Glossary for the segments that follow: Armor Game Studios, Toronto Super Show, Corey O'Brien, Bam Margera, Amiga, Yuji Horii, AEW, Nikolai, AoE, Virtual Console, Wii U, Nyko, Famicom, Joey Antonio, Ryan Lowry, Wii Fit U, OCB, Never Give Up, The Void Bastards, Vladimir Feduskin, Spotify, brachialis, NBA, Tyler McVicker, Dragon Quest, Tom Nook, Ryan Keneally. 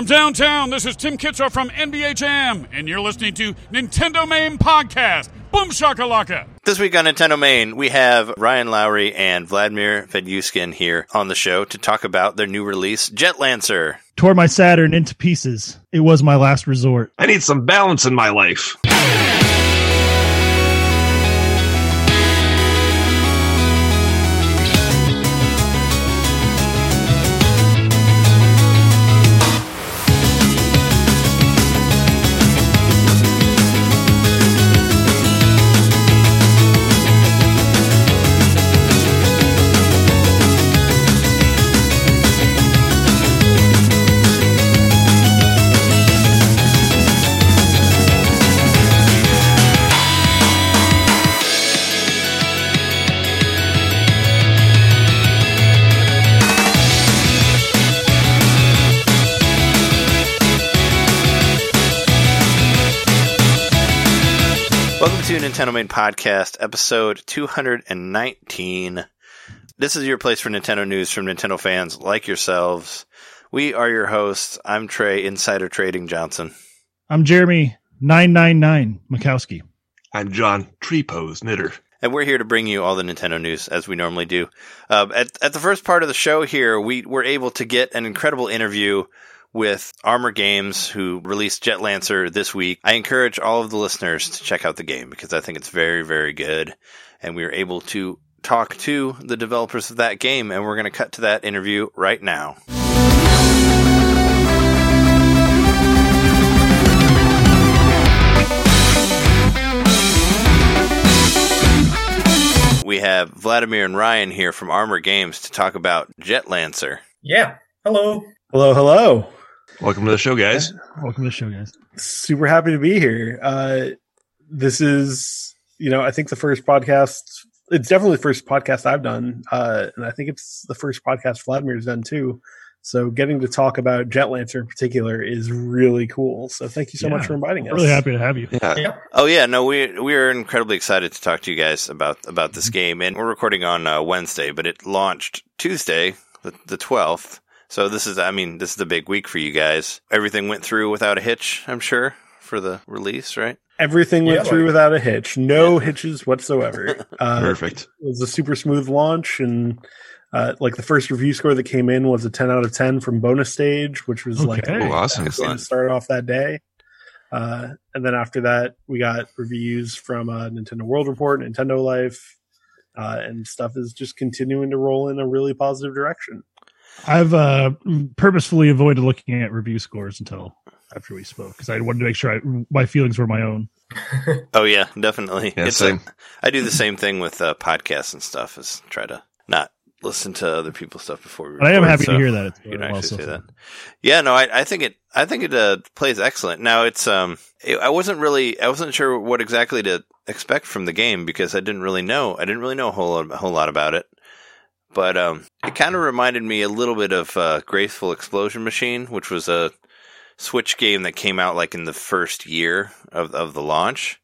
From downtown, this is Tim Kitzer from NBA Jam, and you're listening to Nintendo Main Podcast. Boom shakalaka! This week on Nintendo Main, we have Ryan Lowry and Vladimir Feduskin here on the show to talk about their new release, Jet Lancer. Tore my Saturn into pieces. It was my last resort. I need some balance in my life. Nintendo Main Podcast, episode 219. This is your place for Nintendo news from Nintendo fans like yourselves. We are your hosts. I'm Trey, Insider Trading Johnson. I'm Jeremy, 999 Mikowski. I'm John, Trepose Knitter. And we're here to bring you all the Nintendo news, as we normally do. At the first part of the show here, we were able to get an incredible interview with Armor Games, who released Jet Lancer this week. I encourage all of the listeners to check out the game because I think it's very, very good. And we were able to talk to the developers of that game, and we're going to cut to that interview right now. We have Vladimir and Ryan here from Armor Games to talk about Jet Lancer. Yeah. Hello. Hello, hello. Welcome to the show, guys. Super happy to be here. This is, I think the first podcast. It's definitely the first podcast I've done. And I think it's the first podcast Vladimir's done, too. So getting to talk about Jet Lancer in particular is really cool. So thank you so much for inviting us. Really happy to have you. Yeah. Oh, yeah. No, we are incredibly excited to talk to you guys about this game. And we're recording on Wednesday, but it launched Tuesday, the 12th. So this is the big week for you guys. Everything went through without a hitch, I'm sure, for the release, right? Everything went through without a hitch. No hitches whatsoever. Perfect. It was a super smooth launch, and the first review score that came in was a 10 out of 10 from bonus stage, which was awesome to start off that day. And then after that, we got reviews from Nintendo World Report, Nintendo Life, and stuff is just continuing to roll in a really positive direction. I've purposefully avoided looking at review scores until after we spoke because I wanted to make sure my feelings were my own. Oh, yeah, definitely. Yeah, I do the same thing with podcasts and stuff, is try to not listen to other people's stuff before we record. I am happy to hear that. That. Yeah, no, I think it plays excellent. Now, it's I wasn't sure what exactly to expect from the game because I didn't really know a whole lot about it. But it kind of reminded me a little bit of Graceful Explosion Machine, which was a Switch game that came out in the first year of the launch.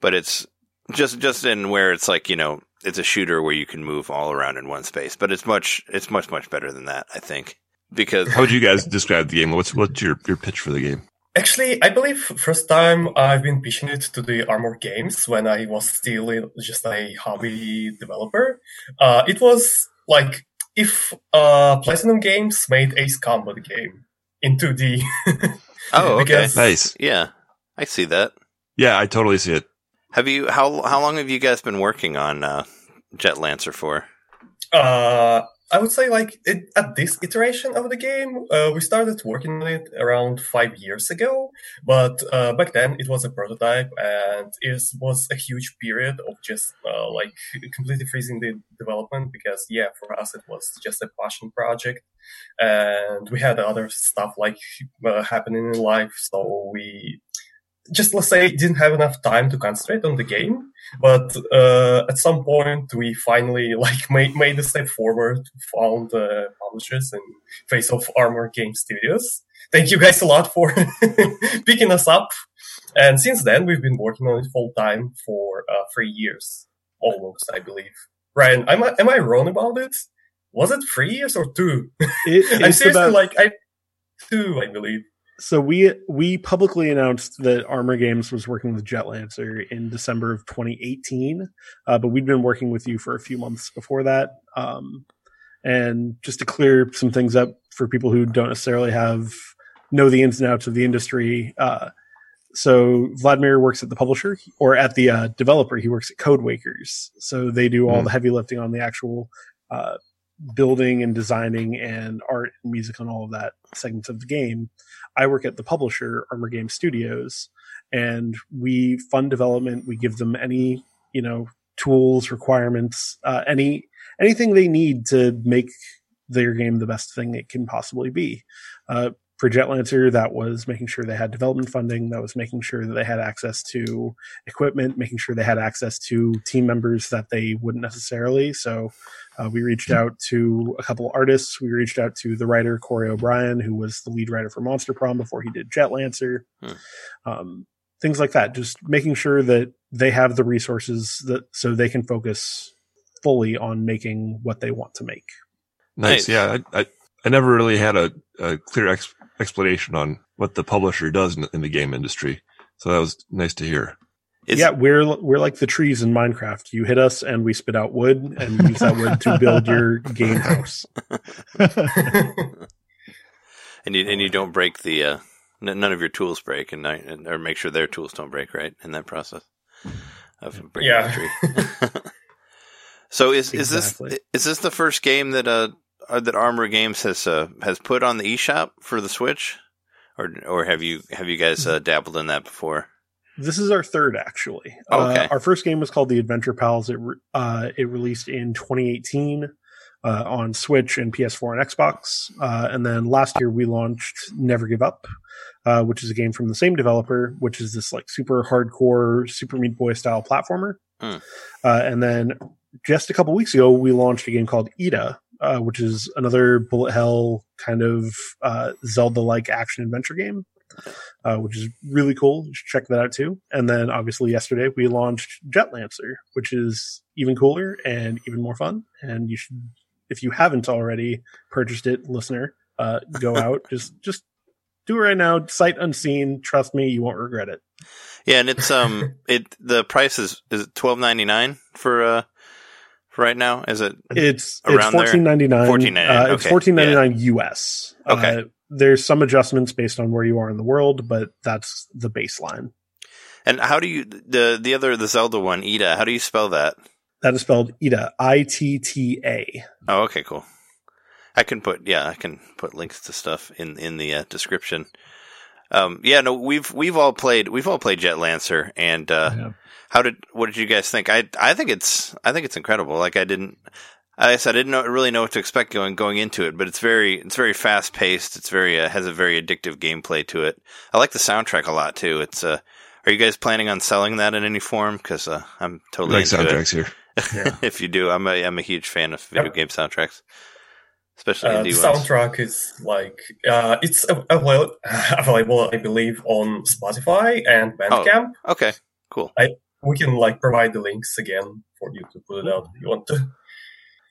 But it's just in where it's it's a shooter where you can move all around in one space. But it's much better than that, I think. Because how would you guys describe the game? What's your pitch for the game? Actually, I believe first time I've been pitching it to the Armor Games when I was still just a hobby developer. It was like if Platinum Games made Ace Combat game in 2D. Oh, okay. Because, nice. Yeah, I see that. Yeah, I totally see it. Have you? How long have you guys been working on Jet Lancer for? I would say, at this iteration of the game, we started working on it around 5 years ago. But back then, it was a prototype, and it was a huge period of just, completely freezing the development because, for us, it was just a passion project. And we had other stuff, happening in life, so we... just let's say didn't have enough time to concentrate on the game, but at some point we finally made a step forward, found publishers in face of Armor Game Studios. Thank you guys a lot for picking us up. And since then we've been working on it full time for 3 years, almost, I believe. Ryan, am I wrong about it? Was it 3 years or two? I'm seriously 2, I believe. So we publicly announced that Armor Games was working with Jet Lancer in December of 2018, but we'd been working with you for a few months before that. And just to clear some things up for people who don't necessarily know the ins and outs of the industry. So Vladimir works at the publisher, or at the developer. He works at Code Wakers. So they do all the heavy lifting on the actual building and designing and art and music and all of that segments of the game. I work at the publisher, Armor Game Studios, and we fund development. We give them any, tools, requirements, anything they need to make their game the best thing it can possibly be. For Jet Lancer, that was making sure they had development funding. That was making sure that they had access to equipment, making sure they had access to team members that they wouldn't necessarily. So we reached out to a couple artists. We reached out to the writer, Corey O'Brien, who was the lead writer for Monster Prom before he did Jet Lancer. Things like that. Just making sure that they have the resources so they can focus fully on making what they want to make. Nice. Yeah. I never really had a clear explanation on what the publisher does in the game industry. So that was nice to hear. We're like the trees in Minecraft. You hit us and we spit out wood, and we use that wood to build your game house. and you don't break the none of your tools break, or make sure their tools don't break, right, in that process of breaking the tree. So is this the first game that that Armor Games has put on the eShop for the Switch, or have you guys dabbled in that before? This is our third, actually. Okay. Our first game was called The Adventure Pals. It released in 2018 on Switch and PS4 and Xbox, and then last year we launched Never Give Up, which is a game from the same developer, which is this like super hardcore Super Meat Boy style platformer, and then just a couple weeks ago we launched a game called Ida. Which is another bullet hell kind of Zelda-like action-adventure game, which is really cool. You should check that out, too. And then, obviously, yesterday we launched Jet Lancer, which is even cooler and even more fun. And you should, if you haven't already purchased it, listener, go out. Just do it right now. Sight unseen. Trust me, you won't regret it. Yeah, and it's the price is $12.99 for... right now, is it? It's $14.99. It's $14.99 US. Okay. There's some adjustments based on where you are in the world, but that's the baseline. And how do you the Zelda one, Ida? How do you spell that? That is spelled Ida, ITTA. Oh, okay, cool. I can put links to stuff in the description. We've all played Jet Lancer, and what did you guys think? I think it's incredible. Like I didn't really know what to expect going into it, but it's very fast paced. It's very has a very addictive gameplay to it. I like the soundtrack a lot too. It's are you guys planning on selling that in any form? Because I'm totally into soundtracks it. Here. Yeah. If you do, I'm a huge fan of video game soundtracks. Especially the soundtrack is it's available, I believe, on Spotify and Bandcamp. Oh, okay, cool. We can provide the links again for you to put it out if you want to.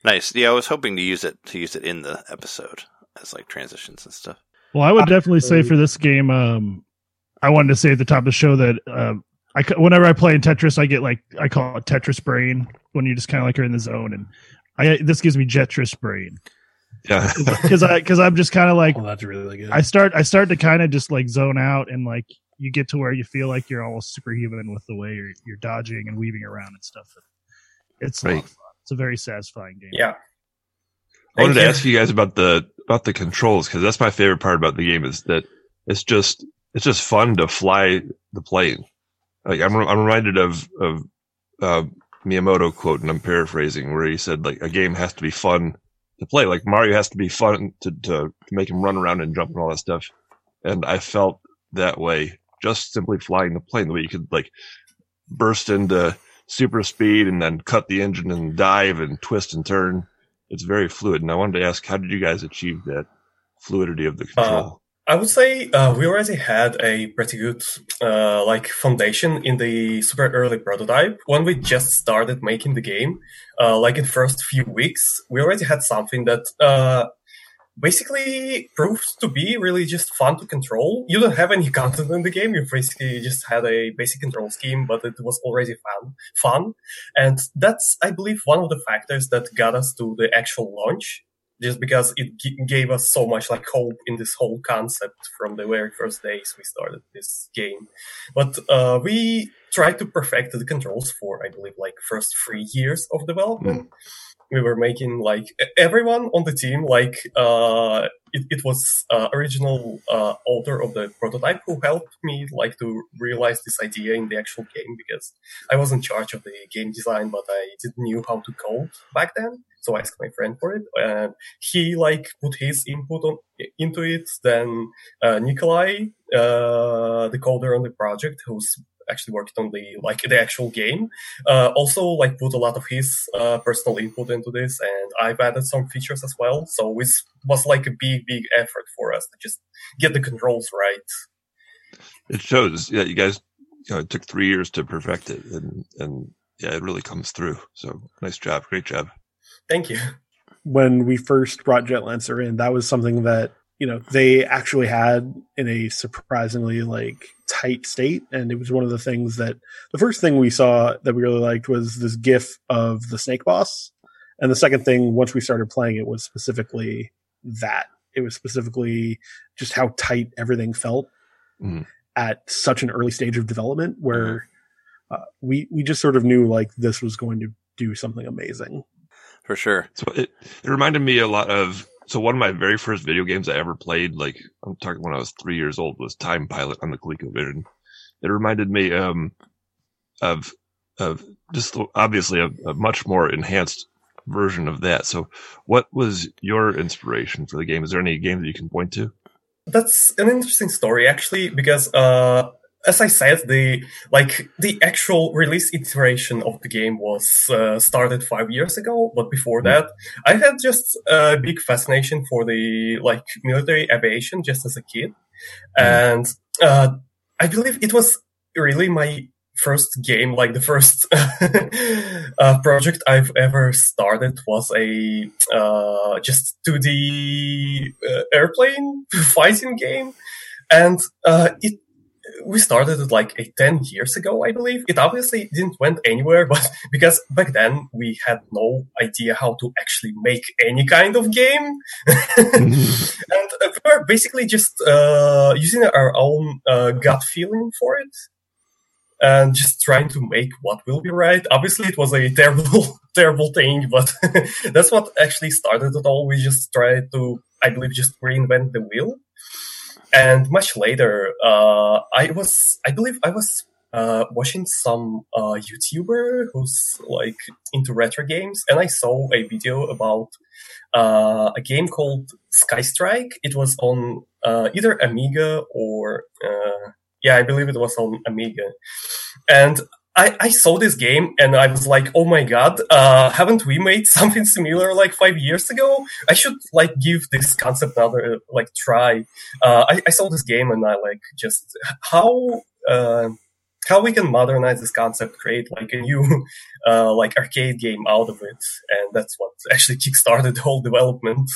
Nice. Yeah, I was hoping to use it in the episode as transitions and stuff. Well, I would definitely say for this game, I wanted to say at the top of the show that whenever I play in Tetris, I get I call it Tetris brain, when you just kind of are in the zone, and this gives me Jetris brain. Yeah, because I'm just kind of that's really good. I start to kind of just zone out, and you get to where you feel like you're almost superhuman with the way you're dodging and weaving around and stuff. It's a lot of fun. It's a very satisfying game. Yeah, I wanted to ask you guys about the controls, because that's my favorite part about the game, is that it's just fun to fly the plane. I'm reminded of Miyamoto quote, and I'm paraphrasing, where he said a game has to be fun to play. Mario has to be fun to make him run around and jump and all that stuff, and I felt that way just simply flying the plane. The way you could burst into super speed and then cut the engine and dive and twist and turn, it's very fluid. And I wanted to ask, how did you guys achieve that fluidity of the control? I would say we already had a pretty good foundation in the super early prototype. When we just started making the game, in the first few weeks, we already had something that basically proves to be really just fun to control. You don't have any content in the game. You basically just had a basic control scheme, but it was already fun. And that's, I believe, one of the factors that got us to the actual launch, just because it gave us so much like hope in this whole concept from the very first days we started this game. But we tried to perfect the controls for, I believe, like first 3 years of development. We were making like everyone on the team, like it was original author of the prototype who helped me like to realize this idea in the actual game, because I was in charge of the game design, but I didn't knew how to code back then. So I asked my friend for it, and he like put his input into it. Then Nikolai, the coder on the project, who's actually worked on the actual game, also like put a lot of his personal input into this, and I've added some features as well. So it was like a big effort for us to just get the controls right. It shows, yeah. You guys, it took 3 years to perfect it, and yeah, it really comes through. So nice job, great job. Thank you. When we first brought Jet Lancer in, that was something that, they actually had in a surprisingly tight state. And it was one of the things that the first thing we saw that we really liked was this GIF of the snake boss. And the second thing, once we started playing it, was specifically that. It was specifically just how tight everything felt at such an early stage of development, where we just sort of knew this was going to do something amazing. For sure. So it reminded me a lot of, one of my very first video games I ever played, I'm talking when I was 3 years old, was Time Pilot on the ColecoVision. It reminded me of just obviously a much more enhanced version of that. So what was your inspiration for the game? Is there any game that you can point to? That's an interesting story, actually, because as I said, the actual release iteration of the game was started 5 years ago. But before that, I had just a big fascination for the military aviation just as a kid. And I believe it was really my first game, the first project I've ever started was a just 2D airplane fighting game. And we started it 10 years ago, I believe. It obviously didn't went anywhere, but because back then we had no idea how to actually make any kind of game. And we were basically just using our own gut feeling for it and just trying to make what will be right. Obviously, it was a terrible thing, but that's what actually started it all. We just tried to, I believe, just reinvent the wheel. And much later, I believe I was watching some YouTuber who's into retro games, and I saw a video about a game called Sky Strike. It was on either Amiga or I believe it was on Amiga. And I saw this game and I was like, oh my god, haven't we made something similar 5 years ago? I should give this concept another try. I saw this game and I just how we can modernize this concept, create a new arcade game out of it. And that's what actually kickstarted the whole development.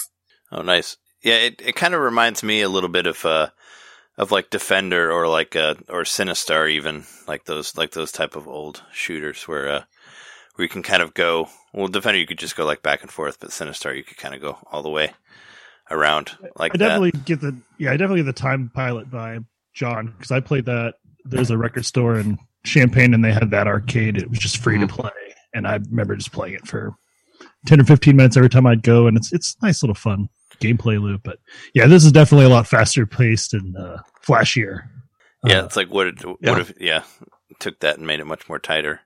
Oh, nice. Yeah, it kind of reminds me a little bit of Defender or or Sinistar, even those type of old shooters where you can kind of go. Well, Defender you could just go back and forth, but Sinistar you could kind of go all the way around. I definitely get the Time Pilot vibe, John, because I played that. There's a record store in Champaign, and they had that arcade. It was just free to play, and I remember just playing it for 10 or 15 minutes every time I'd go, and it's nice little fun gameplay loop. But yeah, this is definitely a lot faster paced and flashier. Yeah, it's took that and made it much more tighter.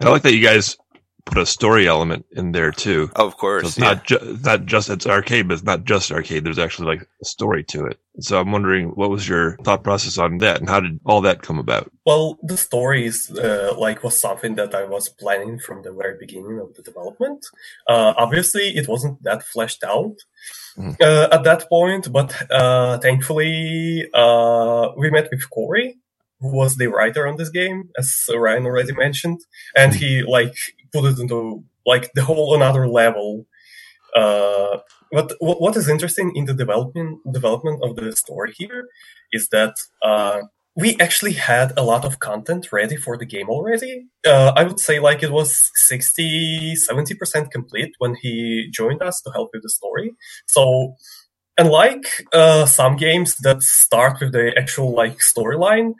And I like that you guys put a story element in there too. Oh, of course. So it's not just arcade, but it's not just arcade. There's actually a story to it. So I'm wondering, what was your thought process on that, and how did all that come about? Well, the story is was something that I was planning from the very beginning of the development. Obviously, it wasn't that fleshed out at that point, but thankfully, we met with Corey, who was the writer on this game, as Ryan already mentioned, and he put it into the whole another level What is interesting in the development of the store here is that we actually had a lot of content ready for the game already. I would say like it was 60-70% complete when he joined us to help with the story. So unlike some games that start with the actual like storyline,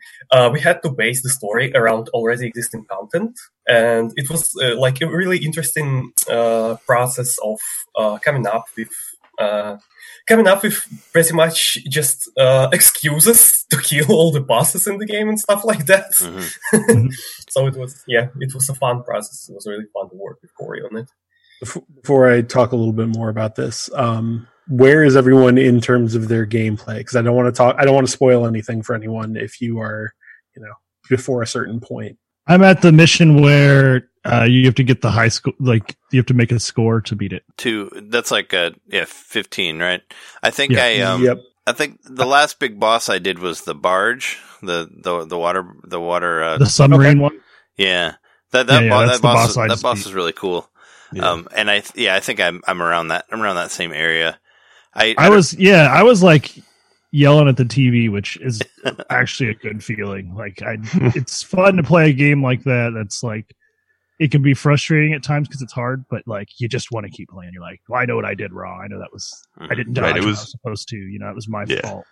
we had to base the story around already existing content, and it was like a really interesting process of coming up with pretty much just excuses to kill all the bosses in the game and stuff like that. Mm-hmm. So it was a fun process. It was really fun to work with Corey on it. Before I talk a little bit more about this, where is everyone in terms of their gameplay? Because I don't want to spoil anything for anyone if you are, before a certain point. I'm at the mission where you have to get the high score. Like you have to make a score to beat it. That's like 15, right? I think I think the last big boss I did was the barge, the water the submarine one. Yeah, that boss is really cool. Yeah. And I think I'm around that same area. I was like yelling at the TV, which is actually a good feeling. Like it's fun to play a game like that. That's like, it can be frustrating at times because it's hard, but like you just want to keep playing. You're like, well, I know what I did wrong. I know that was I didn't dodge what I was supposed to. It was my fault.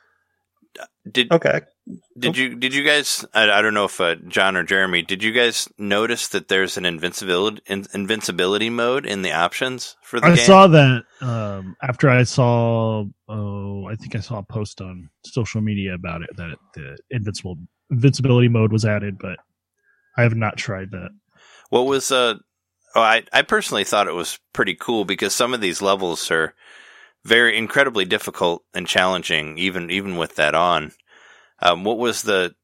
Did you guys? I don't know if John or Jeremy. Did you guys notice that there's an invincibility mode in the options for the game? I saw that after I saw. Oh, I think I saw a post on social media about it that the invincibility mode was added, but I have not tried that. What was? I personally thought it was pretty cool because some of these levels are very incredibly difficult and challenging, even with that on. What was the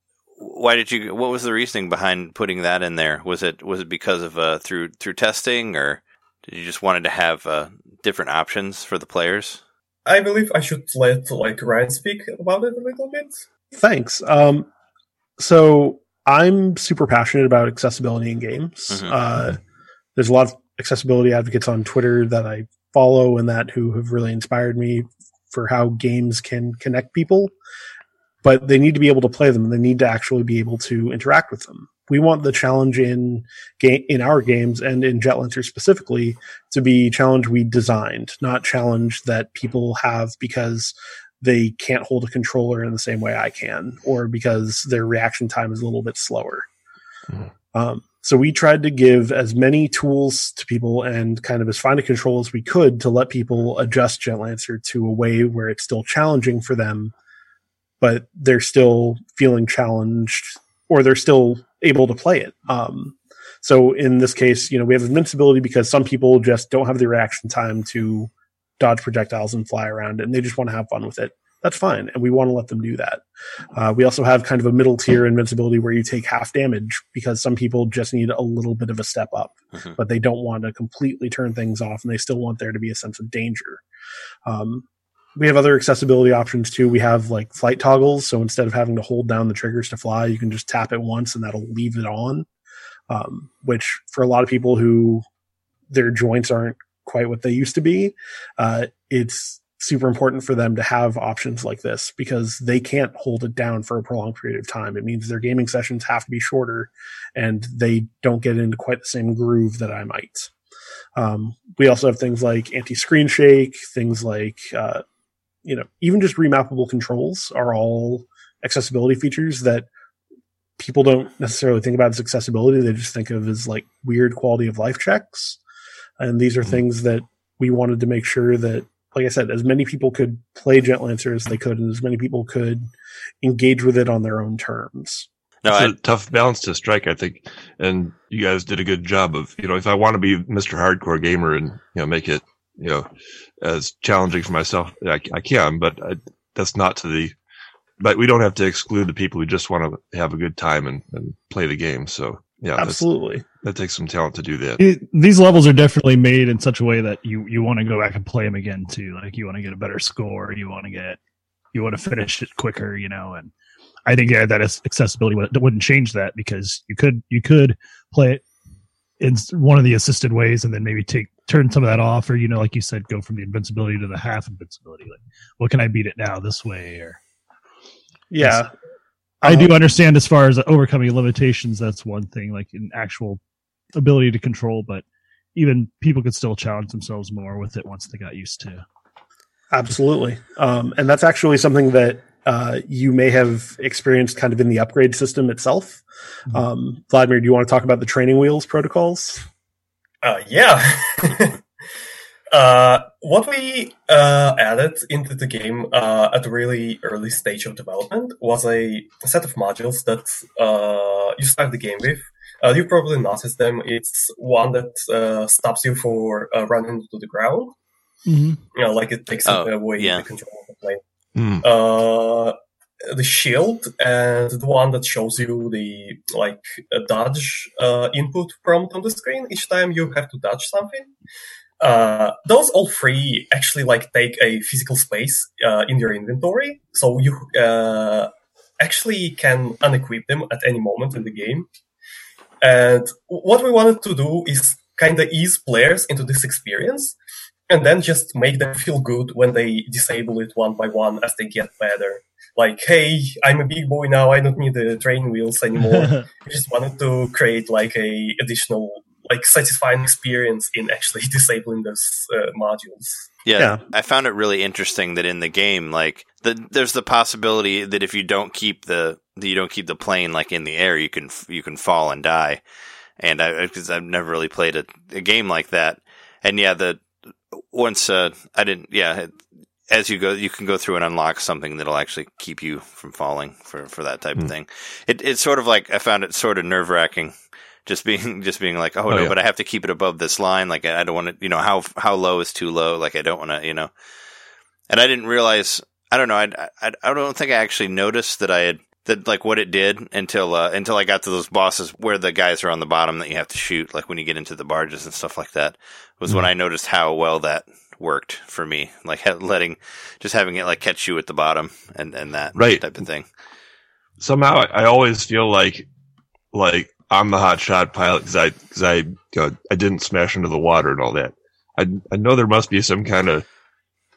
reasoning behind putting that in there? Was it because of through testing, or did you just wanted to have different options for the players? I believe I should let Ryan speak about it a little bit. Thanks. So I'm super passionate about accessibility in games. Mm-hmm. There's a lot of accessibility advocates on Twitter that I follow and that who have really inspired me for how games can connect people. But they need to be able to play them. They need to actually be able to interact with them. We want the challenge in our games and in Jet Lancer specifically to be challenge we designed, not challenge that people have because they can't hold a controller in the same way I can, or because their reaction time is a little bit slower. Mm-hmm. So we tried to give as many tools to people and kind of as fine a control as we could to let people adjust Jet Lancer to a way where it's still challenging for them, but they're still feeling challenged, or they're still able to play it. So in this case, we have invincibility because some people just don't have the reaction time to dodge projectiles and fly around, and they just want to have fun with it. That's fine, and we want to let them do that. We also have kind of a middle tier invincibility where you take half damage because some people just need a little bit of a step up, mm-hmm. but they don't want to completely turn things off, and they still want there to be a sense of danger. We have other accessibility options too. We have like flight toggles. So instead of having to hold down the triggers to fly, you can just tap it once and that'll leave it on. Which for a lot of people who their joints aren't quite what they used to be, it's super important for them to have options like this because they can't hold it down for a prolonged period of time. It means their gaming sessions have to be shorter and they don't get into quite the same groove that I might. We also have things like anti-screen shake, things like, even just remappable controls are all accessibility features that people don't necessarily think about as accessibility. They just think of as like weird quality of life checks. And these are things that we wanted to make sure that, like I said, as many people could play Jet Lancer as they could, and as many people could engage with it on their own terms. No, it's a tough balance to strike, I think. And you guys did a good job of, if I want to be Mr. Hardcore Gamer and, make it, as challenging for myself, I can, but that's not but we don't have to exclude the people who just want to have a good time and play the game. So yeah, absolutely. That takes some talent to do that. These levels are definitely made in such a way that you want to go back and play them again too. Like you want to get a better score. You want to finish it quicker, and I think that accessibility wouldn't change that because you could play it in one of the assisted ways and then maybe take turn some of that off, or, you know, like you said, go from the invincibility to the half invincibility. Like, what can I beat it now this way? Or yeah, I do understand as far as overcoming limitations. That's one thing, like an actual ability to control, but even people could still challenge themselves more with it once they got used to. Absolutely. And that's actually something that you may have experienced kind of in the upgrade system itself. Mm-hmm. Vladimir, do you want to talk about the training wheels protocols? Yeah. What we added into the game at a really early stage of development was a set of modules that you start the game with. You probably noticed them. It's one that stops you for running to the ground. Mm-hmm. You know, like it takes away the control of the plane. Mm. The shield and the one that shows you the like dodge input prompt on the screen each time you have to dodge something. Those all three actually like take a physical space in your inventory, so you actually can unequip them at any moment in the game. And what we wanted to do is kind of ease players into this experience, and then just make them feel good when they disable it one by one as they get better. Like, hey, I'm a big boy now. I don't need the training wheels anymore. I just wanted to create like a additional, like satisfying experience in actually disabling those modules. Yeah, I found it really interesting that in the game, like there's the possibility that if you don't keep the plane like in the air, you can fall and die. And because I've never really played a game like that. And yeah, as you go, you can go through and unlock something that'll actually keep you from falling for that type of thing. It's sort of like, I found it sort of nerve wracking, just being like, oh no, but I have to keep it above this line. Like I don't want to, you know, how low is too low? Like I don't want to, you know. And I didn't realize, I don't know, I don't think I actually noticed that I had that like what it did until I got to those bosses where the guys are on the bottom that you have to shoot, like when you get into the barges and stuff like that, was when I noticed how well that worked for me, like having it like catch you at the bottom and that type of thing. Somehow, I always feel like I'm the hotshot pilot because I didn't smash into the water and all that. I know there must be some kind of,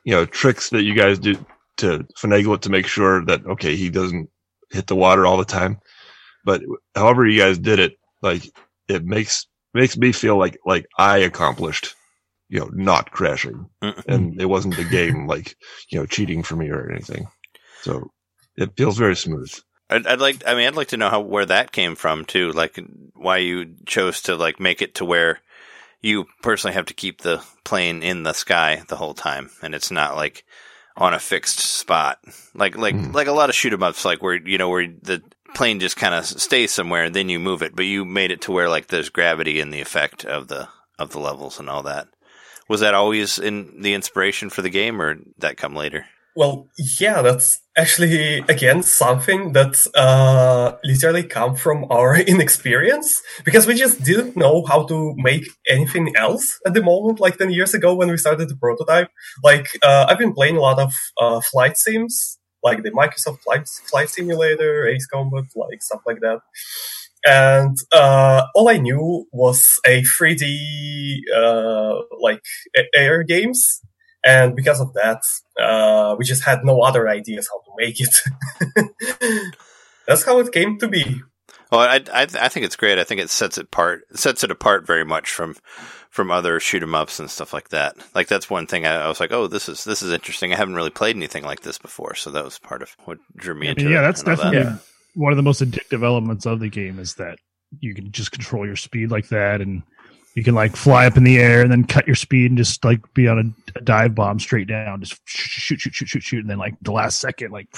you know, tricks that you guys do to finagle it to make sure that okay, he doesn't hit the water all the time, but however you guys did it, like it makes me feel like I accomplished, you know, not crashing. And it wasn't the game like, you know, cheating for me or anything, so it feels very smooth. I'd like to know where that came from too, like why you chose to like make it to where you personally have to keep the plane in the sky the whole time and it's not like on a fixed spot, like a lot of shoot 'em ups, like where, you know, where the plane just kind of stays somewhere and then you move it, but you made it to where like there's gravity in the effect of the levels and all that. Was that always in the inspiration for the game, or did that come later? Well, yeah, that's actually again something that literally come from our inexperience, because we just didn't know how to make anything else at the moment. Like 10 years ago when we started the prototype, like I've been playing a lot of flight sims, like the Microsoft Flight Simulator, Ace Combat, like stuff like that. And all I knew was a 3D like air games. And because of that, we just had no other ideas how to make it. That's how it came to be. Well, I think it's great. I think it sets it apart very much from other shoot 'em ups and stuff like that. Like that's one thing I was like, oh, this is interesting. I haven't really played anything like this before, so that was part of what drew me into it. Yeah, that's definitely one of the most addictive elements of the game, is that you can just control your speed like that, and you can like fly up in the air and then cut your speed and just like be on a dive bomb straight down, just shoot, and then like the last second, like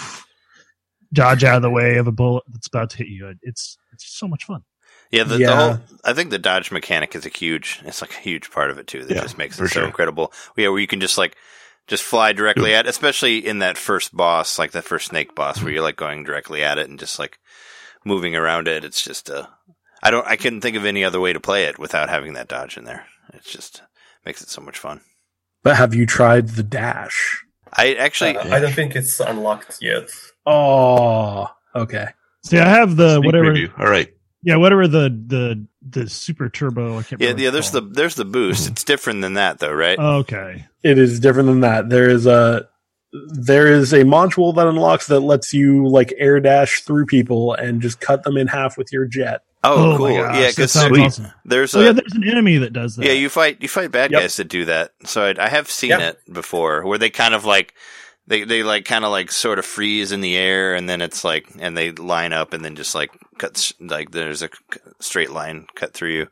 dodge out of the way of a bullet that's about to hit you. It's so much fun. Yeah, the whole, I think the dodge mechanic is a huge part of it too. That just makes it so incredible. Yeah, where you can just like fly directly at, especially in that first boss, like that first snake boss, where you're like going directly at it and just like moving around it. It's just a I couldn't think of any other way to play it without having that dodge in there. It just makes it so much fun. But have you tried the dash? I actually... I don't think it's unlocked yet. Oh, okay. See, I have the whatever... Preview. All right. Yeah, whatever the super turbo. I can't remember. Yeah, there's the boost. It's different than that though, right? Okay, it is different than that. There is a module that unlocks that lets you like air dash through people and just cut them in half with your jet. Oh cool! Yeah, because there's an enemy that does that. Yeah, you fight bad guys that do that. So I have seen it before, where they kind of like they like kind of like sort of freeze in the air, and then it's like and they line up, and then just like cuts like there's a straight line cut through you,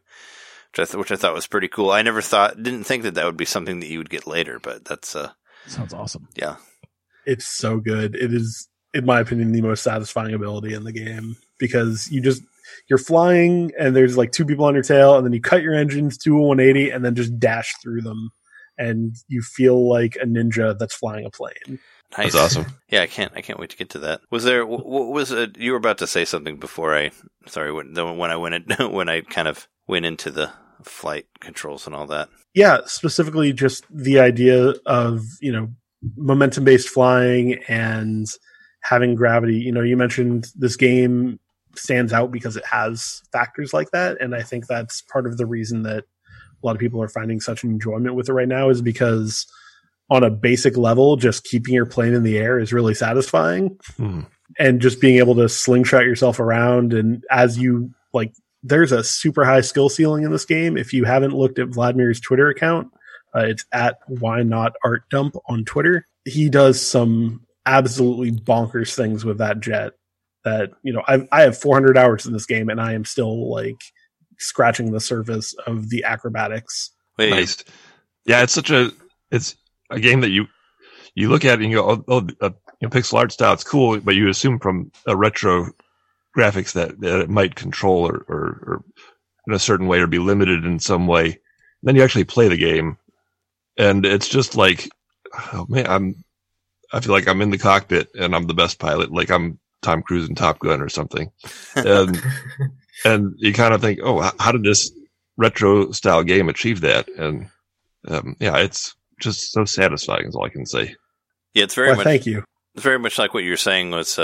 which I thought was pretty cool. I didn't think that would be something that you would get later, but that's sounds awesome. Yeah, it's so good. It is, in my opinion, the most satisfying ability in the game because you're flying and there's like two people on your tail and then you cut your engines to a 180 and then just dash through them and you feel like a ninja that's flying a plane. Nice. That's awesome. Yeah, I can't wait to get to that. Was there you were about to say something before when I kind of went into the flight controls and all that. Yeah, specifically just the idea of, you know, momentum-based flying and having gravity. You know, you mentioned this game stands out because it has factors like that, and I think that's part of the reason that a lot of people are finding such an enjoyment with it right now is because on a basic level just keeping your plane in the air is really satisfying and just being able to slingshot yourself around. And as you like, there's a super high skill ceiling in this game. If you haven't looked at Vladimir's Twitter account, it's at Why Not Art Dump on Twitter. He does some absolutely bonkers things with that jet that, you know, I have 400 hours in this game and I am still like scratching the surface of the acrobatics. Wait, nice. Yeah, it's a game that you look at and you go, oh, pixel art style, it's cool, but you assume from a retro graphics that it might control or in a certain way or be limited in some way. And then you actually play the game and it's just like, oh man, I feel like I'm in the cockpit and I'm the best pilot. Like I'm Tom Cruise and Top Gun or something. And you kind of think, oh, how did this retro style game achieve that? And yeah, it's just so satisfying is all I can say. Yeah, it's very much, thank you. It's very much like what you're saying was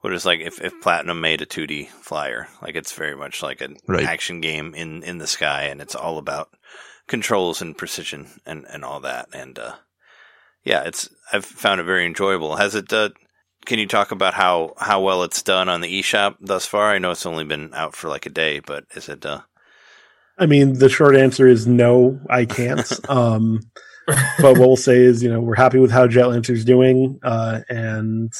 what is like if Platinum made a 2D flyer. Like it's very much like an action game in the sky, and it's all about controls and precision and all that. And yeah, I've found it very enjoyable. Has it can you talk about how well it's done on the eShop thus far? I know it's only been out for like a day, but is it... I mean, the short answer is no, I can't. But what we'll say is, you know, we're happy with how Jet Lancer's doing, and,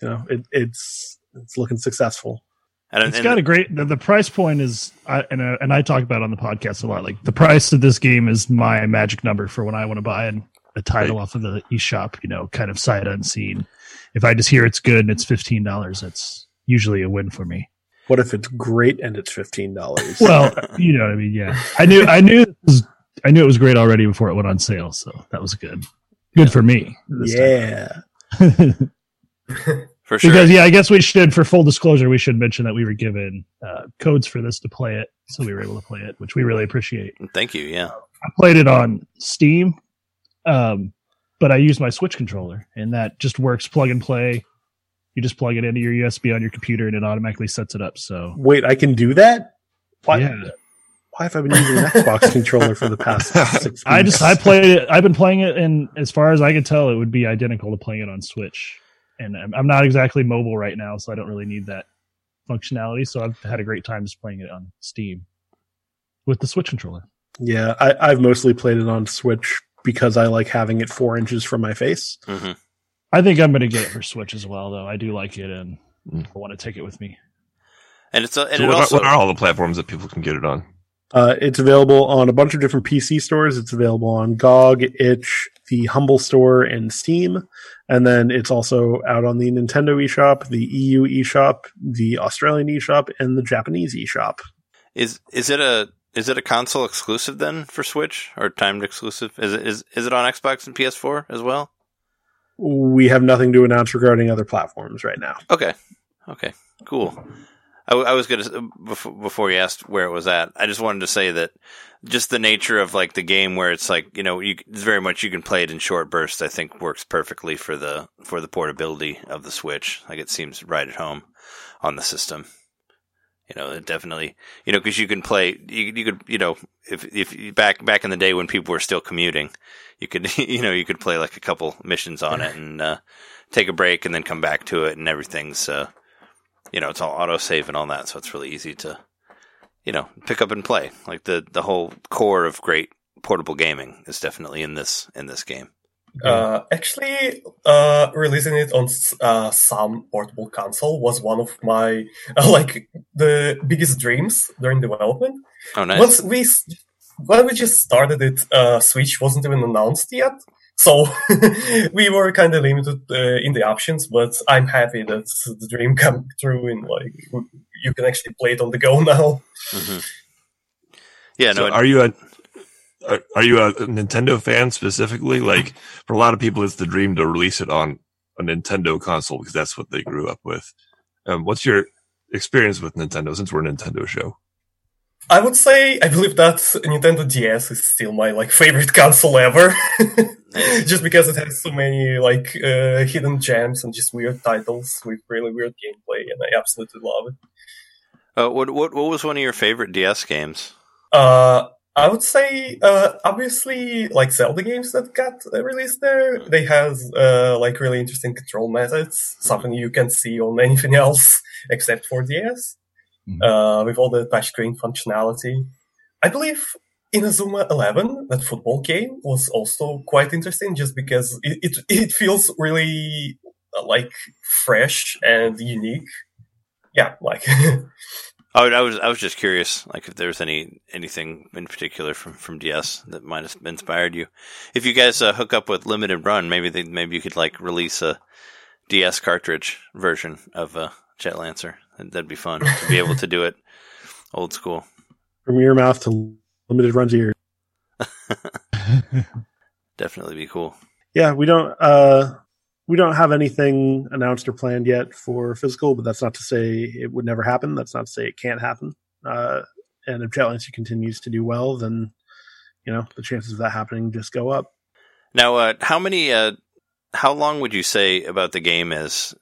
you know, it's looking successful. The price point is, and I talk about it on the podcast a lot, like the price of this game is my magic number for when I want to buy a title off of the eShop, you know, kind of sight unseen. If I just hear it's good and it's $15, that's usually a win for me. What if it's great and it's $15? Well, you know what I mean, yeah. I knew it was great already before it went on sale, so that was good. Good for me. Yeah. For sure. Because, yeah, I guess we should, for full disclosure, we should mention that we were given codes for this to play it, so we were able to play it, which we really appreciate. Thank you, yeah. I played it on Steam, but I use my Switch controller, and that just works plug and play. You just plug it into your USB on your computer, and it automatically sets it up. So wait, I can do that? Why have I been using an Xbox controller for the past 6 weeks? I played it. I've been playing it, and as far as I can tell, it would be identical to playing it on Switch. And I'm not exactly mobile right now, so I don't really need that functionality. So I've had a great time just playing it on Steam with the Switch controller. Yeah, I've mostly played it on Switch because I like having it 4 inches from my face. Mm-hmm. I think I'm going to get it for Switch as well, though. I do like it, and I want to take it with me. And it's what are all the platforms that people can get it on? It's available on a bunch of different PC stores. It's available on GOG, Itch, the Humble Store, and Steam. And then it's also out on the Nintendo eShop, the EU eShop, the Australian eShop, and the Japanese eShop. Is it a console exclusive then for Switch or timed exclusive? Is it on Xbox and PS4 as well? We have nothing to announce regarding other platforms right now. Okay, cool. I was going to, before you asked where it was at, I just wanted to say that just the nature of like the game where it's like, you know, it's very much you can play it in short bursts, I think works perfectly for the portability of the Switch. Like it seems right at home on the system. You know, it definitely, you know, because you can play, you could, you know, if back in the day when people were still commuting, you could play like a couple missions on it and take a break and then come back to it, and everything's, you know, it's all autosave and all that, so it's really easy to, you know, pick up and play. Like the whole core of great portable gaming is definitely in this game. Actually, releasing it on some portable console was one of my the biggest dreams during development. Oh, nice! When we just started it, Switch wasn't even announced yet, so we were kind of limited in the options. But I'm happy that the dream came true, and like you can actually play it on the go now. Mm-hmm. Yeah. No. So are you a Nintendo fan specifically? Like, for a lot of people, it's the dream to release it on a Nintendo console because that's what they grew up with. What's your experience with Nintendo, since we're a Nintendo show? I would say, I believe that Nintendo DS is still my favorite console ever. Just because it has so many hidden gems and just weird titles with really weird gameplay, and I absolutely love it. What was one of your favorite DS games? I would say, obviously, Zelda games that got released there, they have, really interesting control methods, something you can see on anything else except for DS, with all the touchscreen functionality. I believe Inazuma 11, that football game, was also quite interesting just because it feels really, fresh and unique. Yeah, I was just curious, if there's anything in particular from DS that might have inspired you. If you guys hook up with Limited Run, maybe you could release a DS cartridge version of Jet Lancer. That'd be fun to be able to do it old school. From your mouth to Limited Run's ear. Definitely be cool. Yeah, we don't have anything announced or planned yet for physical, but that's not to say it would never happen. That's not to say it can't happen. And if Jet Lancer continues to do well, then, you know, the chances of that happening just go up. Now, how long would you say about the game is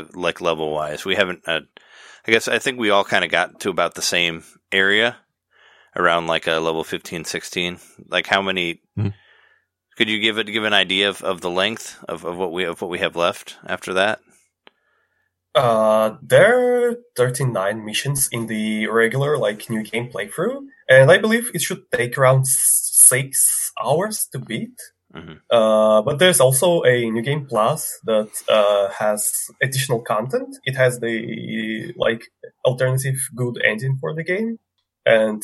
level wise? We haven't, I think we all kind of got to about the same area around level 15, 16, how many, could you give an idea of the length of what we have left after that? There are 39 missions in the regular new game playthrough, and I believe it should take around 6 hours to beat. Mm-hmm. But there's also a new game plus that has additional content. It has the alternative good ending for the game, and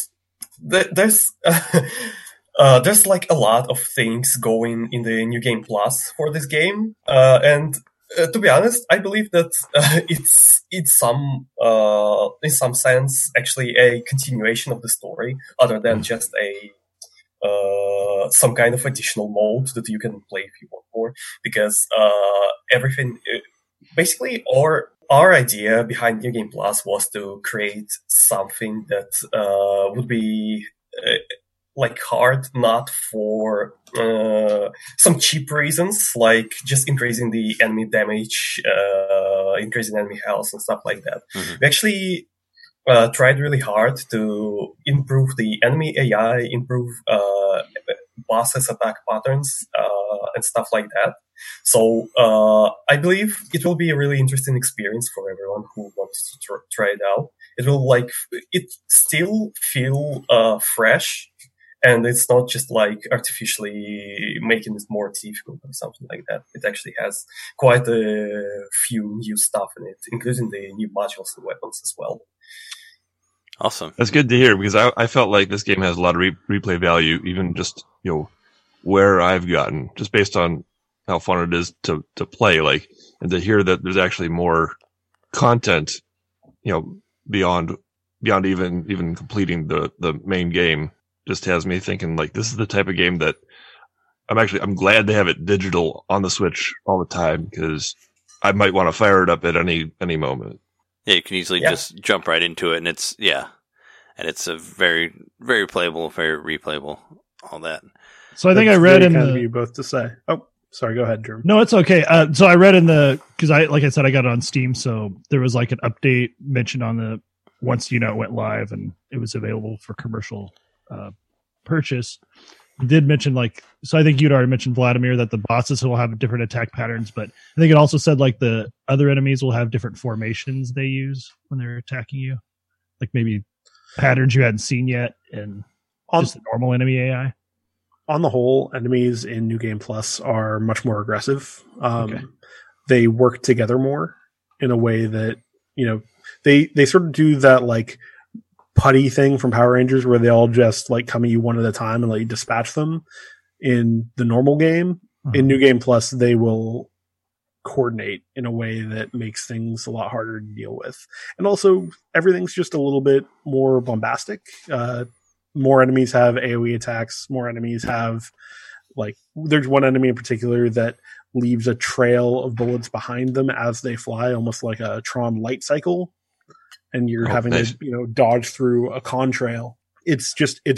there's. There's a lot of things going in the New Game Plus for this game. And to be honest, I believe that it's in some sense actually a continuation of the story other than just some kind of additional mode that you can play if you want more, because everything basically, or our idea behind New Game Plus was to create something that would be hard, not for some cheap reasons, just increasing the enemy damage, increasing enemy health and stuff like that. Mm-hmm. We actually tried really hard to improve the enemy AI, improve bosses' attack patterns and stuff like that. So I believe it will be a really interesting experience for everyone who wants to try it out. It will it still feel fresh. And it's not just artificially making it more difficult or something like that. It actually has quite a few new stuff in it, including the new modules and weapons as well. Awesome. That's good to hear, because I felt like this game has a lot of replay value, even just, you know, where I've gotten, just based on how fun it is to play, and to hear that there's actually more content, you know, beyond even completing the main game. Just has me thinking, this is the type of game that I'm glad to have it digital on the Switch all the time, because I might want to fire it up at any moment. Yeah, you can easily just jump right into it, and it's a very, very playable, very replayable, all that. So I think I read in the... You both to say. Oh, sorry, go ahead, Drew. No, it's okay. So I read in the, because I got it on Steam, so there was an update mentioned on the once it went live and it was available for commercial purchase. You did mention, so I think you'd already mentioned, Vladimir, that the bosses will have different attack patterns, but I think it also said, the other enemies will have different formations they use when they're attacking you. Maybe patterns you hadn't seen yet, and just the normal enemy AI. On the whole, enemies in New Game Plus are much more aggressive. Okay. They work together more in a way that, they sort of do that, putty thing from Power Rangers where they all just come at you one at a time and let you dispatch them in the normal game. Uh-huh. In New Game Plus, they will coordinate in a way that makes things a lot harder to deal with. And also everything's just a little bit more bombastic. More enemies have AoE attacks. More enemies have there's one enemy in particular that leaves a trail of bullets behind them as they fly, almost like a Tron light cycle. And you're having to, dodge through a contrail. It's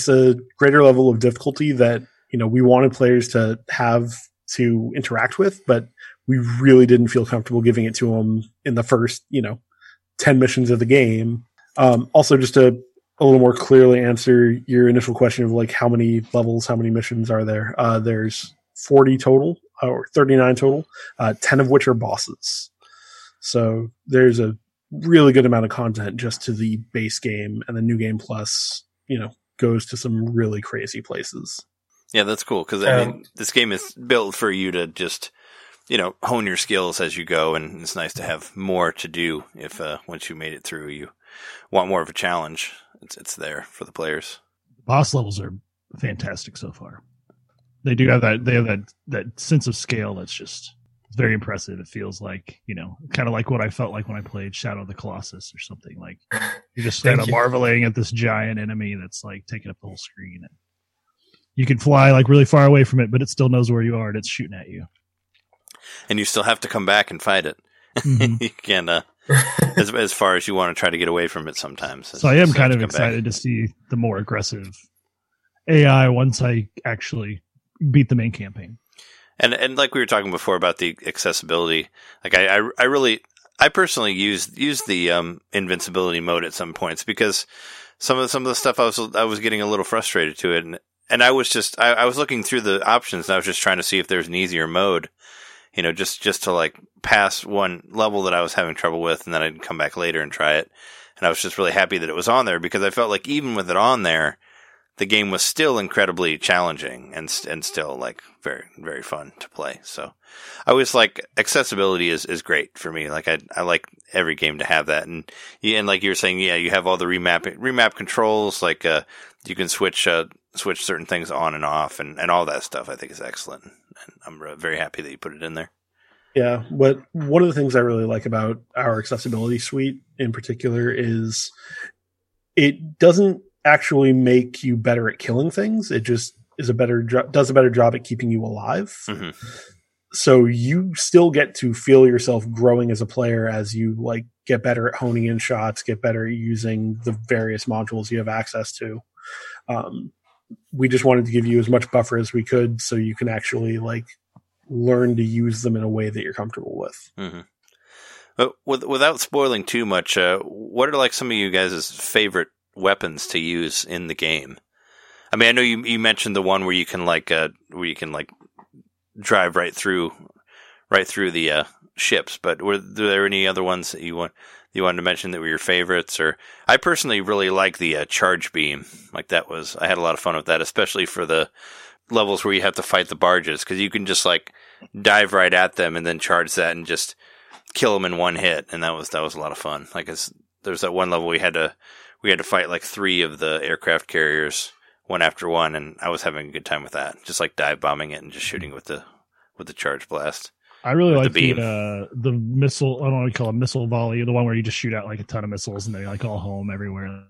a greater level of difficulty that, we wanted players to have to interact with, but we really didn't feel comfortable giving it to them in the first, 10 missions of the game. Also, just to a little more clearly answer your initial question of how many levels, how many missions are there? There's 40 total or 39 total, 10 of which are bosses. So there's a really good amount of content just to the base game, and the New Game Plus, goes to some really crazy places. Yeah, that's cool. Cause this game is built for you to just, hone your skills as you go. And it's nice to have more to do if, once you made it through, you want more of a challenge. It's there for the players. Boss levels are fantastic so far. They do have that sense of scale. That's just very impressive. It feels like, kind of like what I felt like when I played Shadow of the Colossus or something. Like, you're just kind of marveling at this giant enemy that's taking up the whole screen. And you can fly really far away from it, but it still knows where you are and it's shooting at you. And you still have to come back and fight it. Mm-hmm. You can, as far as you want to try to get away from it sometimes. So I am kind of excited to see the more aggressive AI once I actually beat the main campaign. And like we were talking before about the accessibility, I personally used the invincibility mode at some points because some of the stuff I was getting a little frustrated to it, and I was just I was looking through the options and I was just trying to see if there's an easier mode, just to pass one level that I was having trouble with, and then I'd come back later and try it, and I was just really happy that it was on there because I felt like even with it on there, the game was still incredibly challenging and still very, very fun to play. So I always accessibility is great for me. I like every game to have that. And like you were saying, yeah, you have all the remap controls, you can switch certain things on and off and all that stuff. I think is excellent. And I'm very happy that you put it in there. Yeah. But one of the things I really like about our accessibility suite in particular is it doesn't actually make you better at killing things. It just does a better job at keeping you alive. Mm-hmm. So you still get to feel yourself growing as a player as you get better at honing in shots, get better at using the various modules you have access to. We just wanted to give you as much buffer as we could so you can actually learn to use them in a way that you're comfortable with. Mm-hmm. But without spoiling too much, what are some of you guys' favorite weapons to use in the game? I mean, I know you mentioned the one where you can drive right through the ships, but were there any other ones that you wanted to mention that were your favorites? Or I personally really like the charge beam. I had a lot of fun with that, especially for the levels where you have to fight the barges, because you can just dive right at them and then charge that and just kill them in one hit, and that was a lot of fun. There's that one level we had to fight three of the aircraft carriers one after one, and I was having a good time with that. Just dive bombing it and just shooting with the charge blast. I really like the missile. I don't know what you call it, missile volley. The one where you just shoot out a ton of missiles and they all home everywhere.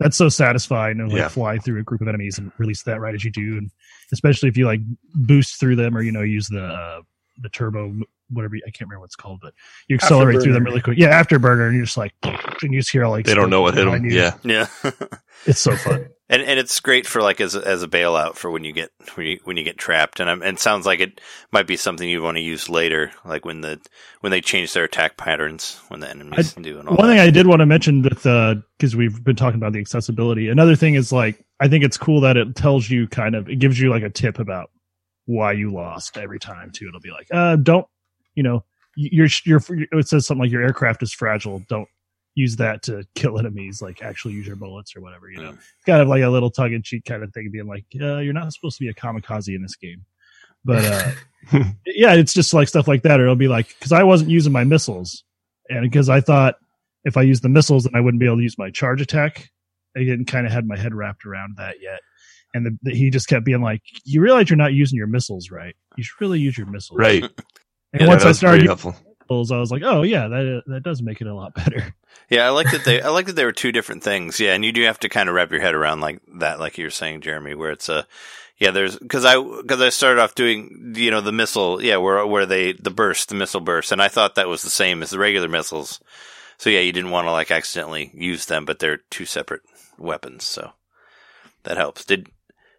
That's so satisfying to fly through a group of enemies and release that right as you do, and especially if you boost through them or use the turbo. Whatever, I can't remember what it's called, but you accelerate through them really quick. Yeah, afterburner, and you're just and you just hear they don't know what hit them. Yeah, yeah. It's so fun. And it's great for like as a bailout for when you get trapped. And it sounds like it might be something you want to use later, like when they change their attack patterns, when the enemies do. And all one that. Thing I did want to mention that because we've been talking about the accessibility. Another thing is like I think it's cool that it tells you it gives you like a tip about why you lost every time too. It'll be like it says something like your aircraft is fragile. Don't use that to kill enemies, like actually use your bullets or whatever, you know. It's kind of like a little tug and cheek kind of thing, being like, you're not supposed to be a kamikaze in this game. But yeah, it's just like stuff like that. Or it'll be like, because I wasn't using my missiles, and because I thought if I used the missiles, then I wouldn't be able to use my charge attack. I didn't kind of had my head wrapped around that yet. And he just kept being like, you realize you're not using your missiles, right? You should really use your missiles. Right. And once I started using missiles, I was like, oh yeah, that does make it a lot better. Yeah, I like that they were two different things. Yeah, and you do have to kind of wrap your head around like that, like you were saying, Jeremy, where it's because I started off doing the missile, the missile burst, and I thought that was the same as the regular missiles. So yeah, you didn't want to like accidentally use them, but they're two separate weapons, so that helps.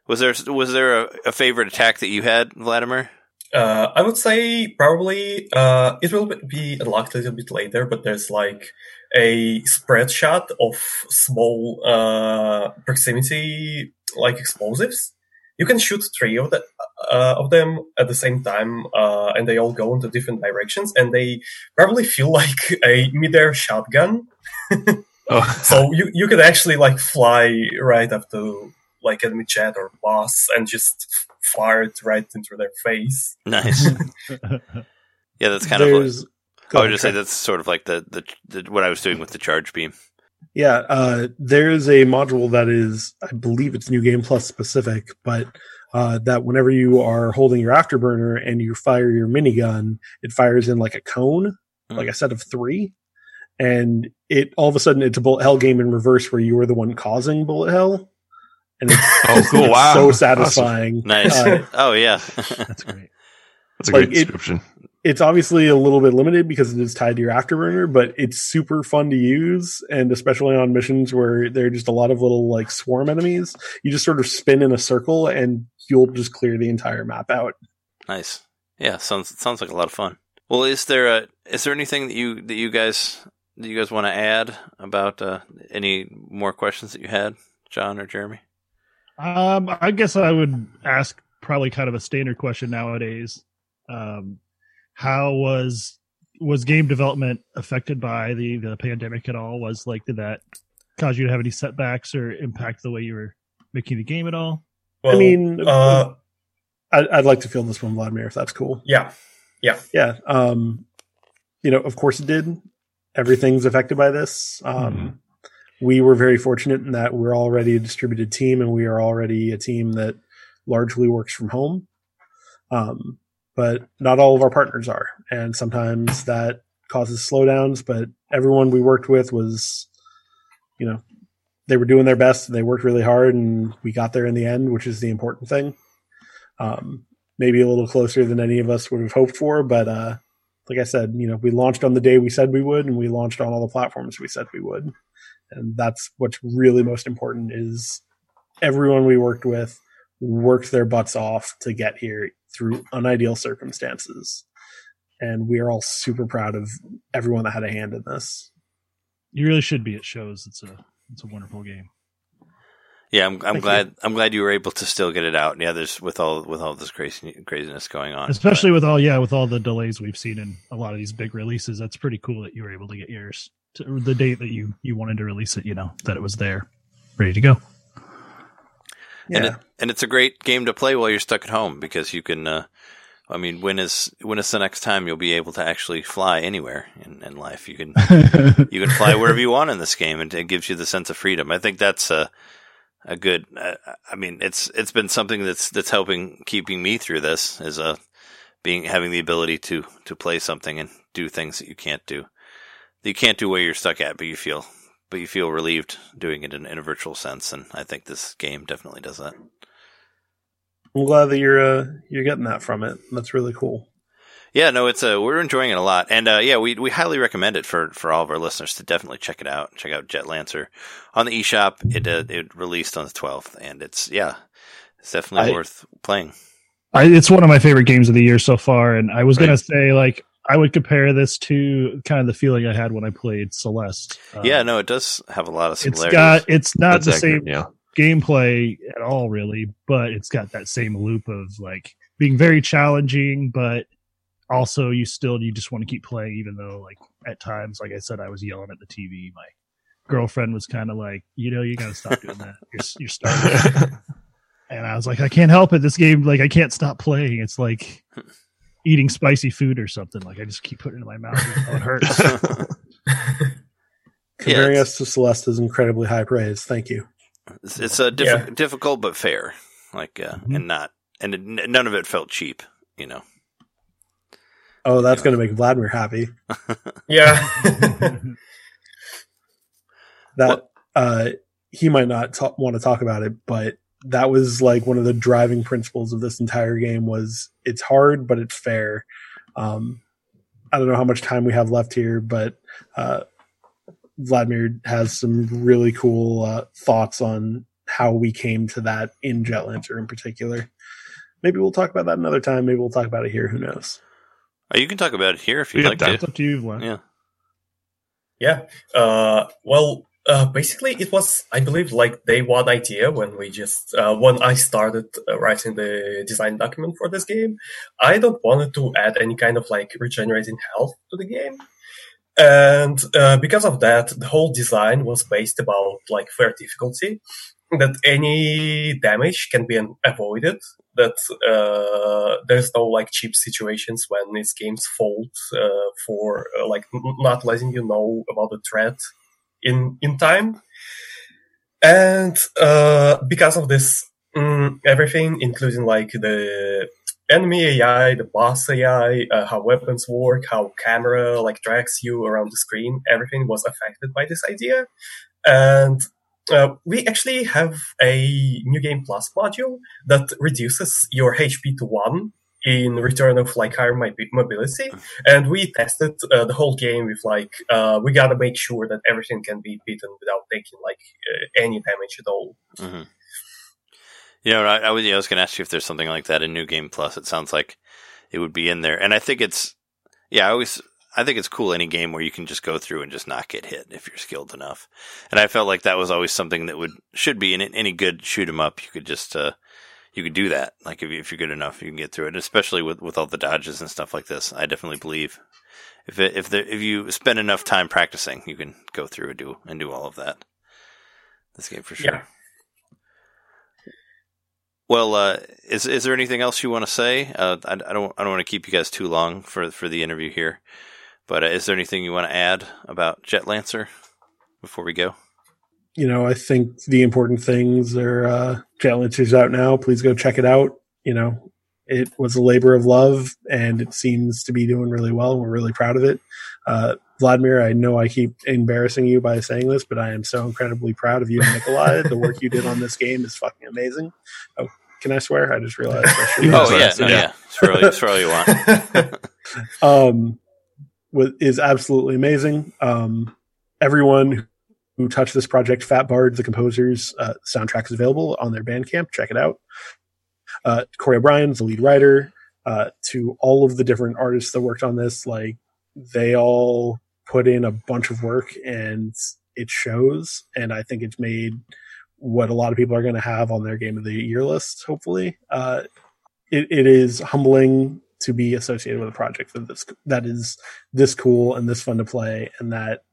Was there a favorite attack that you had, Vladimir? I would say probably it will be unlocked a little bit later, but there's like a spread shot of small proximity like explosives. You can shoot three of them at the same time, and they all go into different directions, and they probably feel like a midair shotgun. Oh. So you could actually like fly right up to like enemy jet or boss and just fire it right into their face. Nice. Yeah, that's kind of. I would just say that's sort of like the what I was doing with the charge beam. Yeah, there is a module that is, I believe it's New Game Plus specific, but that whenever you are holding your afterburner and you fire your minigun, it fires in like a cone, like a set of three, and it all of a sudden it's a bullet hell game in reverse where you are the one causing bullet hell, and it's so satisfying. Awesome. Nice. Yeah, that's great. That's a great description. It's obviously a little bit limited because it is tied to your afterburner, but it's super fun to use, and especially on missions where there are just a lot of little like swarm enemies, you just sort of spin in a circle and you'll just clear the entire map out. Nice. Yeah, sounds like a lot of fun. Well, is there anything that you guys want to add about any more questions that you had, John or Jeremy? I guess I would ask probably kind of a standard question nowadays. How was game development affected by the pandemic at all? Did that cause you to have any setbacks or impact the way you were making the game at all? Well, I mean, I'd like to field this one, Vladimir, if that's cool. Yeah. Of course it did. Everything's affected by this. We were very fortunate in that we're already a distributed team, and we are already a team that largely works from home. But not all of our partners are. And sometimes that causes slowdowns, but everyone we worked with was, they were doing their best and they worked really hard, and we got there in the end, which is the important thing. Maybe a little closer than any of us would have hoped for, but like I said, we launched on the day we said we would, and we launched on all the platforms we said we would. And that's what's really most important is everyone we worked with worked their butts off to get here through unideal circumstances, and we are all super proud of everyone that had a hand in this. You really should be. It shows. It's a wonderful game. Yeah, I'm glad. I'm glad you were able to still get it out. Yeah, there's with all this craziness going on, especially with all the delays we've seen in a lot of these big releases. That's pretty cool that you were able to get yours to the date that you wanted to release it. That it was there, ready to go. Yeah. And it's a great game to play while you're stuck at home, because you can, when is the next time you'll be able to actually fly anywhere in life? You can fly wherever you want in this game, and it gives you the sense of freedom. I think that's a good. It's been something that's helping keeping me through this is having the ability to play something and do things that you can't do where you're stuck at, but you feel relieved doing it in a virtual sense, and I think this game definitely does that. I'm glad that you're getting that from it. That's really cool. Yeah, no, it's we're enjoying it a lot, and yeah, we highly recommend it for all of our listeners to definitely check it out. Check out Jet Lancer on the eShop. It released on the 12th, and it's definitely worth playing. It's one of my favorite games of the year so far, and I was gonna say, like, I would compare this to kind of the feeling I had when I played Celeste. Yeah, no, it does have a lot of similarities. It's not the same gameplay at all, really, but it's got that same loop of like being very challenging, but also you just want to keep playing, even though, like, at times, like I said, I was yelling at the TV. My girlfriend was kind of like, you gotta stop doing that. You're starting. And I was like, I can't help it. This game, like, I can't stop playing. It's like eating spicy food or something. Like, I just keep putting it in my mouth until it hurts. Comparing us to Celeste is incredibly high praise. Thank you. It's difficult but fair, like, none of it felt cheap, Oh, that's going to make Vladimir happy. Yeah. He might not want to talk about it, but that was like one of the driving principles of this entire game was it's hard, but it's fair. I don't know how much time we have left here, but Vladimir has some really cool thoughts on how we came to that in Jet Lancer in particular. Maybe we'll talk about that another time. Maybe we'll talk about it here. Who knows? You can talk about it here if you'd like to. That's up to you, Vlad. Yeah. Basically, it was, I believe, like day one idea when we just when I started writing the design document for this game. I don't wanted to add any kind of like regenerating health to the game, and because of that, the whole design was based about like fair difficulty, that any damage can be avoided. That there's no like cheap situations when these games fold for like not letting you know about the threat in time. And because of this, everything, including like the enemy AI, the boss AI, how weapons work, how camera like drags you around the screen, everything was affected by this idea. And we actually have a New Game Plus module that reduces your HP to 1 in return of like higher mobility. And we tested the whole game with like, we gotta make sure that everything can be beaten without taking like any damage at all. Mm-hmm. I was gonna ask you if there's something like that in New Game Plus. It sounds like it would be in there. And I think I think it's cool any game where you can just go through and just not get hit if you're skilled enough. And I felt like that was always something that should be in any good shoot 'em up. You could just you could do that. Like if you're good enough, you can get through it. Especially with all the dodges and stuff like this, I definitely believe if you spend enough time practicing, you can go through and do all of that. This game for sure. Yeah. Well, is there anything else you want to say? I don't want to keep you guys too long for the interview here. But is there anything you want to add about Jet Lancer before we go? I think the important things are Jet Lancer's out now. Please go check it out. It was a labor of love, and it seems to be doing really well. We're really proud of it. Vladimir, I know I keep embarrassing you by saying this, but I am so incredibly proud of you, Nikolai. The work you did on this game is fucking amazing. Oh, can I swear? I just realized. Swear all you want. Is absolutely amazing. Everyone who touched this project, Fat Bard, the composer's soundtrack is available on their Bandcamp. Check it out. Corey O'Brien's the lead writer. To all of the different artists that worked on this, like they all put in a bunch of work, and it shows. And I think it's made what a lot of people are going to have on their Game of the Year list. Hopefully, it is humbling to be associated with a project that is this cool and this fun to play, and that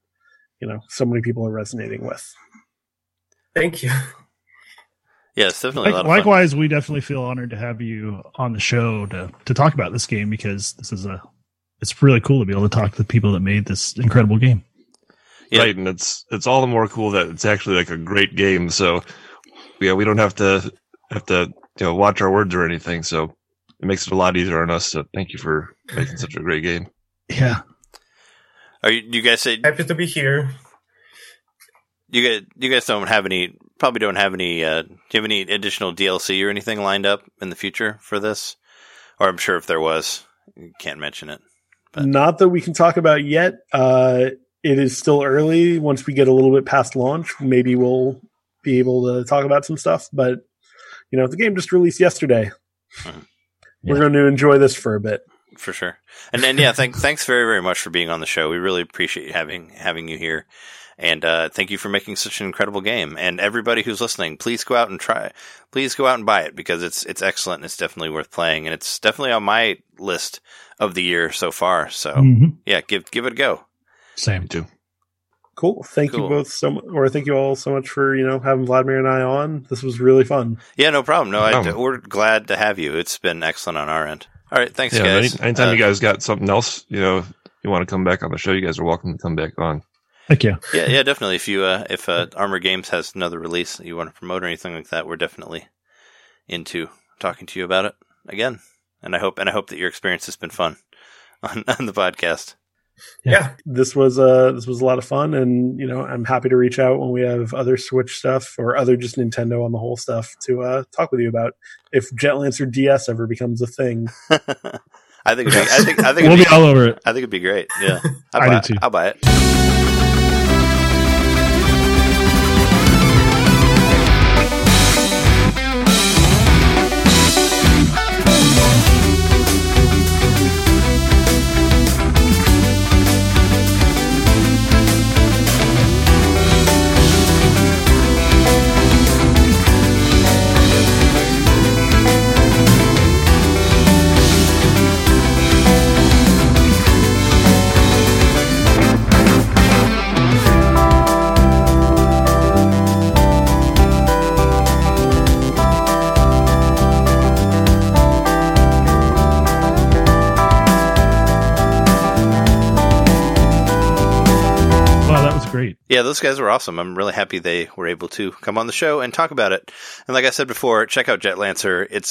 so many people are resonating with. Thank you. Yeah, it's definitely a lot of fun. Likewise, we definitely feel honored to have you on the show to talk about this game, because this is it's really cool to be able to talk to the people that made this incredible game. Yeah. Right, and it's all the more cool that it's actually like a great game. So we don't have to watch our words or anything. So it makes it a lot easier on us. So thank you for making such a great game. Yeah. Do you guys say happy to be here? You guys probably don't have any. Do you have any additional DLC or anything lined up in the future for this? Or I'm sure if there was, Can't mention it. But. Not that we can talk about yet. It is still early. Once we get a little bit past launch, maybe we'll be able to talk about some stuff. But, you know, the game just released yesterday. Mm-hmm. We're going to enjoy this for a bit. For sure. And then, yeah, thanks very, very much for being on the show. We really appreciate having you here. And thank you for making such an incredible game. And everybody who's listening, please go out and try it. Please go out and buy it, because it's excellent and it's definitely worth playing. And it's definitely on my list of the year so far. So, yeah, give it a go. Same, too. Cool. Thank you both so much, or thank you all so much for, you know, having Vladimir and I on. This was really fun. Yeah, no problem. We're glad to have you. It's been excellent on our end. All right, thanks, guys. Anytime you guys got something else, you know, you want to come back on the show, you guys are welcome to come back on. Heck yeah. Yeah, definitely. If you if Armor Games has another release that you want to promote or anything like that, we're definitely into talking to you about it again. And I hope that your experience has been fun on the podcast. Yeah. This was a lot of fun, and you know, I'm happy to reach out when we have other Switch stuff or other just Nintendo on the whole stuff to talk with you about. If Jet Lancer DS ever becomes a thing, I think we'll be all over it. I think it'd be great. Yeah, I'll buy it. Yeah, those guys were awesome. I'm really happy they were able to come on the show and talk about it. And like I said before, check out Jet Lancer. It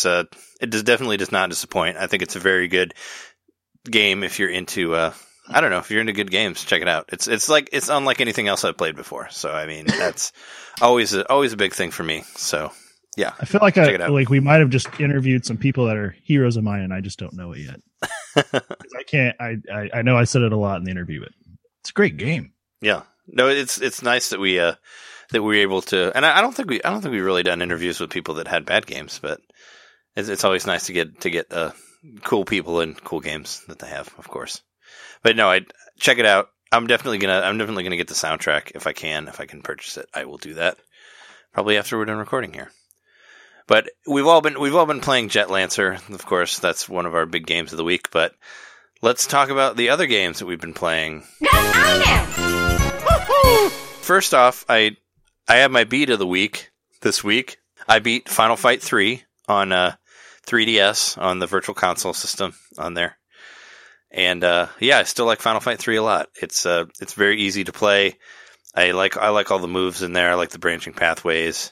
definitely does not disappoint. I think it's a very good game if you're into good games, check it out. It's unlike anything else I've played before. So I mean, that's always a big thing for me. So yeah, I feel like we might have just interviewed some people that are heroes of mine, and I just don't know it yet. I can't. I know I said it a lot in the interview, but it's a great game. Yeah. No, it's nice that we were able to, and I don't think we really done interviews with people that had bad games, but it's always nice to get cool people and cool games that they have, of course. But no, check it out. I'm definitely gonna get the soundtrack if I can purchase it. I will do that probably after we're done recording here. But we've all been playing Jet Lancer, of course. That's one of our big games of the week. But let's talk about the other games that we've been playing. First off, I have my beat of the week this week. I beat Final Fight 3 on 3DS on the Virtual Console system on there, and I still like Final Fight 3 a lot. It's very easy to play. I like all the moves in there. I like the branching pathways.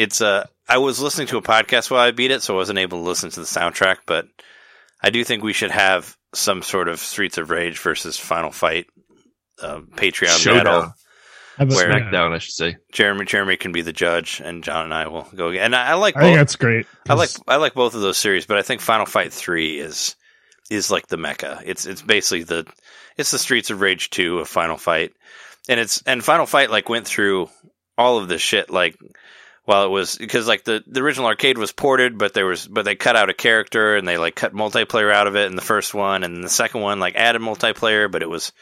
I was listening to a podcast while I beat it, so I wasn't able to listen to the soundtrack. But I do think we should have some sort of Streets of Rage versus Final Fight. Patreon Showdown. Battle, where Smackdown, I should say. Jeremy can be the judge, and John and I will go again. And I think that's great. I like both of those series, but I think Final Fight 3 is like the mecca. It's basically the Streets of Rage 2 of Final Fight, and Final Fight like went through all of this shit like while it was, because like the original arcade was ported, but they cut out a character and they like cut multiplayer out of it in the first one, and the second one like added multiplayer, but it was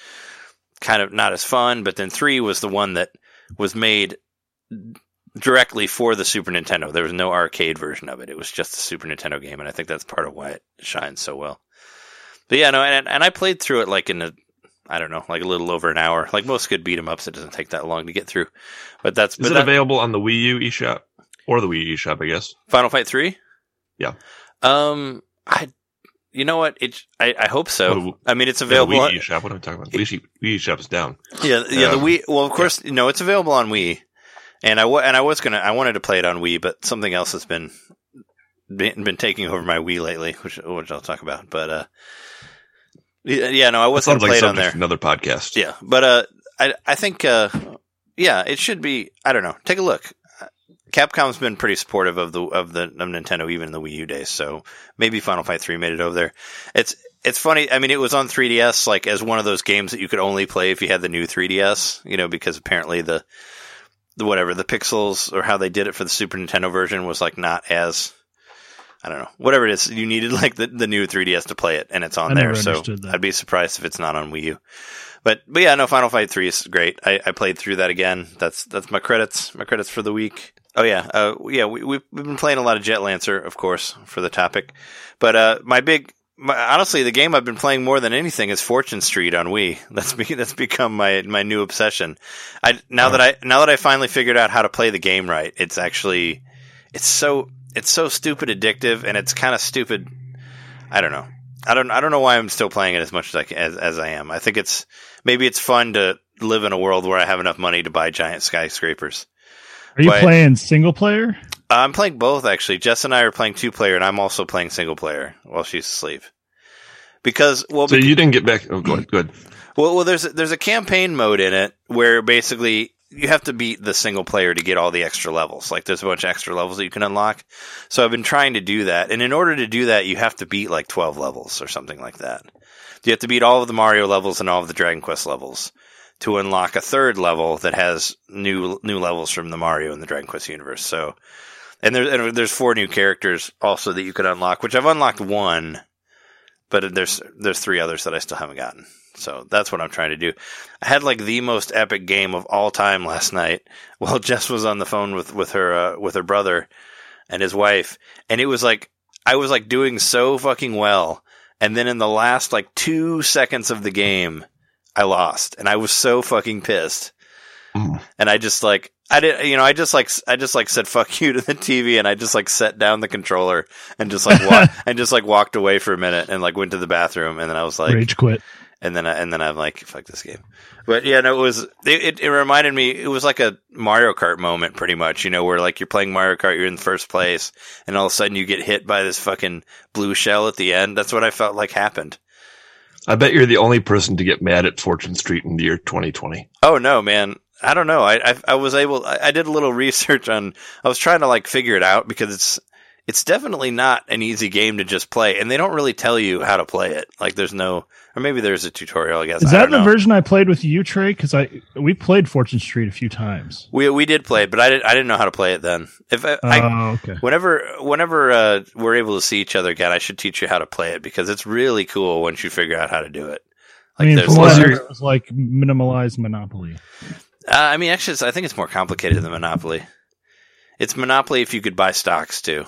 kind of not as fun. But then 3 was the one that was made directly for the Super Nintendo. There was no arcade version of it. It was just the Super Nintendo game, and I think that's part of why it shines so well. But yeah, no, and I played through it like like a little over an hour. Like most good beat-em-ups, it doesn't take that long to get through. But is it available on the Wii U eShop? Or the Wii U eShop, I guess. Final Fight 3? Yeah. You know what? I hope so. I mean, it's available. Yeah, the Wii U shop. What am I talking about? Wii U shop is down. Yeah. The Wii. Well, of course, yeah. No, it's available on Wii. And I wanted to play it on Wii, but something else has been taking over my Wii lately, which I'll talk about. But I was going to play it on there. Another podcast. Yeah, but I think it should be. I don't know. Take a look. Capcom's been pretty supportive of Nintendo even in the Wii U days, so maybe Final Fight 3 made it over there. It's It's funny. I mean, it was on 3DS, like, as one of those games that you could only play if you had the new 3DS, you know, because apparently the pixels or how they did it for the Super Nintendo version was, like, not as, I don't know, whatever it is. You needed, like, the new 3DS to play it, and it's on there. So that. I'd be surprised if it's not on Wii U. But yeah, no, Final Fight 3 is great. I played through that again. That's my credits. My credits for the week. Oh yeah, we've been playing a lot of Jet Lancer, of course, for the topic. But honestly, the game I've been playing more than anything is Fortune Street on Wii. That's become my new obsession. Now that I finally figured out how to play the game right, it's so stupid addictive, and it's kind of stupid. I don't know. I don't know why I'm still playing it as much as I am. I think maybe it's fun to live in a world where I have enough money to buy giant skyscrapers. Are you playing single player? I'm playing both, actually. Jess and I are playing two player, and I'm also playing single player while she's asleep. Because you didn't get back. Oh, good. Well, there's a campaign mode in it where basically you have to beat the single player to get all the extra levels. Like, there's a bunch of extra levels that you can unlock. So I've been trying to do that, and in order to do that, you have to beat like 12 levels or something like that. You have to beat all of the Mario levels and all of the Dragon Quest levels to unlock a third level that has new levels from the Mario and the Dragon Quest universe. So, and there's four new characters also that you could unlock, which I've unlocked one, but there's three others that I still haven't gotten. So that's what I'm trying to do. I had like the most epic game of all time last night while Jess was on the phone with her brother and his wife, and it was like I was like doing so fucking well, and then in the last like 2 seconds of the game, I lost, and I was so fucking pissed. And I just said fuck you to the TV, and I just like set down the controller and just like walked away for a minute and like went to the bathroom, and then I was like rage quit. And then I'm like fuck this game. But yeah, no, it reminded me, it was like a Mario Kart moment pretty much, you know, where like you're playing Mario Kart, you're in first place, and all of a sudden you get hit by this fucking blue shell at the end. That's what I felt like happened. I bet you're the only person to get mad at Fortune Street in the year 2020. Oh, no, man. I don't know. I did a little research on... I was trying to, like, figure it out, because it's definitely not an easy game to just play, and they don't really tell you how to play it. Like, there's no... Or maybe there's a tutorial, I guess. Is that the version I played with you, Trey? Because we played Fortune Street a few times. We did play it, but I didn't know how to play it then. Okay. Whenever we're able to see each other again, I should teach you how to play it, because it's really cool once you figure out how to do it. Like, I mean, it was like minimalized Monopoly. I mean, actually, I think it's more complicated than Monopoly. It's Monopoly if you could buy stocks too,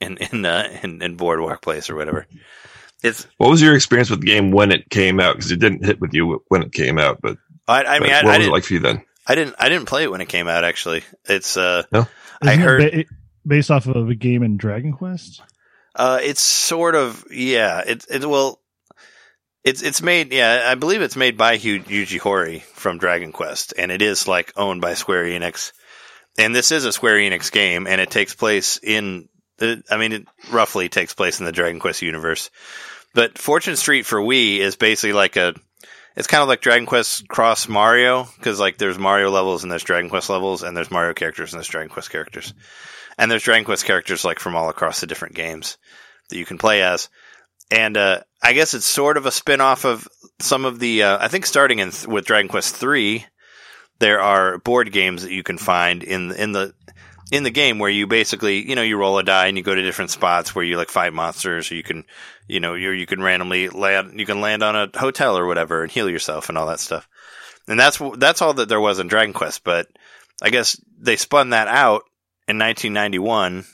in Boardwalk Place or whatever. What was your experience with the game when it came out? Because it didn't hit with you when it came out, but what was it like for you then? I didn't play it when it came out. Actually, it's no? I heard it based off of a game in Dragon Quest. It's sort of It's made I believe it's made by Yuji Horii from Dragon Quest, and it is like owned by Square Enix. And this is a Square Enix game, and it takes place it roughly takes place in the Dragon Quest universe. But Fortune Street for Wii is basically like it's kind of like Dragon Quest cross Mario, because like there's Mario levels and there's Dragon Quest levels, and there's Mario characters and there's Dragon Quest characters. And there's Dragon Quest characters like from all across the different games that you can play as. And I guess it's sort of a spin-off of some of the, I think starting with Dragon Quest 3, there are board games that you can find in the game where you basically, you know, you roll a die and you go to different spots where you like fight monsters, or you can, you know, you can randomly land on a hotel or whatever and heal yourself and all that stuff. And that's all that there was in Dragon Quest. But I guess they spun that out in 1991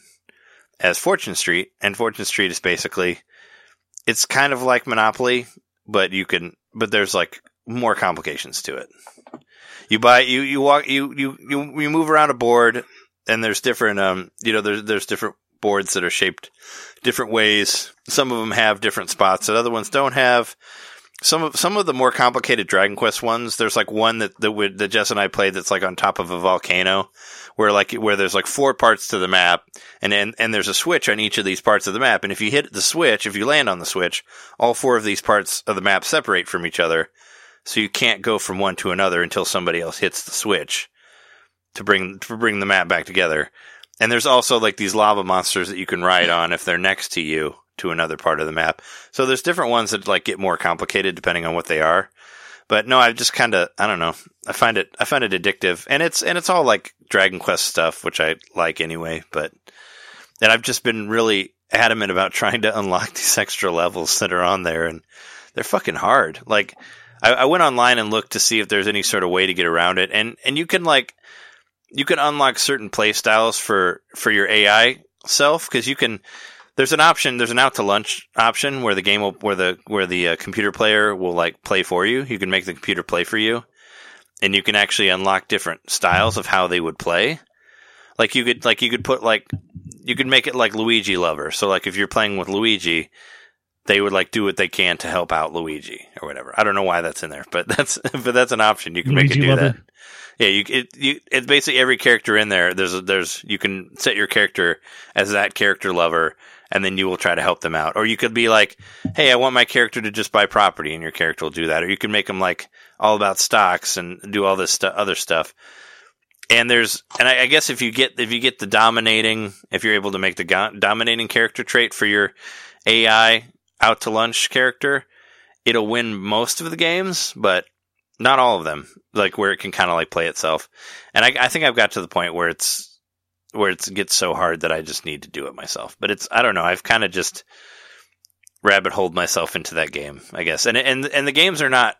as Fortune Street, and Fortune Street is basically, it's kind of like Monopoly, but there's like more complications to it. You move around a board. And there's different, there's different boards that are shaped different ways. Some of them have different spots that other ones don't have. Some of the more complicated Dragon Quest ones, there's like one that Jess and I played that's like on top of a volcano, where there's like four parts to the map, and there's a switch on each of these parts of the map. And if you hit the switch, if you land on the switch, all four of these parts of the map separate from each other, so you can't go from one to another until somebody else hits the switch to bring the map back together. And there's also like these lava monsters that you can ride on if they're next to you to another part of the map. So there's different ones that like get more complicated depending on what they are. But no, I just kind of, I don't know. I find it addictive, and it's all like Dragon Quest stuff, which I like anyway. But and I've just been really adamant about trying to unlock these extra levels that are on there, and they're fucking hard. Like I went online and looked to see if there's any sort of way to get around it, and you can like you can unlock certain play styles for your AI self because you can. There's an option. There's an out to lunch option where the game will, where the computer player will like play for you. You can make the computer play for you, and you can actually unlock different styles of how they would play. Like you could make it like Luigi lover. So like if you're playing with Luigi, they would like do what they can to help out Luigi or whatever. I don't know why that's in there, but that's an option. You can Luigi make it do lover. That. Yeah, it's basically every character in there. There's you can set your character as that character lover. And then you will try to help them out. Or you could be like, hey, I want my character to just buy property, and your character will do that. Or you can make them like all about stocks and do all this other stuff. And I guess if you get the dominating, if you're able to make the dominating character trait for your AI out to lunch character, it'll win most of the games, but not all of them. Like where it can kind of like play itself. And I think I've got to the point where it gets so hard that I just need to do it myself. But it's, I don't know, I've kind of just rabbit holed myself into that game, I guess. And the games are not,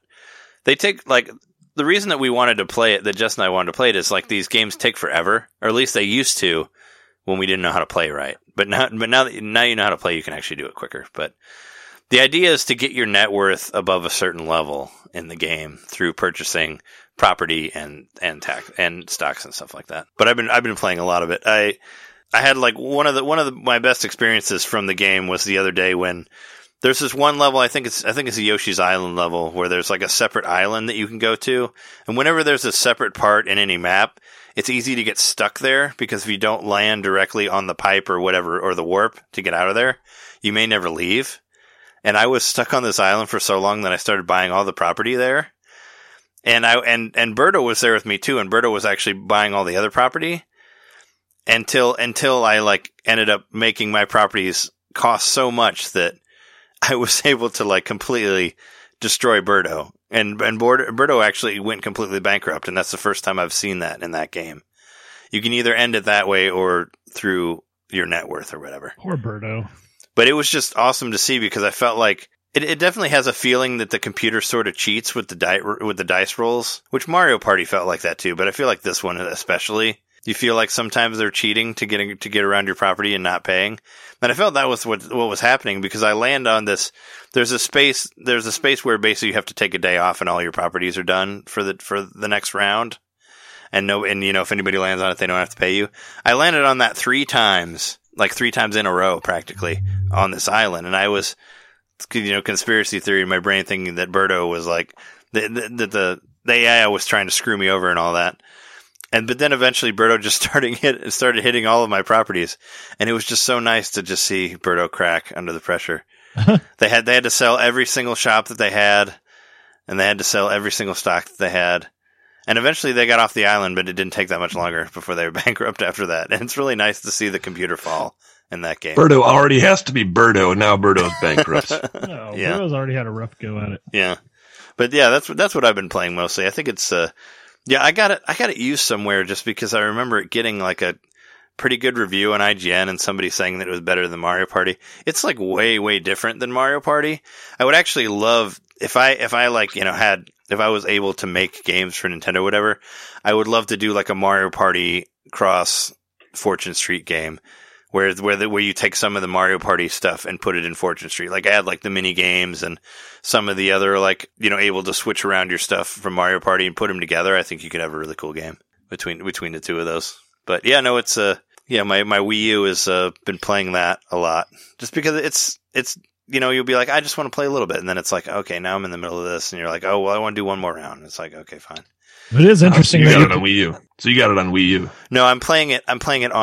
they take, like, the reason that we wanted to play it, that Jess and I wanted to play it, is, like, these games take forever, or at least they used to when we didn't know how to play right. But now you know how to play, you can actually do it quicker. But the idea is to get your net worth above a certain level in the game through purchasing property and stocks and stuff like that. But I've been playing a lot of it. I had like one of my best experiences from the game was the other day when there's this one level, I think it's a Yoshi's Island level where there's like a separate island that you can go to. And whenever there's a separate part in any map, it's easy to get stuck there because if you don't land directly on the pipe or whatever or the warp to get out of there, you may never leave. And I was stuck on this island for so long that I started buying all the property there. And I and Berto was there with me too, and Berto was actually buying all the other property until I like ended up making my properties cost so much that I was able to like completely destroy Berto. And Berto actually went completely bankrupt, and that's the first time I've seen that in that game. You can either end it that way or through your net worth or whatever. Poor Berto. But it was just awesome to see because I felt like It definitely has a feeling that the computer sort of cheats with the dice rolls, which Mario Party felt like that too. But I feel like this one especially, you feel like sometimes they're cheating to get around your property and not paying. And I felt that was what was happening because I land on this. There's a space where basically you have to take a day off and all your properties are done for the next round. And you know if anybody lands on it, they don't have to pay you. I landed on that three times in a row practically on this island, and I was. You know, conspiracy theory in my brain thinking that Berto was like the AI was trying to screw me over and all that, but then eventually Berto just started hitting all of my properties, and it was just so nice to just see Berto crack under the pressure. They had to sell every single shop that they had, and they had to sell every single stock that they had, and eventually they got off the island, but it didn't take that much longer before they were bankrupt after that. And it's really nice to see the computer fall. In that game, Berto already has to be Berto, and now Berto's bankrupt. No, yeah. Berto's already had a rough go at it. Yeah, but yeah, that's what I've been playing mostly. I think it's I got it used somewhere just because I remember it getting like a pretty good review on IGN and somebody saying that it was better than Mario Party. It's like way different than Mario Party. I would actually love if I like you know had if I was able to make games for Nintendo or whatever, I would love to do like a Mario Party cross Fortune Street game. Where you take some of the Mario Party stuff and put it in Fortune Street, like add like the mini games and some of the other like you know able to switch around your stuff from Mario Party and put them together. I think you could have a really cool game between the two of those. But yeah, no, it's my Wii U has been playing that a lot just because it's you know you'll be like I just want to play a little bit and then it's like okay now I'm in the middle of this and you're like oh well I want to do one more round and it's like okay fine. But it is interesting. So you got it on Wii U. So you got it on Wii U. No, I'm playing it on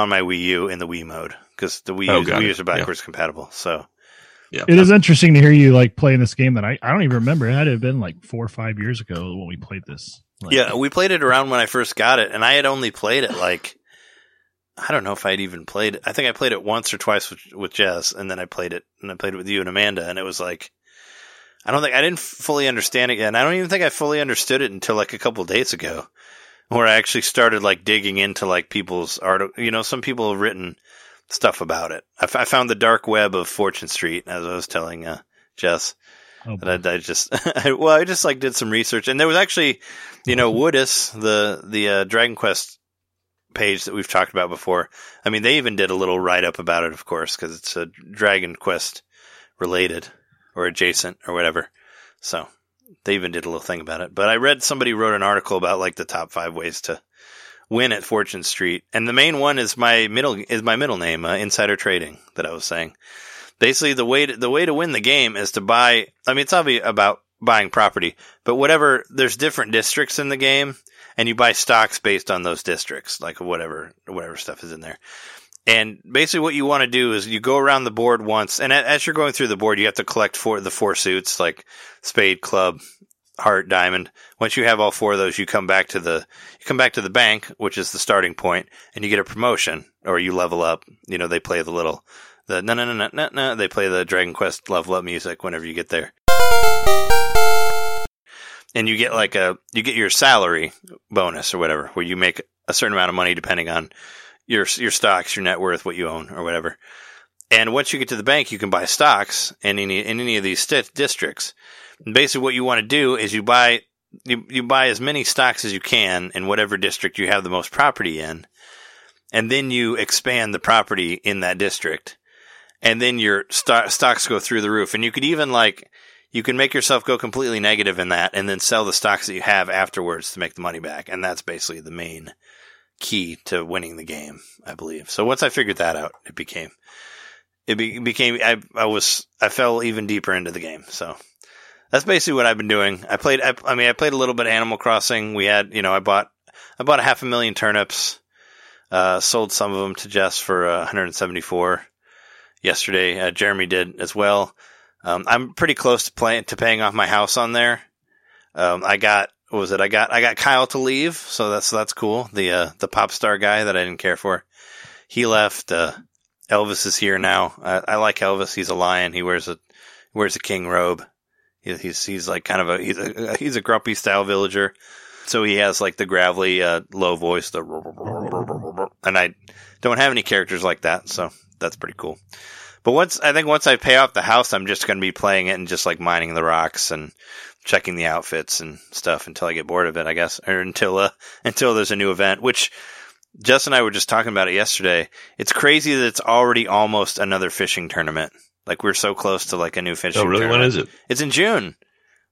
my Wii U in the Wii mode because the Wii U's are backwards compatible. So, yeah, it is interesting to hear you like playing this game that I don't even remember. It had to have been like 4 or 5 years ago when we played this. Like, yeah, we played it around when I first got it, and I had only played it like I don't know if I'd even played it. I think I played it once or twice with Jess, and then I played it with you and Amanda, and it was like, I didn't fully understand it yet, and I don't even think I fully understood it until like a couple of days ago, where I actually started like digging into like people's art. You know, some people have written stuff about it. I found the dark web of Fortune Street, as I was telling Jess. That I just, I just like did some research, and there was actually, you know, Woodis, the Dragon Quest page that we've talked about before. I mean, they even did a little write up about it, of course, because it's a Dragon Quest related or adjacent or whatever. So they even did a little thing about it. But I read somebody wrote an article about like the top 5 ways to win at Fortune Street, and the main one is my middle name, insider trading, that I was saying. Basically, the way to win the game is to buy. I mean, it's obviously about buying property, but whatever. There's different districts in the game, and you buy stocks based on those districts, like whatever stuff is in there. And basically, what you want to do is you go around the board once, and as you're going through the board, you have to collect the four suits, like spade, club, heart, diamond. Once you have all 4 of those, you come back to the bank, which is the starting point, and you get a promotion or you level up. You know, they play they play the Dragon Quest level up music whenever you get there. And you get you get your salary bonus or whatever, where you make a certain amount of money depending on your stocks, your net worth, what you own or whatever. And once you get to the bank, you can buy stocks in any of these districts. And basically what you want to do is you buy as many stocks as you can in whatever district you have the most property in. And then you expand the property in that district. And then your stocks go through the roof. And you could even make yourself go completely negative in that and then sell the stocks that you have afterwards to make the money back. And that's basically the main key to winning the game, I believe. So once I figured that out, I fell even deeper into the game. So that's basically what I've been doing. I played a little bit of Animal Crossing. We had, you know, I bought 500,000 turnips, sold some of them to Jess for 174 yesterday. Jeremy did as well. I'm pretty close to paying off my house on there. I got Kyle to leave. So that's cool. The pop star guy that I didn't care for, he left. Elvis is here now. I like Elvis. He's a lion. He wears a king robe. He's like kind of he's a grumpy style villager. So he has like the gravelly, low voice, and I don't have any characters like that. So that's pretty cool. But once I pay off the house, I'm just going to be playing it and just like mining the rocks and checking the outfits and stuff until I get bored of it, I guess, or until there's a new event, which Jess and I were just talking about it yesterday. It's crazy that it's already almost another fishing tournament. Like we're so close to like a new fishing tournament. When is it? It's in June.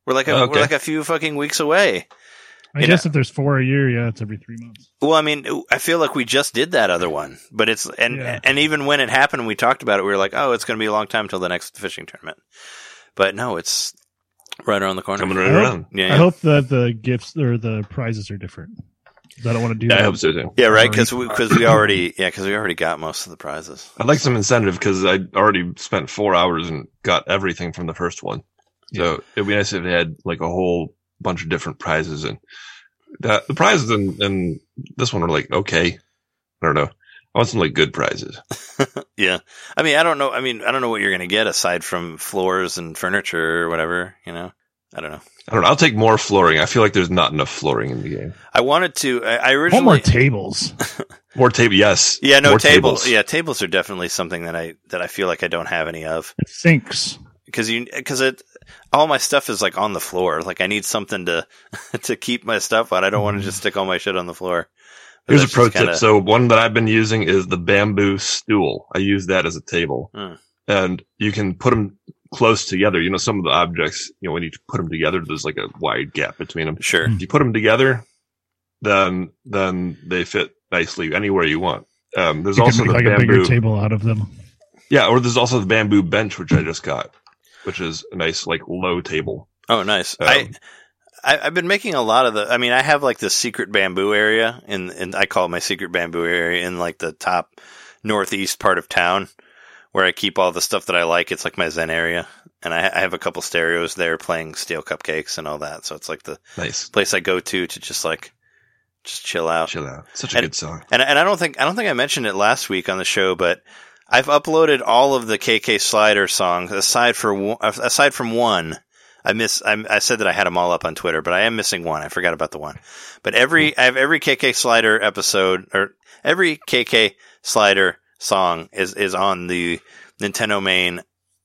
We're like a few fucking weeks away. I guess if there's 4 a year, yeah, it's every 3 months. Well, I mean, I feel like we just did that other one, but and even when it happened, we talked about it. We were like, oh, it's going to be a long time till the next fishing tournament. But no, it's right around the corner. Coming right around. Yeah, I hope that the gifts or the prizes are different. I don't want to do that. I hope so too. Yeah, right. Because we already got most of the prizes. I'd like some incentive because I already spent 4 hours and got everything from the first one. So it'd be nice if they had like a whole bunch of different prizes, and the prizes and this one were like okay. I don't know. I want some like good prizes. Yeah. I mean, I don't know what you're gonna get aside from floors and furniture or whatever. You know. I don't know. I'll take more flooring. I feel like there's not enough flooring in the game. I wanted to. I originally more tables. More tables. Yes. Yeah. No tables. Yeah, tables are definitely something that I feel like I don't have any of. It sinks because all my stuff is like on the floor. Like I need something to keep my stuff on. I don't want to just stick all my shit on the floor. But here's a pro tip. So one that I've been using is the bamboo stool. I use that as a table, and you can put them close together. You know, some of the objects, you know, when you put them together, there's like a wide gap between them. Sure. If you put them together, then they fit nicely anywhere you want. There's also the bamboo. You can make like a bigger table out of them. Yeah, or there's also the bamboo bench, which I just got, which is a nice like low table. Oh, nice. I've been making a lot of the. I mean, I have like the secret bamboo area, and I call it my secret bamboo area in like the top northeast part of town, where I keep all the stuff that I like. It's like my Zen area. And I have a couple stereos there playing steel cupcakes and all that. So it's like the nice place I go to just like Just chill out. Chill out. Such a good song. And I don't think I mentioned it last week on the show, but I've uploaded all of the KK Slider songs aside from one. I said that I had them all up on Twitter, but I am missing one. I forgot about the one. But I have every KK Slider episode, or every KK Slider song is on the Nintendo Main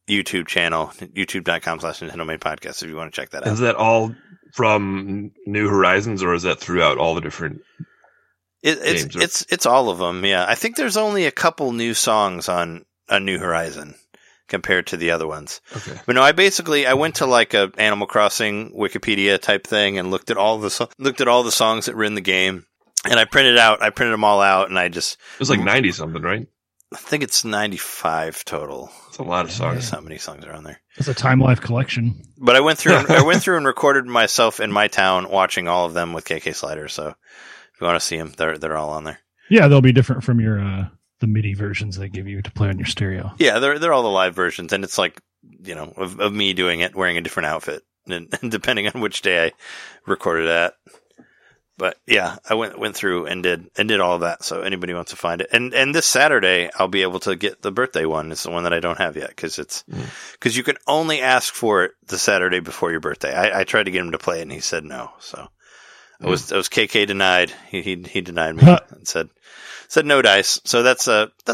YouTube channel, youtube.com/Nintendo Main Podcast, if you want to check that out. Is that all from New Horizons, or is that throughout all the different games? It's all of them, yeah. I think there's only a couple new songs on a New Horizon compared to the other ones. Okay. But no, I went to like a Animal Crossing Wikipedia type thing and looked at all the songs that were in the game, and I printed them all out, and it was like 90 something, right? I think it's 95 total. It's a lot of songs. That's how many songs are on there. It's a Time Life collection. But I went through and recorded myself in my town watching all of them with KK Slider. So if you want to see them, they're all on there. Yeah, they'll be different from your the MIDI versions they give you to play on your stereo. Yeah, they're all the live versions, and it's like, you know, of me doing it, wearing a different outfit, and depending on which day I recorded at. But yeah, I went through and did all of that. So anybody wants to find it, and this Saturday I'll be able to get the birthday one. It's the one that I don't have yet because you can only ask for it the Saturday before your birthday. I tried to get him to play it and he said no. So I was KK denied. He denied me and said no dice. So that's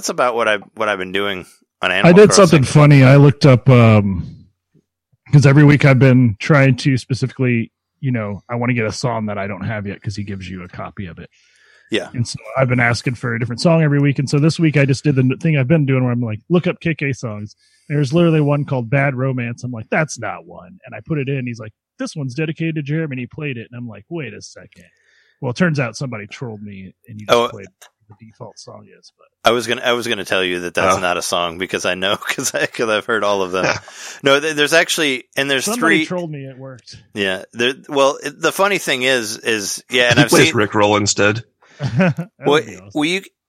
about what I've been doing on Animal Crossing. I did something funny. I looked up because every week I've been trying to specifically, you know, I want to get a song that I don't have yet because he gives you a copy of it. Yeah. And so I've been asking for a different song every week. And so this week I just did the thing I've been doing where I'm like, look up KK songs. And there's literally one called Bad Romance. I'm like, that's not one. And I put it in. He's like, this one's dedicated to Jeremy. And he played it. And I'm like, wait a second. Well, it turns out somebody trolled me and you just played the default song is. But I was gonna tell you that's not a song because I know because I've heard all of them. No, there's actually somebody trolled me. It worked. Yeah. The funny thing is yeah. And I've plays seen Rickroll instead. Well, awesome. Well,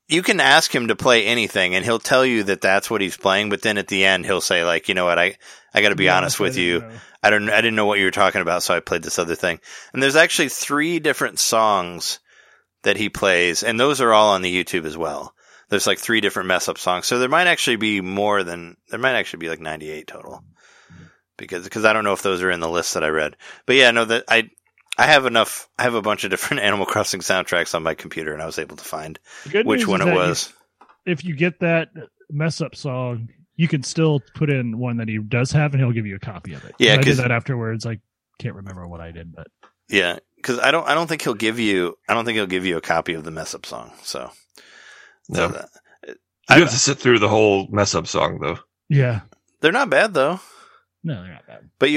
you can ask him to play anything, and he'll tell you that's what he's playing. But then at the end, he'll say like, you know what, I got to be honest with you. I didn't know what you were talking about, so I played this other thing. And there's actually 3 different songs that he plays, and those are all on the YouTube as well. There's like 3 different mess up songs, so there might actually be like 98 total, because I don't know if those are in the list that I read. But yeah, no, that I have a bunch of different Animal Crossing soundtracks on my computer, and I was able to find which one it was. If you get that mess up song, you can still put in one that he does have, and he'll give you a copy of it. Yeah, I did that afterwards. I can't remember what I did, but yeah. Because I don't think he'll give you a copy of the mess up song. So no, you have to sit through the whole mess up song though. Yeah, they're not bad though. No, they're not bad. But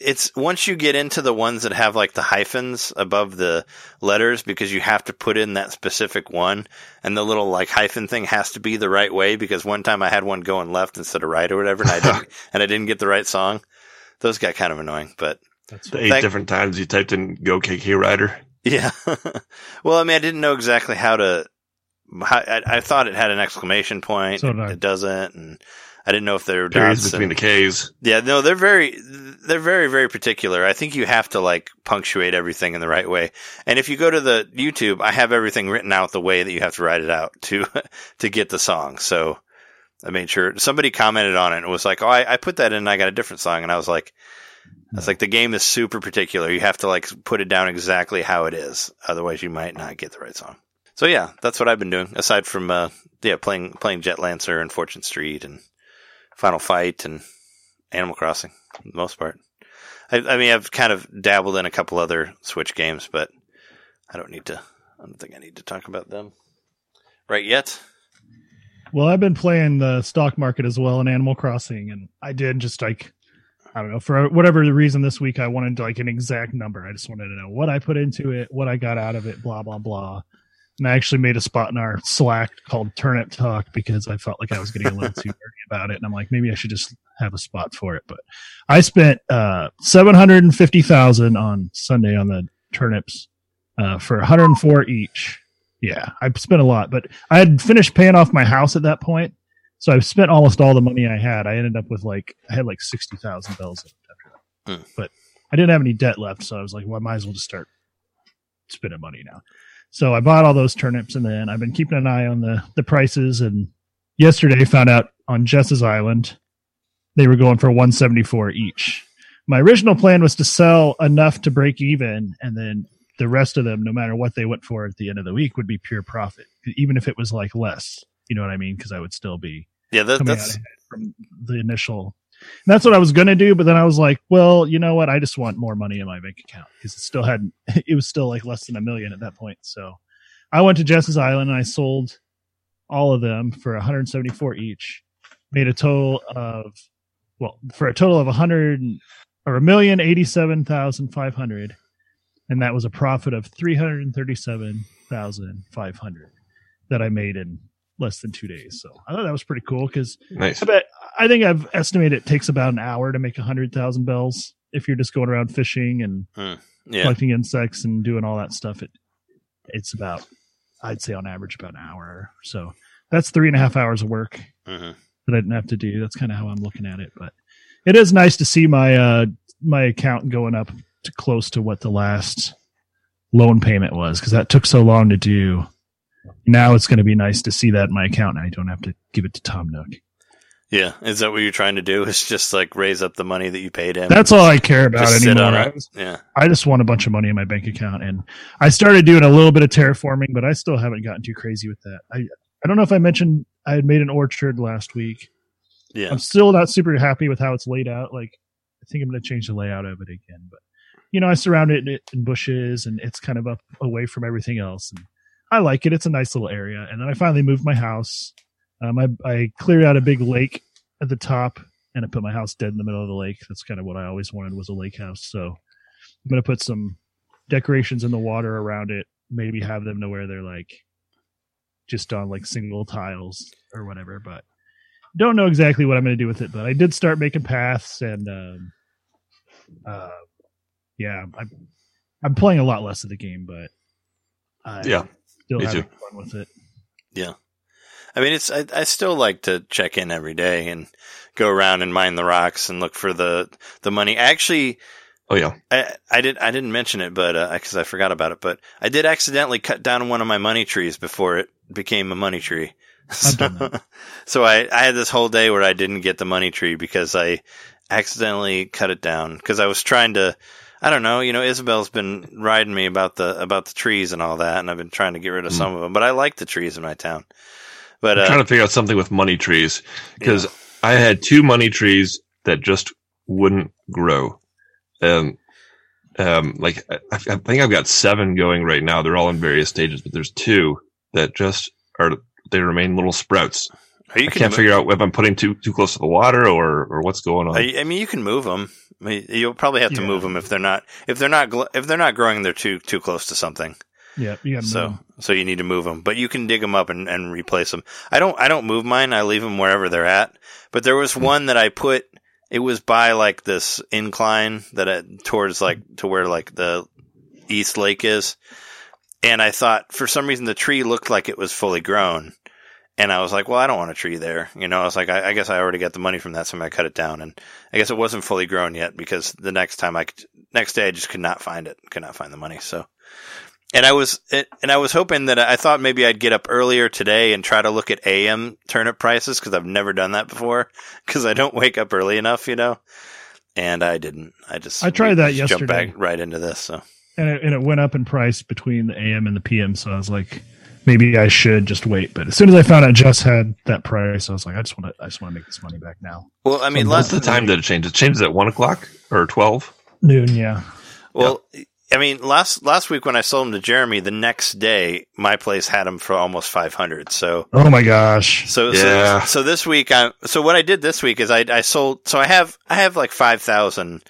it's once you get into the ones that have like the hyphens above the letters, because you have to put in that specific one, and the little like hyphen thing has to be the right way. Because one time I had one going left instead of right or whatever, and I didn't get the right song. Those got kind of annoying, but. That's the 8 different times you typed in "Go KK Rider." Yeah. Well, I mean, I didn't know exactly how to. I thought it had an exclamation point. So it doesn't, and I didn't know if there were dots between the K's. Yeah, no, they're very, very particular. I think you have to like punctuate everything in the right way. And if you go to the YouTube, I have everything written out the way that you have to write it out to get the song. So I made sure somebody commented on it and was like, "Oh, I put that in, and I got a different song," and I was like. It's like the game is super particular. You have to like put it down exactly how it is. Otherwise, you might not get the right song. So yeah, that's what I've been doing. Aside from playing Jet Lancer and Fortune Street and Final Fight and Animal Crossing, for the most part. I mean, I've kind of dabbled in a couple other Switch games, but I don't think I need to talk about them right yet. Well, I've been playing the stock market as well in Animal Crossing, and I did just like. I don't know, for whatever reason this week, I wanted like an exact number. I just wanted to know what I put into it, what I got out of it, blah, blah, blah. And I actually made a spot in our Slack called Turnip Talk because I felt like I was getting a little too nerdy about it. And I'm like, maybe I should just have a spot for it. But I spent $750,000 on Sunday on the turnips for 104 each. Yeah, I spent a lot, but I had finished paying off my house at that point. So I've spent almost all the money I had. I ended up with I had 60,000 bells after that. But I didn't have any debt left, so I was like, well, I might as well just start spending money now. So I bought all those turnips, and then I've been keeping an eye on the prices. And yesterday found out on Jess's Island, they were going for $174 each. My original plan was to sell enough to break even, and then the rest of them, no matter what they went for at the end of the week, would be pure profit, even if it was like less. You know what I mean? Because I would still be that's from the initial. And that's what I was going to do, but then I was like, well, you know what? I just want more money in my bank account, because it was still like less than $1 million at that point. So I went to Jess's Island and I sold all of them for $174 each, made a total of, well, for a total of $1,087,500, and that was a profit of $337,500 that I made in less than 2 days. So I thought that was pretty cool, because nice. I think I've estimated it takes about an hour to make 100,000 bells if you're just going around fishing and collecting insects and doing all that stuff. It's about, I'd say on average, about an hour. So that's 3.5 hours of work that I didn't have to do. That's kind of how I'm looking at it. But it is nice to see my my account going up to close to what the last loan payment was, because that took so long to do. Now it's going to be nice to see that in my account, and I don't have to give it to Tom Nook. Yeah. Is that what you're trying to do? Is just like raise up the money that you paid him? That's all I care about anymore. I just want a bunch of money in my bank account. And I started doing a little bit of terraforming, but I still haven't gotten too crazy with that. I don't know if I mentioned I had made an orchard last week. Yeah. I'm still not super happy with how it's laid out. Like, I think I'm going to change the layout of it again, but you know, I surrounded it in bushes and it's kind of up away from everything else. And I like it. It's a nice little area. And then I finally moved my house. I cleared out a big lake at the top, and I put my house dead in the middle of the lake. That's kind of what I always wanted, was a lake house. So I'm going to put some decorations in the water around it, maybe have them to where they're like just on like single tiles or whatever, but don't know exactly what I'm going to do with it. But I did start making paths, and I'm playing a lot less of the game, but still having fun with it. Yeah. I mean, I still like to check in every day and go around and mine the rocks and look for the money. Actually, I didn't mention it, but because I forgot about it, but I did accidentally cut down one of my money trees before it became a money tree. So I had this whole day where I didn't get the money tree because I accidentally cut it down, because I was trying to. I don't know, you know, Isabel's been riding me about the trees and all that, and I've been trying to get rid of some of them, but I like the trees in my town. But I'm trying to figure out something with money trees, because I had two money trees that just wouldn't grow. I think I've got 7 going right now. They're all in various stages, but there's 2 that just they remain little sprouts. I can't figure out if I'm putting too close to the water or what's going on. I mean, you can move them. I mean, you'll probably have to move them if they're not growing. They're too close to something. Yeah, you gotta move them. So you need to move them, but you can dig them up and replace them. I don't move mine. I leave them wherever they're at. But there was one that I put. It was by like this incline to where like the East Lake is, and I thought for some reason the tree looked like it was fully grown, and I was like, well, I don't want a tree there. You know, I was like, I guess I already got the money from that, so I cut it down, and I guess it wasn't fully grown yet, because the next day I just could not find the money, so. And I was hoping that I thought maybe I'd get up earlier today and try to look at AM turnip prices, because I've never done that before, because I don't wake up early enough, you know. And I didn't. I tried that yesterday. Jumped back right into this, so. And it went up in price between the AM and the PM. So I was like, maybe I should just wait. But as soon as I found out Jess had that price, I was like, I just want to make this money back now. Well, I mean, lots of the time that it changes. It changes at 1 o'clock or 12 noon. Yeah. Well. Yep. I mean, last week when I sold them to Jeremy, the next day my place had them for almost $500. So, oh my gosh! So this week, what I did this week is I sold. So I have like 5,000.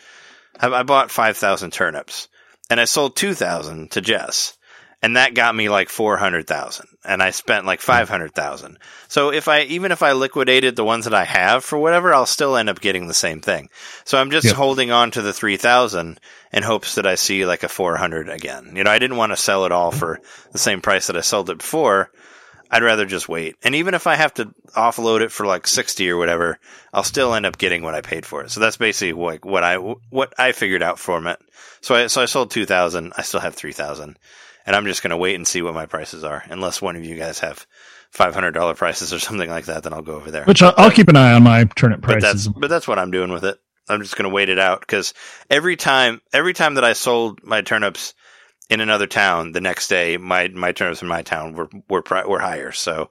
I bought 5,000 turnips, and I sold 2,000 to Jess, and that got me like 400,000, and I spent like 500,000. So even if I liquidated the ones that I have for whatever, I'll still end up getting the same thing. So I'm just holding on to the 3,000. In hopes that I see like a 400 again. You know, I didn't want to sell it all for the same price that I sold it before. I'd rather just wait. And even if I have to offload it for like 60 or whatever, I'll still end up getting what I paid for it. So that's basically like what I figured out from it. So I sold 2,000. I still have 3,000, and I'm just going to wait and see what my prices are. Unless one of you guys have $500 prices or something like that, then I'll go over there. Which I'll keep an eye on my turnip prices. But that's what I'm doing with it. I'm just going to wait it out, because every time that I sold my turnips in another town, the next day my turnips in my town were higher. So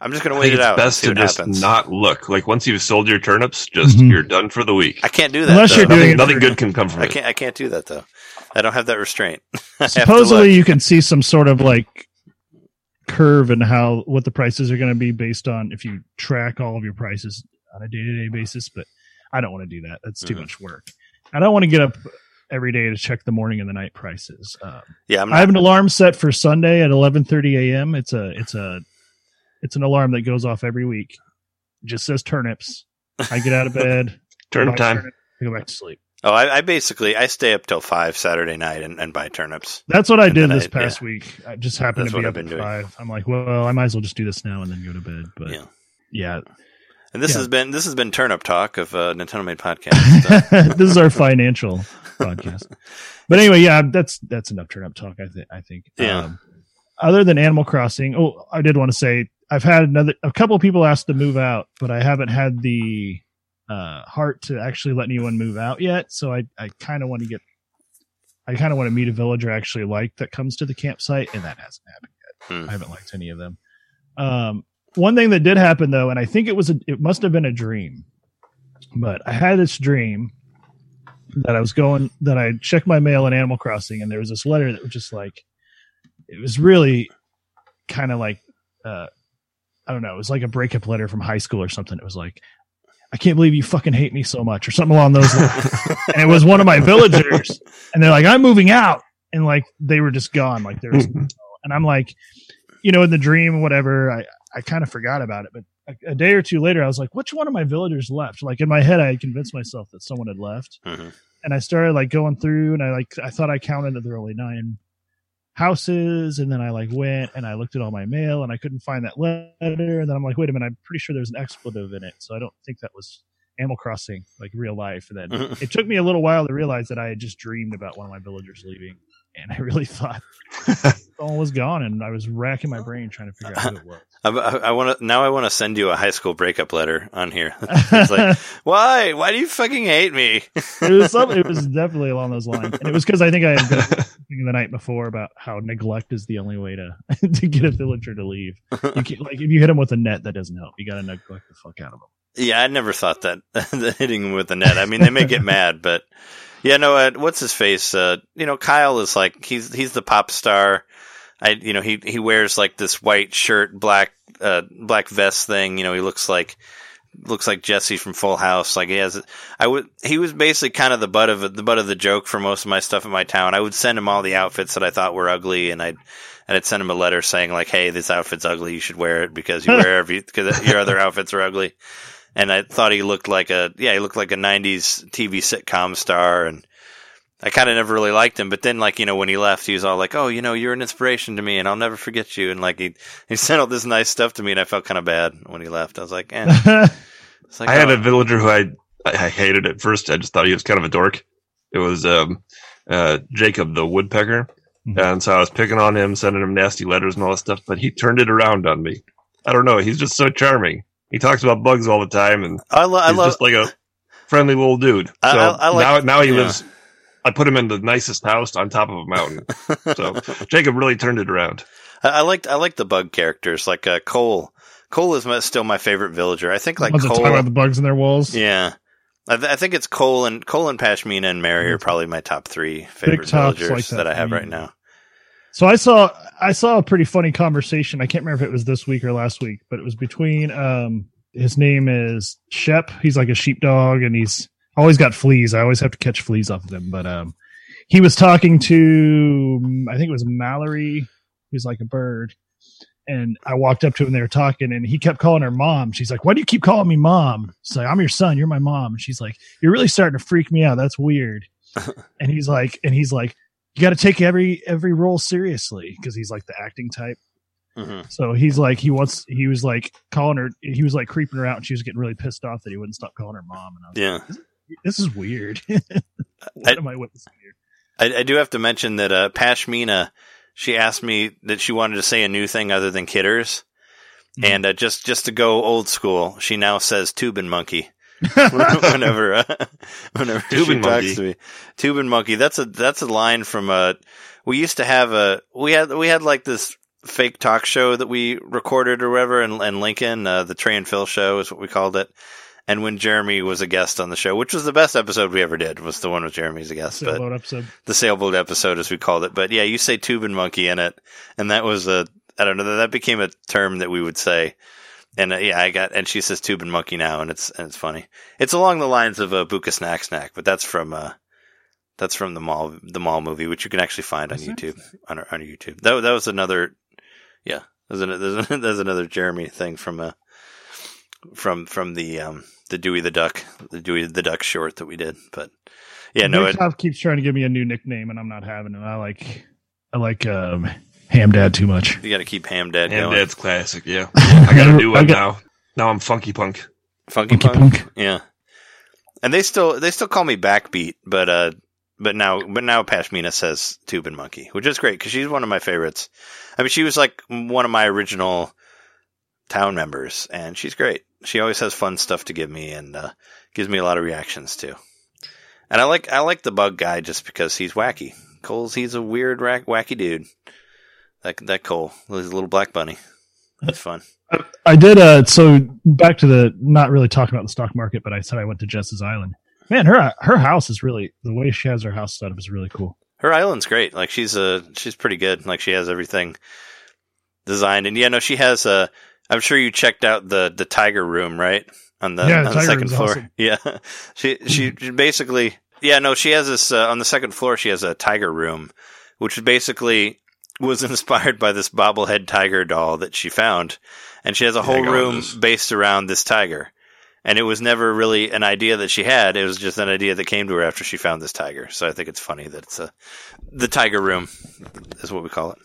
I'm just going to wait it out. It's best to just not look. Like, once you've sold your turnips, just you're done for the week. I can't do that. Unless you're doing nothing good can come from it. I can't do that though. I don't have that restraint. Supposedly, you can see some sort of like curve in what the prices are going to be based on if you track all of your prices on a day-to-day basis. But I don't want to do that. That's too much work. I don't want to get up every day to check the morning and the night prices. I have an alarm set for Sunday at 11:30 a.m. It's an alarm that goes off every week. It just says turnips. I get out of bed. Turnip time. I go back to sleep. Oh, I stay up till 5 Saturday night and buy turnips. That's what I did this past week. I just happened to be up at 5. I'm like, well, I might as well just do this now and then go to bed. But yeah. And this has been Turnip Talk of Nintendo Main Podcast. This is our financial podcast. But anyway, that's enough Turnip Talk. I think. Yeah. Other than Animal Crossing, I did want to say I've had a couple people ask to move out, but I haven't had the heart to actually let anyone move out yet. So I kind of want to meet a villager I actually like that comes to the campsite, and that hasn't happened yet. I haven't liked any of them. One thing that did happen, though, and I think it must have been a dream, but I had this dream that I checked my mail in Animal Crossing, and there was this letter that was just like, it was really kind of like, I don't know, it was like a breakup letter from high school or something. It was like, I can't believe you fucking hate me so much, or something along those lines. And it was one of my villagers, and they're like, I'm moving out. And like, they were just gone. Like, there was, and I'm like, you know, in the dream, whatever, I kind of forgot about it, but a day or two later, I was like, which one of my villagers left? Like, in my head, I had convinced myself that someone had left. Mm-hmm. And I started like going through, and I thought I counted that there were only 9 houses. And then I like went and I looked at all my mail, and I couldn't find that letter. And then I'm like, wait a minute, I'm pretty sure there's an expletive in it. So I don't think that was Animal Crossing, like real life. And then it took me a little while to realize that I had just dreamed about one of my villagers leaving. And I really thought all was gone, and I was racking my brain trying to figure out who it was. I want to send you a high school breakup letter on here. It's like, why do you fucking hate me? It was definitely along those lines, and it was because I think I had been thinking the night before about how neglect is the only way to get a villager to leave. You can't, like, if you hit him with a net, that doesn't help. You got to neglect the fuck out of him. Yeah, I never thought that hitting him with a net. I mean, they may get mad, but. Yeah, no. What's his face? Kyle is like he's the pop star. He wears like this white shirt, black vest thing. You know, he looks like Jesse from Full House. Like he was basically kind of the butt of the joke for most of my stuff in my town. I would send him all the outfits that I thought were ugly, and I'd send him a letter saying like, "Hey, this outfit's ugly. You should wear it because because your other outfits are ugly." And I thought he looked like a 90s TV sitcom star, and I kind of never really liked him. But then, like, you know, when he left, he was all like, "Oh, you know, you're an inspiration to me, and I'll never forget you." And like he sent all this nice stuff to me, and I felt kind of bad when he left. I was like, "Eh." It's like, I had a villager who I hated at first. I just thought he was kind of a dork. It was Jacob the woodpecker, and so I was picking on him, sending him nasty letters and all that stuff. But he turned it around on me. I don't know. He's just so charming. He talks about bugs all the time, and he's just like a friendly little dude. So now he lives. I put him in the nicest house on top of a mountain. So Jacob really turned it around. I liked the bug characters, like Cole. Cole is still my favorite villager. I think like Cole about the bugs in their walls. Yeah, I think it's Cole and Pashmina and Mary are probably my top 3 favorite villagers like that I have right now. So I saw a pretty funny conversation. I can't remember if it was this week or last week, but it was between his name is Shep. He's like a sheepdog, and he's always got fleas. I always have to catch fleas off of them. But he was talking to, I think it was Mallory, who's like a bird. And I walked up to him, and they were talking, and he kept calling her mom. She's like, "Why do you keep calling me mom?" She's like, "I'm your son. You're my mom." And she's like, "You're really starting to freak me out. That's weird." And he's like, "You got to take every role seriously," because he's like the acting type. Mm-hmm. So he's like, he was like calling her, he was like creeping her out, and she was getting really pissed off that he wouldn't stop calling her mom. And I was like, this is weird. What am I witnessing here? I do have to mention that Pashmina she asked me that she wanted to say a new thing other than kidders. Mm-hmm. And just to go old school, she now says Tubin Monkey. whenever she talks to me. Tubin Monkey. That's a line from we used to have we had like this fake talk show that we recorded or whatever in Lincoln, the Trey and Phil show is what we called it. And when Jeremy was a guest on the show, which was the best episode we ever did, was the one with Jeremy as a guest. The sailboat episode, as we called it. But yeah, you say Tubin Monkey in it. And that was that became a term that we would say. And and she says Tubin Monkey now, and it's funny. It's along the lines of a Buka Snack Snack, but that's from the mall movie, which you can actually find on YouTube. That was another, there's another Jeremy thing from the Dewey the Duck short that we did. But yeah, Microsoft keeps trying to give me a new nickname, and I'm not having it. I like Ham Dad too much. You got to keep Ham Dad going. Ham Dad's classic, yeah. I got to do one now. Now I'm Funky Punk. Funky Punk? Yeah. And they still call me Backbeat, but now Pashmina says Tubin Monkey, which is great because she's one of my favorites. I mean, she was like one of my original town members, and she's great. She always has fun stuff to give me and gives me a lot of reactions too. And I like the bug guy just because he's wacky. He's a weird wacky dude. That Cole, his little black bunny. That's fun. I did. So back to the not really talking about the stock market, but I said I went to Jess's island. Man, her house is really, the way she has her house set up is really cool. Her island's great. Like she's pretty good. Like she has everything designed, and she has a. I'm sure you checked out the tiger room, right? On the second floor. Awesome. Yeah, she basically. Yeah, no, she has this on the second floor. She has a tiger room, which is basically. Was inspired by this bobblehead tiger doll that she found, and she has a whole room based around this tiger. And it was never really an idea that she had; it was just an idea that came to her after she found this tiger. So I think it's funny that it's the tiger room is what we call it.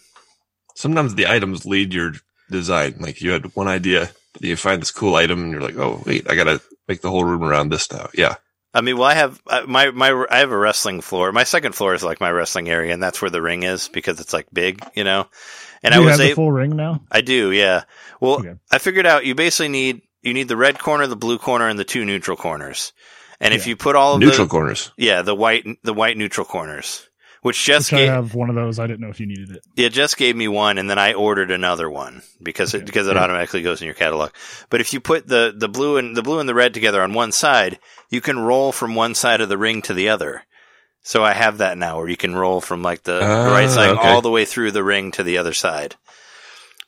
Sometimes the items lead your design. Like you had one idea, you find this cool item, and you're like, "Oh, wait, I gotta make the whole room around this now." Yeah. I mean, well, I have I have a wrestling floor. My second floor is like my wrestling area, and that's where the ring is because it's like big, And do you have the full ring now? I do, yeah. Well, okay. I figured out you basically need the red corner, the blue corner, and the two neutral corners. And if you put all of neutral corners, the white neutral corners, which Jess gave, I have one of those. I didn't know if you needed it. Yeah, Jess gave me one, and then I ordered another one because it automatically goes in your catalog. But if you put the blue and the red together on one side, you can roll from one side of the ring to the other. So I have that now, where you can roll from like the right side all the way through the ring to the other side.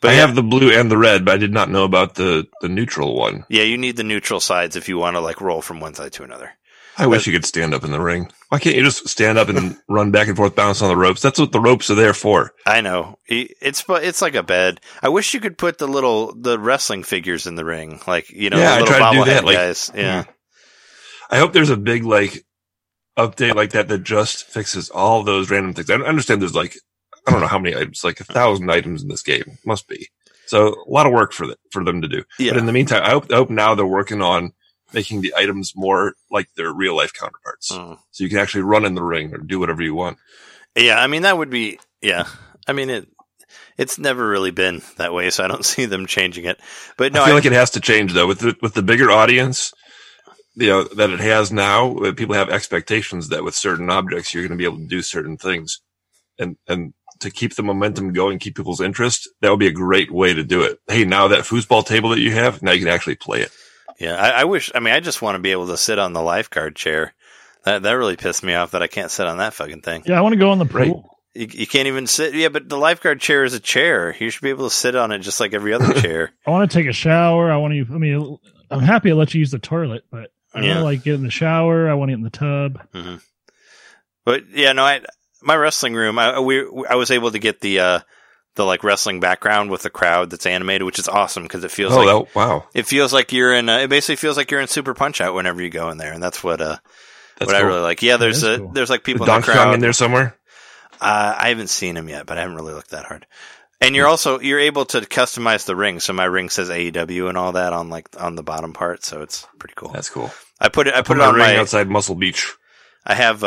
But I have the blue and the red, but I did not know about the neutral one. Yeah, you need the neutral sides if you want to like roll from one side to another. I wish you could stand up in the ring. Why can't you just stand up and run back and forth, bounce on the ropes? That's what the ropes are there for. I know. It's like a bed. I wish you could put the wrestling figures in the ring. Like, little bobblehead guys. Like, yeah. I hope there's a big, like, update like that just fixes all those random things. I understand there's, like, I don't know how many items, like 1,000 items in this game. Must be. So a lot of work for them to do. Yeah. But in the meantime, I hope now they're working on making the items more like their real life counterparts. Mm. So you can actually run in the ring or do whatever you want. Yeah. I mean, that would be, yeah. I mean, it's never really been that way. So I don't see them changing it, but no, I feel like it has to change though with the bigger audience, that it has now. People have expectations that with certain objects, you're going to be able to do certain things and to keep the momentum going, keep people's interest. That would be a great way to do it. Hey, now that foosball table that you have, now you can actually play it. Yeah, I wish. I mean, I just want to be able to sit on the lifeguard chair. That really pissed me off that I can't sit on that fucking thing. Yeah, I want to go on the pool. You can't even sit. Yeah, but the lifeguard chair is a chair. You should be able to sit on it just like every other chair. I want to take a shower. I'm happy to let you use the toilet, but I want to like get in the shower. I want to get in the tub. Mm-hmm. But yeah, no, my wrestling room. I was able to get the like wrestling background with the crowd that's animated, which is awesome because it feels it basically feels like you're in Super Punch-Out whenever you go in there, and that's what I really like. Yeah, there's like people in the crowd in there somewhere. I haven't seen him yet, but I haven't really looked that hard. And you're able to customize the ring, so my ring says AEW and all that on the bottom part, so it's pretty cool. That's cool. I put it on my ring outside Muscle Beach. I have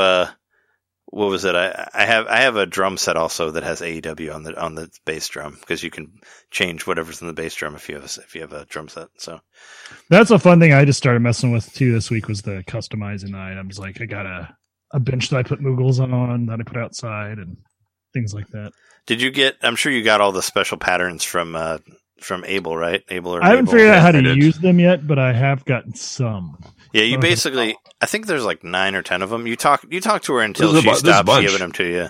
what was it? I have a drum set also that has AEW on the bass drum, because you can change whatever's in the bass drum if you have a drum set. So that's a fun thing I just started messing with too this week, was the customizing items. Like I got a bench that I put Moogles on that I put outside and things like that. Did you get? I'm sure you got all the special patterns from Abel, right? I haven't figured out how to use them yet, but I have gotten some. Yeah, you basically, I think there's like 9 or 10 of them. You talk to her until she stops giving them to you.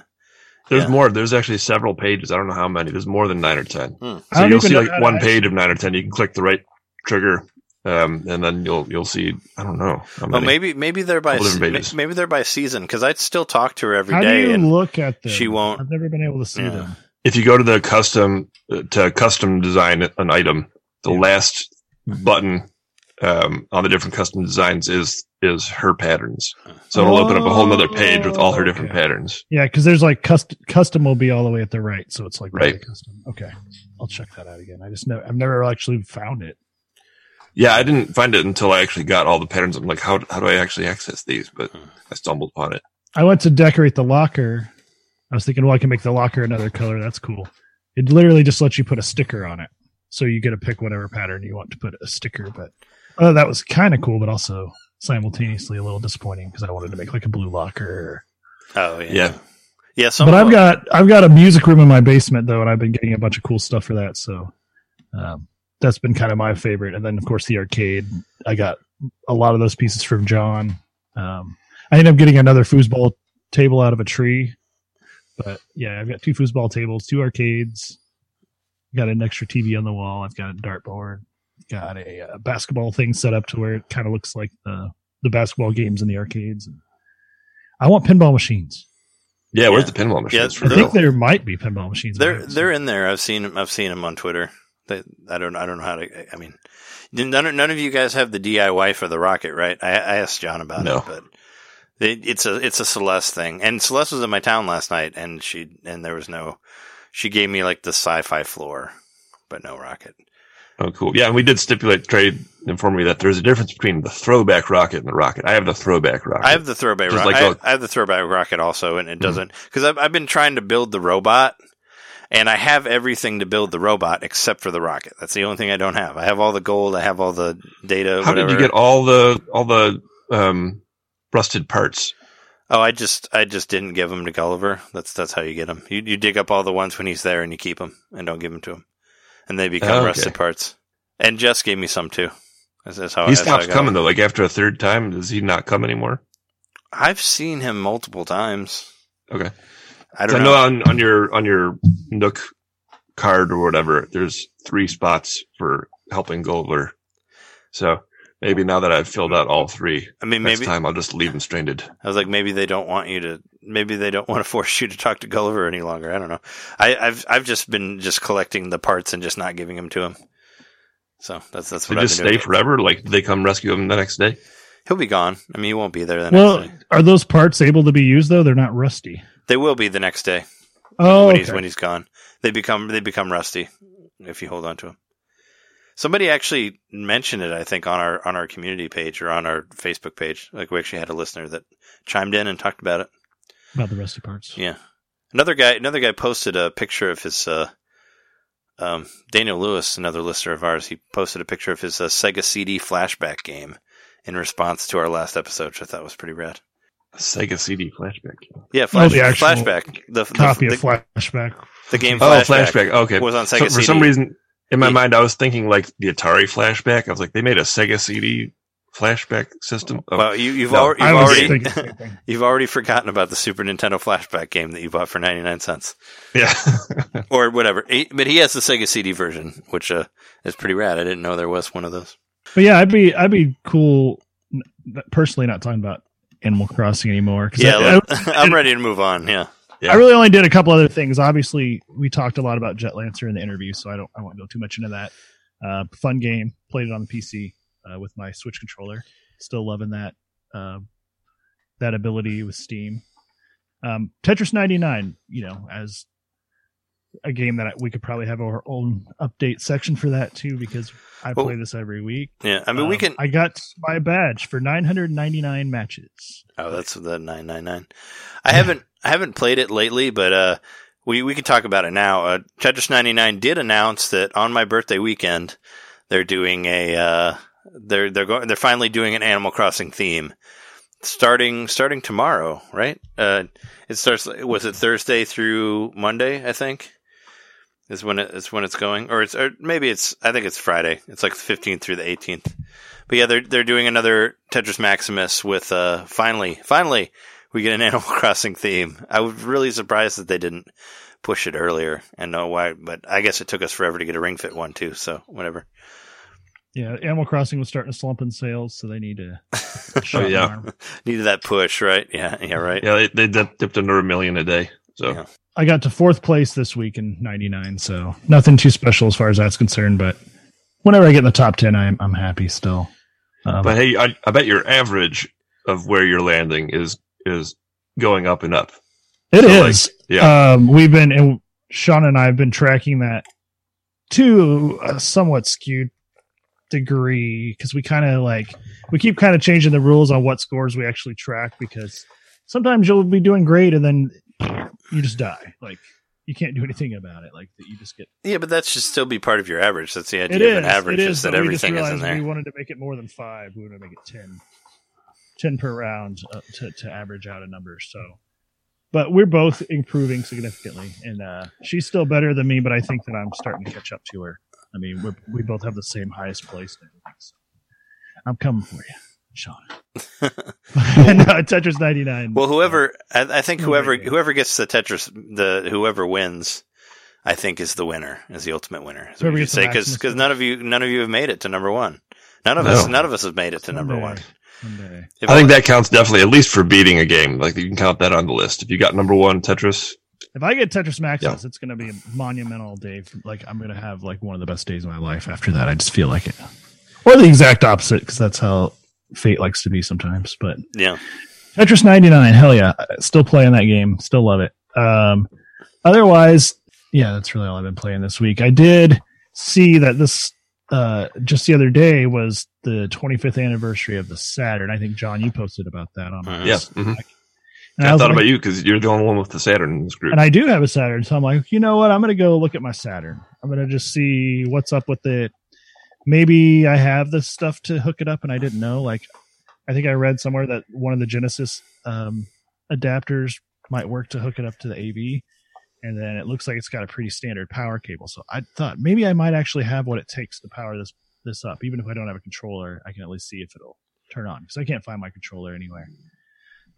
There's more. There's actually several pages. I don't know how many. There's more than 9 or 10. So you'll see like one page of 9 or 10. You can click the right trigger, and then you'll see. I don't know. Well, maybe they're by season, because I'd still talk to her every day. How do you look at them? She won't. I've never been able to see them. If you go to the custom design an item, the last button. On the different custom designs is her patterns. So it'll open up a whole nother page with all her different patterns. Yeah, because there's like custom will be all the way at the right, so it's like right. Custom. Okay, I'll check that out again. I've never actually found it. Yeah, I didn't find it until I actually got all the patterns. I'm like, how do I actually access these? But I stumbled upon it. I went to decorate the locker. I was thinking, well, I can make the locker another color. That's cool. It literally just lets you put a sticker on it. So you get to pick whatever pattern you want to put a sticker, but... Oh, that was kind of cool, but also simultaneously a little disappointing because I wanted to make like a blue locker. Oh yeah. But I've got a music room in my basement though, and I've been getting a bunch of cool stuff for that. So that's been kind of my favorite. And then of course the arcade. I got a lot of those pieces from John. I ended up getting another foosball table out of a tree. But yeah, I've got 2 foosball tables, 2 arcades. Got an extra TV on the wall. I've got a dartboard. Got a basketball thing set up to where it kind of looks like the basketball games in the arcades. And I want pinball machines. Yeah, where's the pinball machines? Yeah, I think there might be pinball machines. They're in there. I've seen them on Twitter. I don't know how to. I mean, none of you guys have the DIY for the rocket, right? I asked John about it, but it's a Celeste thing. And Celeste was in my town last night, and she gave me like the sci-fi floor, but no rocket. Oh, cool. Yeah, and we did stipulate, Trey informed me that there's a difference between the throwback rocket and the rocket. I have the throwback rocket. I have the throwback rocket also, and it doesn't... Because I've been trying to build the robot, and I have everything to build the robot except for the rocket. That's the only thing I don't have. I have all the gold, I have all the data, How did you get all the rusted parts? Oh, I just didn't give them to Gulliver. That's how you get them. You dig up all the ones when he's there, and you keep them, and don't give them to him. And they become rusted parts. And Jess gave me some too. That's how he stops coming though. Like after a third time, does he not come anymore? I've seen him multiple times. Okay, I know. On your Nook card or whatever, there's 3 spots for helping Goldler. So maybe now that I've filled out all 3, I mean, next time I'll just leave him stranded. I was like, maybe they don't want to force you to talk to Gulliver any longer. I don't know. I've just been just collecting the parts and just not giving them to him. So that's what I've been doing. They just stay forever? Like, they come rescue him the next day? He'll be gone. I mean, he won't be there the next day. Are those parts able to be used, though? They're not rusty. They will be the next day. Oh, when he's gone. They become rusty if you hold on to them. Somebody actually mentioned it, I think, on our community page or on our Facebook page. Like, we actually had a listener that chimed in and talked about it. About the rusty parts. Yeah. Another guy posted a picture of his Daniel Lewis, another listener of ours. He posted a picture of his Sega CD flashback game in response to our last episode, which I thought was pretty rad. Sega CD flashback. Yeah, flashback. The copy of flashback. The game. Flashback. Okay. Was on Sega CD. For some reason. In my mind, I was thinking like the Atari flashback. I was like, they made a Sega CD flashback system. Oh, well, you've already forgotten about the Super Nintendo flashback game that you bought for 99 cents. Yeah, or whatever. But he has the Sega CD version, which is pretty rad. I didn't know there was one of those. But yeah, I'd be cool. Personally, not talking about Animal Crossing anymore. Yeah, I'm ready to move on. Yeah. Yeah. I really only did a couple other things. Obviously, we talked a lot about Jet Lancer in the interview, so I won't go too much into that. Fun game. Played it on the PC with my Switch controller. Still loving that that ability with Steam. Tetris 99, as a game that we could probably have our own update section for that too, because I play this every week. Yeah, I mean, we can. I got my badge for 999 matches. Oh, that's the 999. I haven't played it lately, but we can talk about it now. Tetris 99 did announce that on my birthday weekend, they're doing a they're finally doing an Animal Crossing theme. Starting tomorrow, right? It starts. Was it Thursday through Monday? I think is when it's going, or maybe it's. I think it's Friday. It's like the 15th through the 18th. But yeah, they're doing another Tetris Maximus with. Finally, we get an Animal Crossing theme. I was really surprised that they didn't push it earlier. I know why, but I guess it took us forever to get a Ring Fit one too. So whatever. Yeah, Animal Crossing was starting to slump in sales, so they need to. Needed that push, right? Yeah, right. Yeah, they dipped under a million a day. So yeah. I got to fourth place this week in 99, so nothing too special as far as that's concerned. But whenever I get in the top 10, I'm happy still. But hey, I bet your average of where you're landing is going up and up. It so is. Like, yeah, Sean and I have been tracking that to a somewhat skewed degree, because we keep kind of changing the rules on what scores we actually track, because sometimes you'll be doing great and then you just die, like you can't do anything about it, like that you just get. Yeah, but that should still be part of your average. That's the idea of an average is that everything is in there. We wanted to make it more than 5. We wanted to make it 10 per round to average out a number. So, but we're both improving significantly, and she's still better than me, but I think that I'm starting to catch up to her. I mean, we both have the same highest place. So I'm coming for you, Sean. Tetris 99. Well, whoever gets the Tetris, whoever wins, I think is the winner, is the ultimate winner. So you say, because none of you have made it to number one. None of us have made it to number one. I think that counts definitely, at least for beating a game. Like you can count that on the list. If you got number one Tetris. If I get Tetris Maximus, it's going to be a monumental day. I'm going to have one of the best days of my life after that. I just feel like it. Or the exact opposite, because that's how fate likes to be sometimes. But yeah, Tetris 99, hell yeah. Still playing that game. Still love it. Otherwise, yeah, that's really all I've been playing this week. I did see that this just the other day was the 25th anniversary of the Saturn. I think, John, you posted about that on my list. Yeah. Mm-hmm. I thought about you because you're the only one with the Saturn in this group. And I do have a Saturn, so I'm like, you know what? I'm going to go look at my Saturn. I'm going to just see what's up with it. Maybe I have this stuff to hook it up, and I didn't know. I think I read somewhere that one of the Genesis adapters might work to hook it up to the AV, and then it looks like it's got a pretty standard power cable. So I thought maybe I might actually have what it takes to power this up. Even if I don't have a controller, I can at least see if it'll turn on, because I can't find my controller anywhere.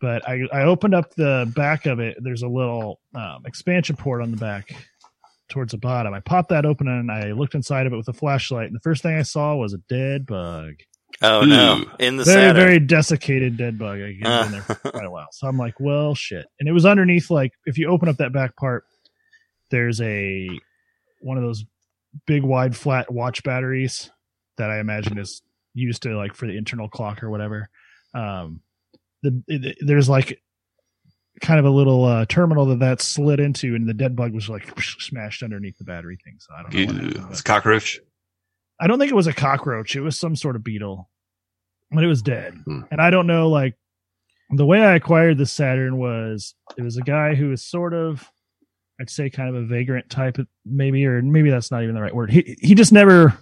But I opened up the back of it. There's a little expansion port on the back towards the bottom. I popped that open and I looked inside of it with a flashlight. And the first thing I saw was a dead bug. Oh, no. In the Saturn. Very, very desiccated dead bug. I get in there for quite a while. So I'm like, well, shit. And it was underneath, if you open up that back part, there's one of those big, wide, flat watch batteries that I imagine is used to, for the internal clock or whatever. There's kind of a little terminal that slid into, and the dead bug was smashed underneath the battery thing. So I don't know. It's a cockroach. I don't think it was a cockroach. It was some sort of beetle, but it was dead. And I don't know. The way I acquired the Saturn was, it was a guy who was sort of, I'd say, kind of a vagrant type, maybe, or maybe that's not even the right word. He just never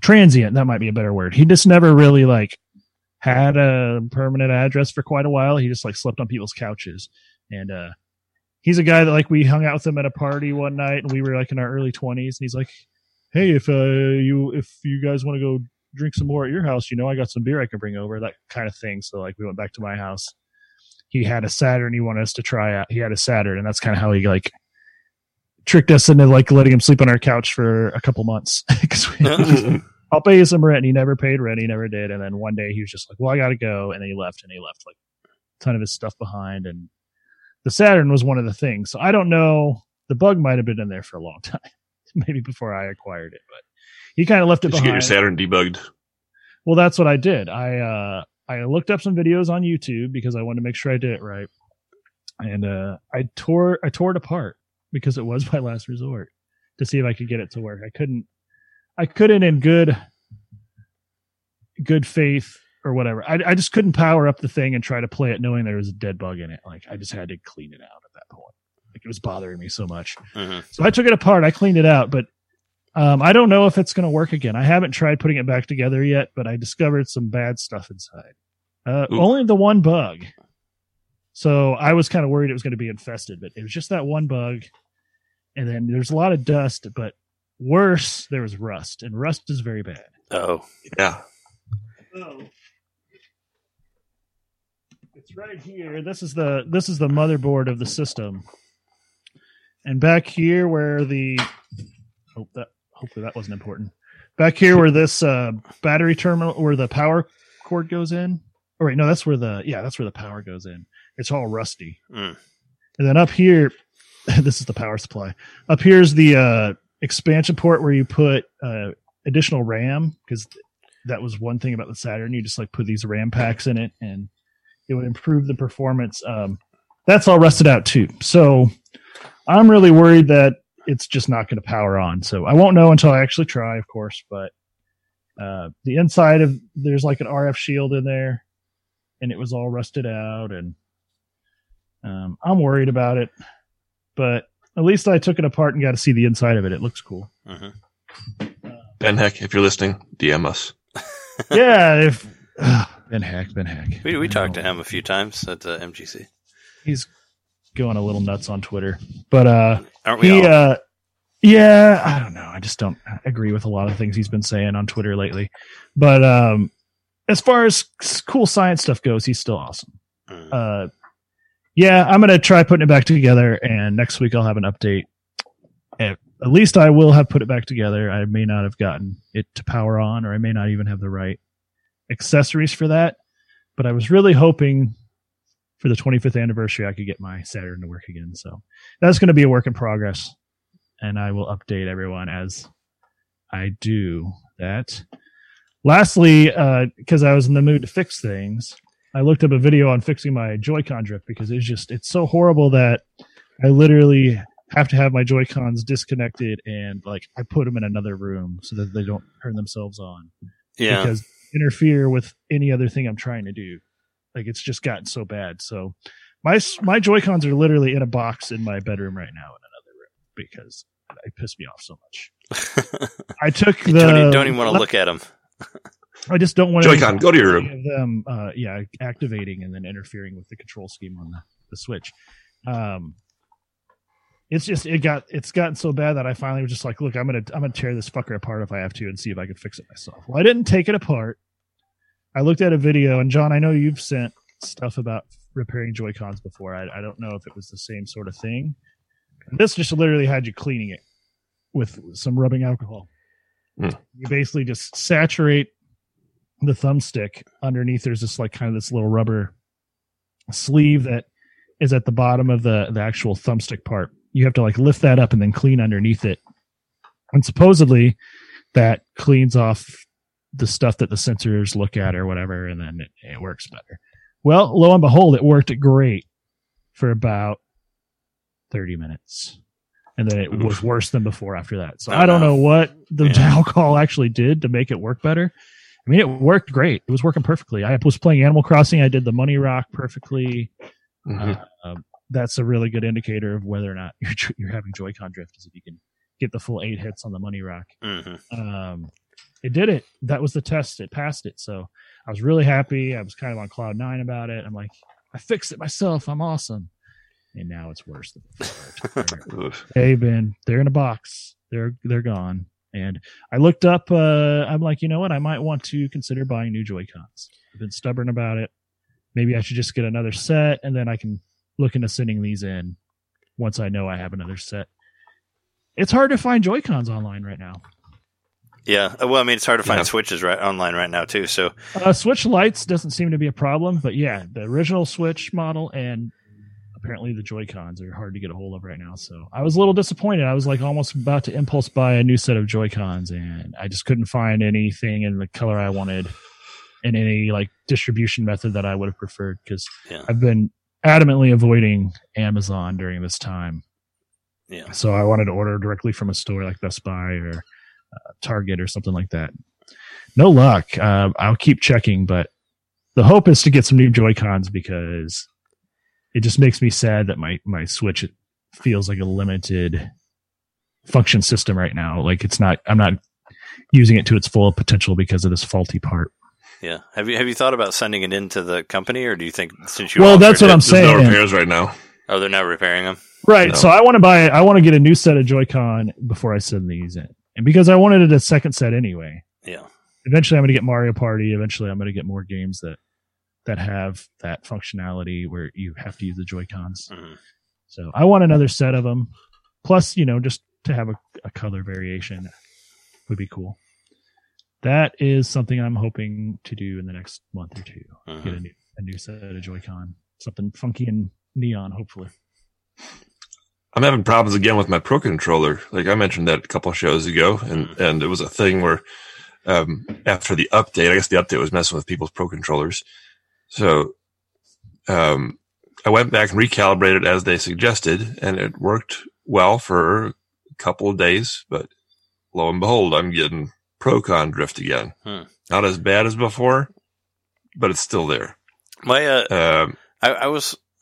transient. That might be a better word. He just never really had a permanent address for quite a while. He just slept on people's couches, and he's a guy that we hung out with him at a party one night, and we were in our early 20s, and he's like, hey, if you guys want to go drink some more at your house, I got some beer I can bring over, that kind of thing. So we went back to my house. He had a Saturn he wanted us to try out. He had a Saturn, and that's kind of how he tricked us into letting him sleep on our couch for a couple months, because we I'll pay you some rent. And he never paid rent. He never did. And then one day he was just well, I got to go. And then he left a ton of his stuff behind. And the Saturn was one of the things. So I don't know. The bug might have been in there for a long time, maybe before I acquired it. But he kind of left it behind. Did you get your Saturn debugged? Well, that's what I did. I looked up some videos on YouTube because I wanted to make sure I did it right. And I tore it apart, because it was my last resort, to see if I could get it to work. I couldn't in good good faith or whatever. I just couldn't power up the thing and try to play it knowing there was a dead bug in it. Like, I just had to clean it out at that point. Like, it was bothering me so much. Uh-huh. So I took it apart. I cleaned it out, but I don't know if it's going to work again. I haven't tried putting it back together yet, but I discovered some bad stuff inside. Only the one bug. So I was kind of worried it was going to be infested, but it was just that one bug. And then there's a lot of dust, but worse, there was rust, and rust is very bad. Oh, yeah. Oh. It's right here. This is the motherboard of the system. And back here where hopefully that wasn't important. Back here where this battery terminal, where the power cord goes in. Oh wait, no, that's where the power goes in. It's all rusty. Mm. And then up here, this is the power supply. Up here's the expansion port where you put additional RAM, because that was one thing about the Saturn. You just like put these RAM packs in it, and it would improve the performance. That's all rusted out too. So I'm really worried that it's just not going to power on. So I won't know until I actually try, of course, but the inside of there's like an RF shield in there, and it was all rusted out, and I'm worried about it, but at least I took it apart and got to see the inside of it. It looks cool. Uh-huh. Ben Heck, if you're listening, DM us. Yeah. Ben Heck. We talked to him a few times at the MGC. He's going a little nuts on Twitter, but, aren't we all? Yeah, I don't know. I just don't agree with a lot of things he's been saying on Twitter lately, but, as far as cool science stuff goes, he's still awesome. Mm. Yeah, I'm going to try putting it back together, and next week I'll have an update. At least I will have put it back together. I may not have gotten it to power on, or I may not even have the right accessories for that. But I was really hoping for the 25th anniversary I could get my Saturn to work again. So that's going to be a work in progress, and I will update everyone as I do that. Lastly, because I was in the mood to fix things, I looked up a video on fixing my Joy-Con drift, because it's so horrible that I literally have to have my Joy-Cons disconnected, and like I put them in another room so that they don't turn themselves on. Yeah. Because they interfere with any other thing I'm trying to do. Like, it's just gotten so bad. So my Joy-Cons are literally in a box in my bedroom right now in another room, because it pissed me off so much. I took the... Don't even want to look at them. I just don't want to... Joy-Con, go to your room. Them, activating and then interfering with the control scheme on the Switch. It's gotten so bad that I finally was just like, look, I'm gonna tear this fucker apart if I have to, and see if I can fix it myself. Well, I didn't take it apart. I looked at a video, and John, I know you've sent stuff about repairing Joy-Cons before. I don't know if it was the same sort of thing. This just literally had you cleaning it with some rubbing alcohol. Mm. You basically just saturate the thumbstick. Underneath, there's this like kind of this little rubber sleeve that is at the bottom of the actual thumbstick part. You have to like lift that up and then clean underneath it. And supposedly that cleans off the stuff that the sensors look at or whatever, and then it works better. Well, lo and behold, it worked great for about 30 minutes. And then it was worse than before after that. So I don't know what the alcohol actually did to make it work better. I mean, it worked great. It was working perfectly. I was playing Animal Crossing. I did the Money Rock perfectly. Mm-hmm. That's a really good indicator of whether or not you're having Joy-Con drift, is if you can get the full 8 hits on the Money Rock. Mm-hmm. It did it. That was the test. It passed it. So I was really happy. I was kind of on cloud 9 about it. I'm like, I fixed it myself. I'm awesome. And now it's worse than before. Hey, Ben, they're in a box. They're gone. And I looked up. I'm like, you know what? I might want to consider buying new Joy-Cons. I've been stubborn about it. Maybe I should just get another set, and then I can look into sending these in once I know I have another set. It's hard to find Joy-Cons online right now. Yeah. Well, I mean, it's hard to find Switches online right now too. So Switch Lights doesn't seem to be a problem, but yeah, the original Switch model and apparently the Joy-Cons are hard to get a hold of right now. So I was a little disappointed. I was like almost about to impulse buy a new set of Joy-Cons, and I just couldn't find anything in the color I wanted in any like distribution method that I would have preferred. Cause I've been adamantly avoiding Amazon during this time. Yeah. So I wanted to order directly from a store like Best Buy or Target or something like that. no luck. I'll keep checking, but the hope is to get some new Joy-Cons, because it just makes me sad that my Switch feels like a limited function system right now. Like I'm not using it to its full potential because of this faulty part. Yeah. Have you thought about sending it into the company, or do you think since you well, that's what I'm saying. There's no repairs right now. Oh, they're not repairing them. Right. No. So I want to get a new set of Joy-Con before I send these in. And because I wanted a second set anyway. Yeah. Eventually I'm going to get Mario Party. Eventually I'm going to get more games that have that functionality where you have to use the Joy-Cons. Mm-hmm. So I want another set of them. Plus, just to have a color variation would be cool. That is something I'm hoping to do in the next month or two. Uh-huh. Get a new set of Joy-Con. Something funky and neon, hopefully. I'm having problems again with my Pro Controller. Like I mentioned that a couple of shows ago, and it was a thing where after the update, I guess the update was messing with people's Pro Controllers. So I went back and recalibrated as they suggested, and it worked well for a couple of days, but lo and behold, I'm getting Pro-Con drift again. Hmm. Not as bad as before, but it's still there. My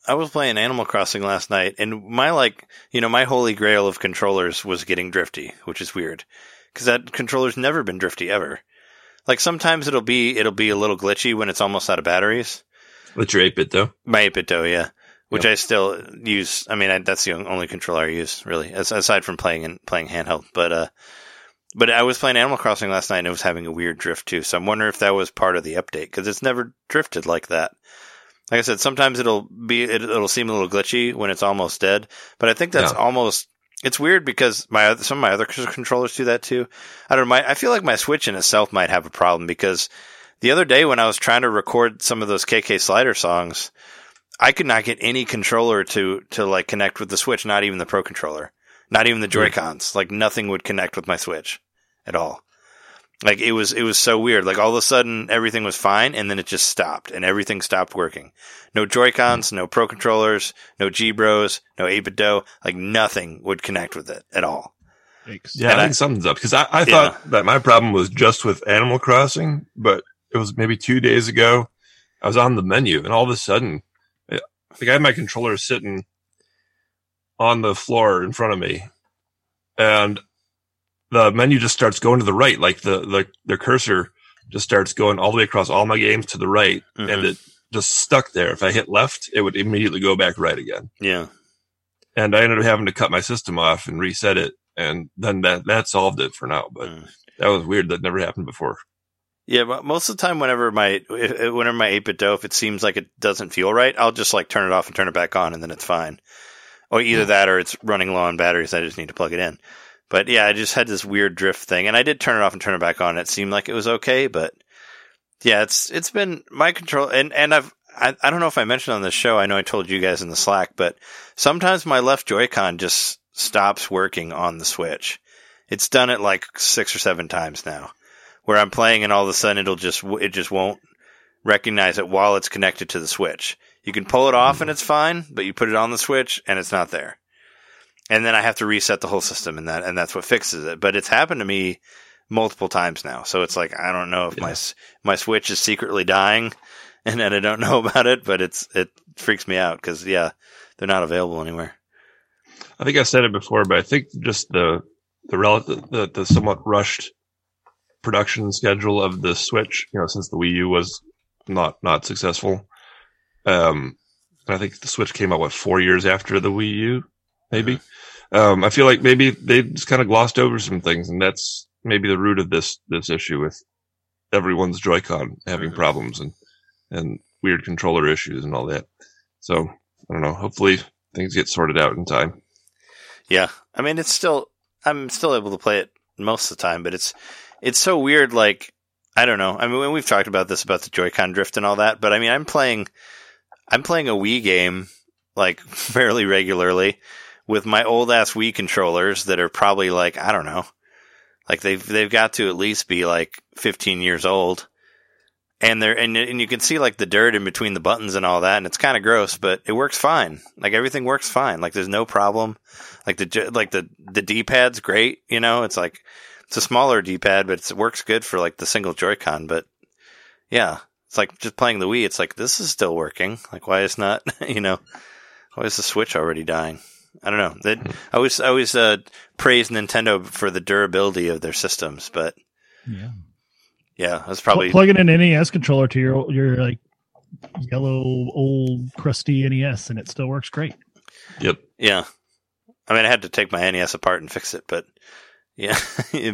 I was playing Animal Crossing last night, and my my holy grail of controllers was getting drifty, which is weird because that controller's never been drifty ever. Like sometimes it'll be a little glitchy when it's almost out of batteries. What's your 8-bit though? My 8-bit though, yeah. Which I still use. I mean, that's the only controller I use really, aside from playing handheld. But I was playing Animal Crossing last night, and it was having a weird drift, too. So I'm wondering if that was part of the update, because it's never drifted like that. Like I said, sometimes it'll seem a little glitchy when it's almost dead. But I think that's almost... It's weird because some of my other controllers do that, too. I don't know. I feel like my Switch in itself might have a problem, because the other day when I was trying to record some of those KK Slider songs, I could not get any controller to connect with the Switch, not even the Pro Controller. Not even the Joy-Cons. Like, nothing would connect with my Switch at all. Like, it was so weird. Like, all of a sudden, everything was fine, and then it just stopped, and everything stopped working. No Joy-Cons, no Pro Controllers, no G-Bros, no 8-bit Do. Like, nothing would connect with it at all. Yeah, and I think something's up, because I thought that my problem was just with Animal Crossing, but it was maybe 2 days ago. I was on the menu, and all of a sudden, I had my controller sitting on the floor in front of me, and the menu just starts going to the right. Like the cursor just starts going all the way across all my games to the right, and it just stuck there. If I hit left, it would immediately go back right again. Yeah. And I ended up having to cut my system off and reset it, and then that solved it for now. But that was weird. That never happened before. Yeah, but most of the time, whenever my 8-bit Do, if it seems like it doesn't feel right, I'll just turn it off and turn it back on, and then it's fine. Or either that, or it's running low on batteries. I just need to plug it in. But yeah, I just had this weird drift thing, and I did turn it off and turn it back on. It seemed like it was okay, but yeah, it's been my control. And I don't know if I mentioned on this show. I know I told you guys in the Slack, but sometimes my left Joy-Con just stops working on the Switch. It's done it like 6 or 7 times now, where I'm playing, and all of a sudden it just won't recognize it while it's connected to the Switch. You can pull it off and it's fine, but you put it on the Switch and it's not there. And then I have to reset the whole system, and that's what fixes it. But it's happened to me multiple times now. So it's like, I don't know if my Switch is secretly dying and then I don't know about it, but it freaks me out because, yeah, they're not available anywhere. I think I said it before, but I think just the somewhat rushed production schedule of the Switch, since the Wii U was not successful. I think the Switch came out, 4 years after the Wii U, maybe? I feel like maybe they just kind of glossed over some things, and that's maybe the root of this issue with everyone's Joy-Con having problems and weird controller issues and all that. So, I don't know. Hopefully things get sorted out in time. Yeah. I mean, I'm still able to play it most of the time, but it's so weird, like, I don't know. I mean, we've talked about this, about the Joy-Con drift and all that, but I mean, I'm playing a Wii game like fairly regularly with my old ass Wii controllers that are probably like, I don't know, like they've got to at least be like 15 years old, and and you can see like the dirt in between the buttons and all that. And it's kind of gross, but it works fine. Like everything works fine. Like there's no problem. Like the D-pad's great. It's like It's a smaller D-pad, but it works good for like the single Joy-Con. But yeah, it's like just playing the Wii. It's like, this is still working. Like, why is not, you know, why is the Switch already dying? I don't know. I always praise Nintendo for the durability of their systems, but yeah, that's probably plugging an NES controller to your like yellow old crusty NES, and it still works great. Yep. Yeah. I mean, I had to take my NES apart and fix it, but yeah,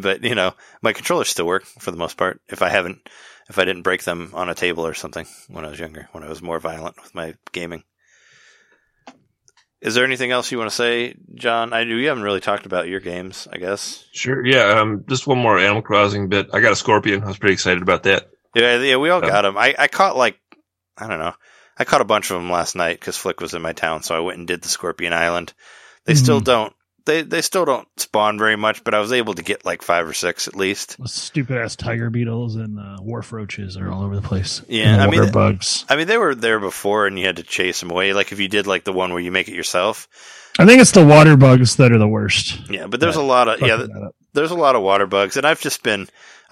but you know, my controllers still work for the most part. If I didn't break them on a table or something when I was younger, when I was more violent with my gaming. Is there anything else you want to say, John? We haven't really talked about your games, I guess. Sure. Yeah. Just one more Animal Crossing bit. I got a Scorpion. I was pretty excited about that. Yeah. We all got them. I caught I caught a bunch of them last night because Flick was in my town, so I went and did the Scorpion Island. They still don't. They still don't spawn very much, but I was able to get like 5 or 6 at least. Stupid ass tiger beetles and wharf roaches are all over the place. Yeah, and water bugs. I mean, they were there before, and you had to chase them away. Like if you did like the one where you make it yourself. I think it's the water bugs that are the worst. Yeah, but there's there's a lot of water bugs, and I've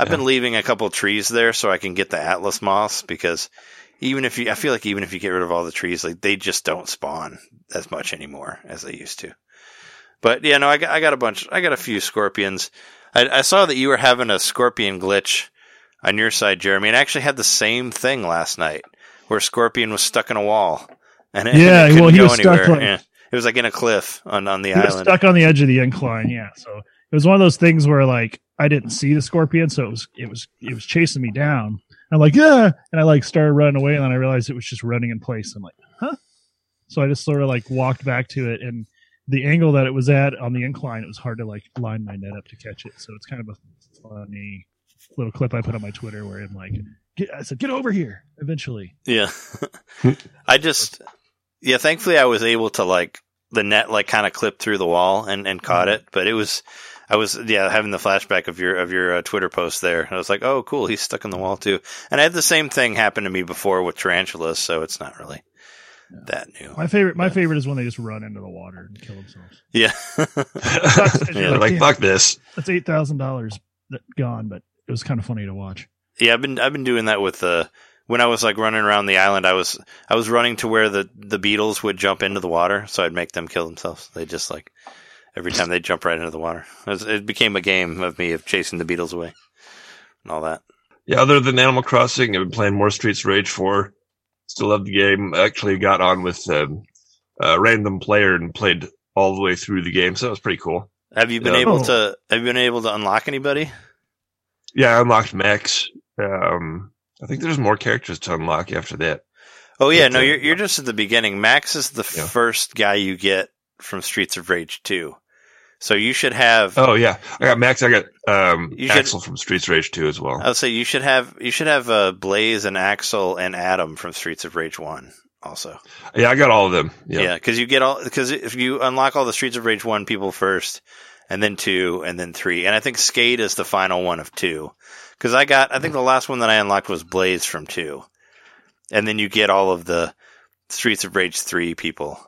been leaving a couple trees there so I can get the Atlas moths because even if you get rid of all the trees, like they just don't spawn as much anymore as they used to. But yeah, no, I got a few scorpions. I saw that you were having a scorpion glitch on your side, Jeremy, and I actually had the same thing last night where a scorpion was stuck in a wall and it couldn't go anywhere. It was like in a cliff on the island. He was stuck on the edge of the incline. Yeah, so it was one of those things where like I didn't see the scorpion, so it was chasing me down. I'm like, yeah, and I like started running away, and then I realized it was just running in place. I'm like, huh? So I just sort of like walked back to it and. The angle that it was at on the incline, it was hard to like line my net up to catch it. So it's kind of a funny little clip I put on my Twitter where I'm like, I said, get over here eventually. Yeah. Thankfully I was able to like the net, like kind of clipped through the wall and caught it. But I was having the flashback of your Twitter post there. And I was like, oh, cool. He's stuck in the wall too. And I had the same thing happen to me before with tarantulas. So it's not really. That new. My favorite is when they just run into the water and kill themselves. Yeah. Like fuck this. That's $8,000 gone, but it was kind of funny to watch. Yeah, I've been doing that with when I was like running around the island, I was running to where the beetles would jump into the water, so I'd make them kill themselves. They just like every time they jump right into the water. It became a game of me of chasing the beetles away and all that. Yeah, other than Animal Crossing, I've been playing more Streets of Rage 4. Still love the game. I actually got on with a random player and played all the way through the game, so that was pretty cool. Have you been able to unlock anybody? Yeah, I unlocked Max. I think there's more characters to unlock after that. Oh yeah, you're just at the beginning. Max is the first guy you get from Streets of Rage 2. So you should have. Oh yeah, I got Max. I got Axel from Streets of Rage 2 as well. I would say you should have Blaze and Axel and Adam from Streets of Rage 1 also. Yeah, I got all of them. Yeah, because if you unlock all the Streets of Rage 1 people first, and then 2, and then 3, and I think Skate is the final one of 2. Because I think the last one that I unlocked was Blaze from 2, and then you get all of the Streets of Rage 3 people.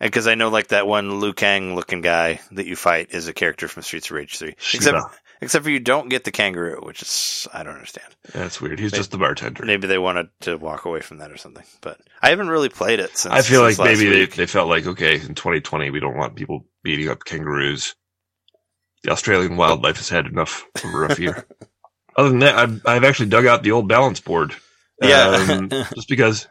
Because I know, like, that one Liu Kang-looking guy that you fight is a character from Streets of Rage 3. Except for you don't get the kangaroo, which is... I don't understand. That's weird. He's just the bartender. Maybe they wanted to walk away from that or something. But I haven't really played it since I feel like maybe they felt like, okay, in 2020, we don't want people beating up kangaroos. The Australian wildlife has had enough of a rough year. Other than that, I've actually dug out the old balance board. Just because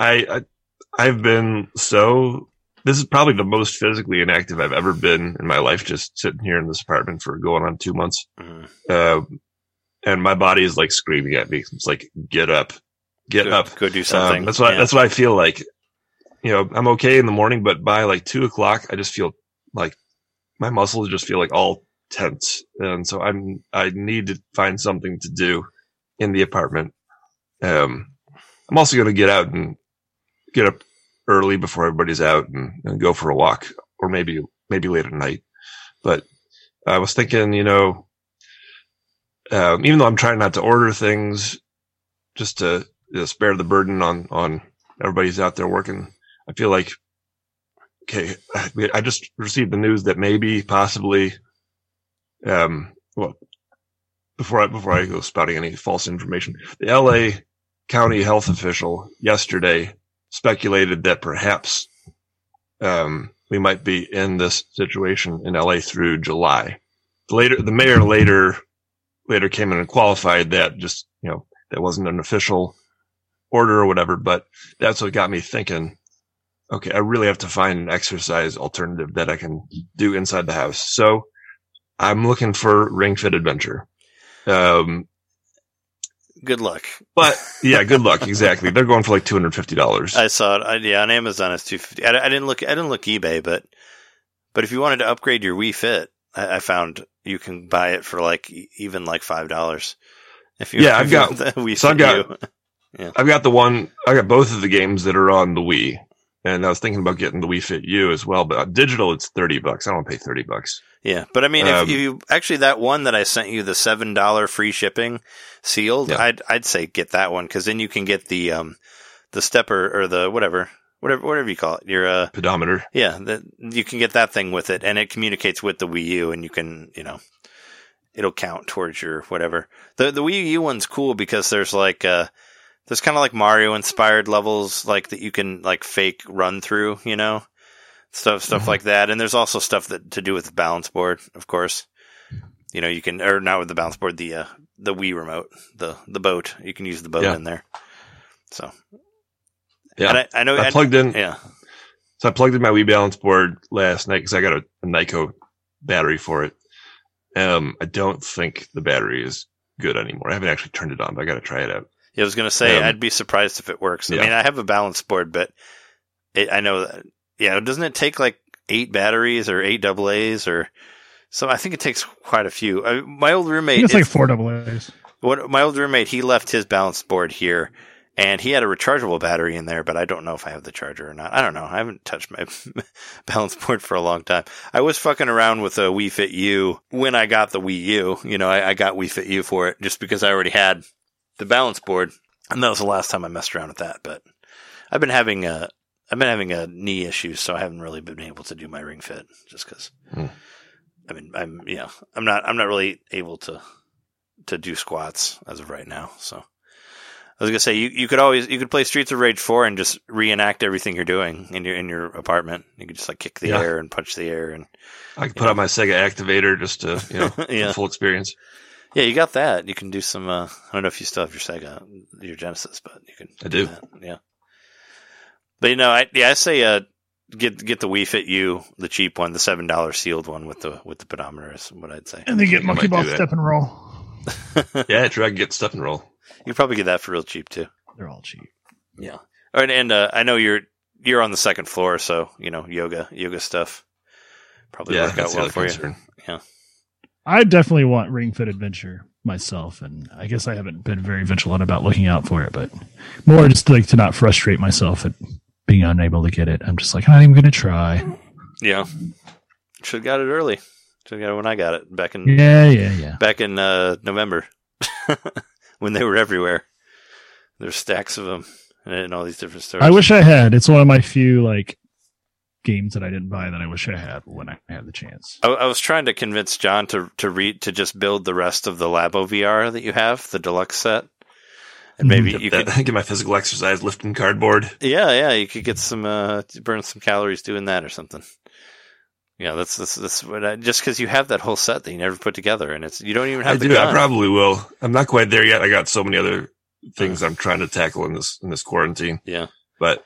I've been so... This is probably the most physically inactive I've ever been in my life, just sitting here in this apartment for going on 2 months. And my body is like screaming at me. It's like, get up. Go do something. That's what I feel like. You know, I'm okay in the morning, but by like 2:00, I just feel like my muscles just feel like all tense. And so I need to find something to do in the apartment. I'm also going to get out and get up early before everybody's out and go for a walk or maybe late at night. But I was thinking, you know, even though I'm trying not to order things just to spare the burden on everybody's out there working, I feel like, okay, I just received the news that maybe possibly, before I go spouting any false information, the LA County health official yesterday speculated that perhaps we might be in this situation in LA through July. The mayor later came in and qualified that, just, you know, that wasn't an official order or whatever, but that's what got me thinking, okay, I really have to find an exercise alternative that I can do inside the house. So I'm looking for Ring Fit Adventure. Good luck. But yeah, good luck. Exactly. They're going for like $250. I saw it. On Amazon it's $250. I didn't look eBay, but if you wanted to upgrade your Wii Fit, I found you can buy it for like even like $5. I got both of the games that are on the Wii, and I was thinking about getting the Wii Fit U as well, but on digital it's $30. I don't pay $30. Yeah, but I mean, if you actually, that one that I sent you, the $7 free shipping sealed, yeah. I'd say get that one, because then you can get the stepper or the whatever you call it, your pedometer. Yeah, you can get that thing with it, and it communicates with the Wii U, and you can, you know, it'll count towards your whatever. The Wii U one's cool because there's like there's kind of like Mario inspired levels, like that you can like fake run through, you know, stuff mm-hmm. like that. And there's also stuff that to do with the balance board, of course. You know, you can, or not with the balance board, the Wii remote, the boat. You can use the boat in there. So yeah, and I plugged in. Yeah, so I plugged in my Wii balance board last night because I got a Nyko battery for it. I don't think the battery is good anymore. I haven't actually turned it on, but I got to try it out. Yeah, I was going to say, I'd be surprised if it works. I mean, I have a balance board, but I know that, yeah, doesn't it take like 8 batteries or 8 AA's or so? I think it takes quite a few. My old roommate, it's like 4 AA's. My old roommate, he left his balance board here, and he had a rechargeable battery in there, but I don't know if I have the charger or not. I don't know. I haven't touched my balance board for a long time. I was fucking around with a Wii Fit U when I got the Wii U. You know, I got Wii Fit U for it just because I already had the balance board, and that was the last time I messed around with that. But I've been having a knee issue, so I haven't really been able to do my Ring Fit just because. I mean, I'm not really able to do squats as of right now, so. I was gonna say you could play Streets of Rage 4 and just reenact everything you're doing in your apartment. You could just like kick the air and punch the air, and I could put on my Sega Activator just to, you know, the full experience. Yeah, you got that. You can do some. I don't know if you still have your Sega, your Genesis, but you can. I do. That. Yeah, but you know, I say get the Wii Fit U, the cheap one, the $7 sealed one with the pedometer is what I'd say. And then get Monkey Ball Step and Roll. Yeah, try to get Step and Roll. You probably get that for real cheap too. They're all cheap. Yeah. All right, and I know you're on the second floor, so you know yoga stuff probably work out well for concern. You. Yeah. I definitely want Ring Fit Adventure myself, and I guess I haven't been very vigilant about looking out for it, but more just like to not frustrate myself at being unable to get it. I'm just like, I'm not even going to try. Yeah. Should have got it early. Should have got it when I got it back in November. When they were everywhere. There's stacks of them and all these different stores. I wish I had. It's one of my few like games that I didn't buy that I wish I had when I had the chance. I was trying to convince John to just build the rest of the Labo VR that you have, the deluxe set. And maybe you could get my physical exercise lifting cardboard. Yeah, you could get some burn some calories doing that or something. Yeah, that's what just because you have that whole set that you never put together, and it's you don't even have. I probably will. I'm not quite there yet. I got so many other things I'm trying to tackle in this quarantine. Yeah, but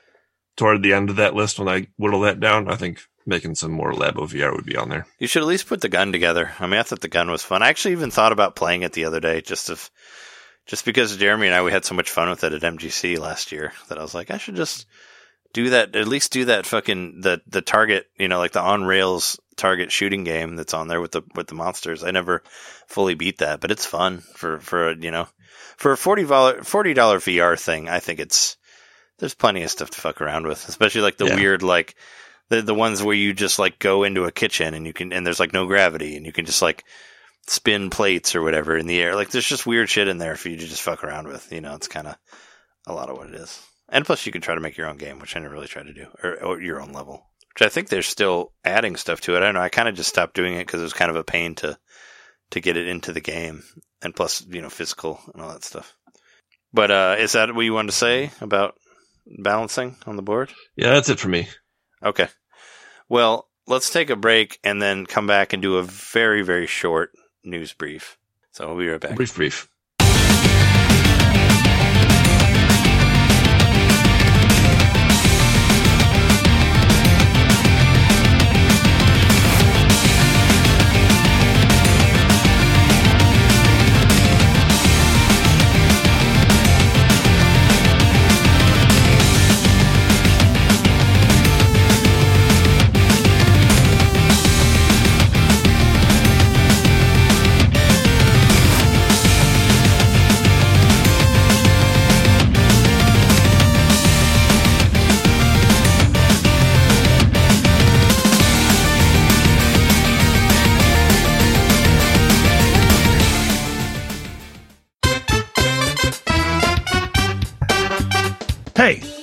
toward the end of that list, when I whittle that down, I think making some more Labo VR would be on there. You should at least put the gun together. I mean, I thought the gun was fun. I actually even thought about playing it the other day, just because Jeremy and I, we had so much fun with it at MGC last year that I was like, I should just. Do that, at least do that fucking, the target, you know, like the on rails target shooting game that's on there with the monsters. I never fully beat that, but it's fun for a $40 VR thing. I think there's plenty of stuff to fuck around with, especially like the weird, like the ones where you just like go into a kitchen and you can, and there's like no gravity and you can just like spin plates or whatever in the air. Like there's just weird shit in there for you to just fuck around with, you know, it's kind of a lot of what it is. And plus, you can try to make your own game, which I didn't really try to do, or your own level, which I think they're still adding stuff to it. I don't know. I kind of just stopped doing it because it was kind of a pain to to get it into the game, and plus, you know, physical and all that stuff. But is that what you wanted to say about balancing on the board? Yeah, that's it for me. Okay. Well, let's take a break and then come back and do a very, very short news brief. So we'll be right back. Brief.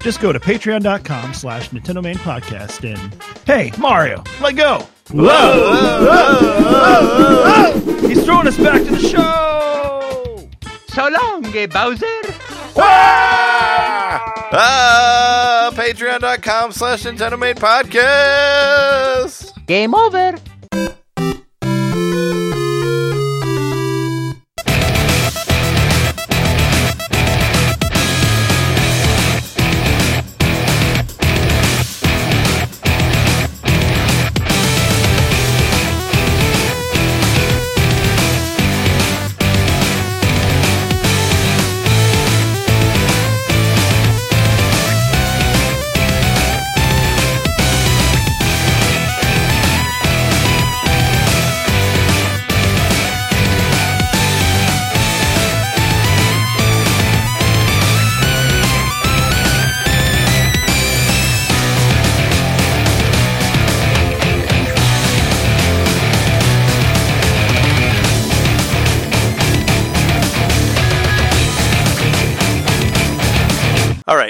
Just go to patreon.com/Nintendo Main Podcast and, hey, Mario, let go! Whoa! Whoa! He's throwing us back to the show! So long, Bowser! Patreon.com/Nintendo Main Podcast! Game over!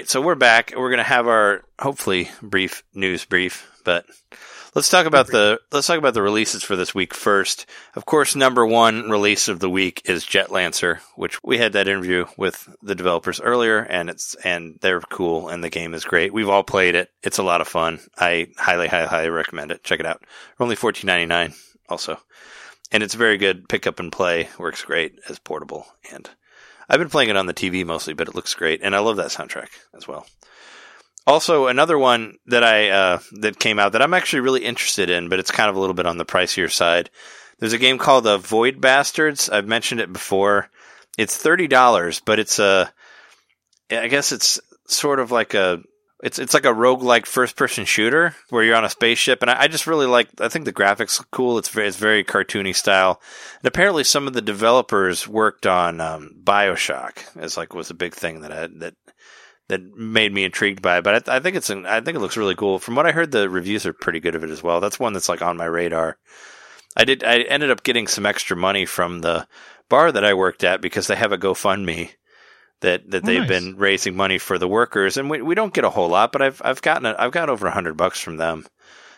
So we're back. We're going to have our hopefully brief news brief, but let's talk about the releases for this week first. Of course, number one release of the week is Jet Lancer, which we had that interview with the developers earlier, and they're cool, and the game is great. We've all played it. It's a lot of fun. I highly recommend it. Check it out. Only $14.99 also, and it's very good. Pick up and play. Works great as portable and. I've been playing it on the TV mostly, but it looks great, and I love that soundtrack as well. Also, another one that that came out that I'm actually really interested in, but it's kind of a little bit on the pricier side. There's a game called The Void Bastards. I've mentioned it before. It's $30, but it's like a roguelike first-person shooter where you're on a spaceship, and I just really like. I think the graphics look cool. It's very cartoony style, and apparently some of the developers worked on BioShock. Was a big thing that made me intrigued by it. But I think it looks really cool. From what I heard, the reviews are pretty good of it as well. That's one that's on my radar. I ended up getting some extra money from the bar that I worked at because they have a GoFundMe. That they've been raising money for the workers, and we don't get a whole lot, but I've got over $100 from them.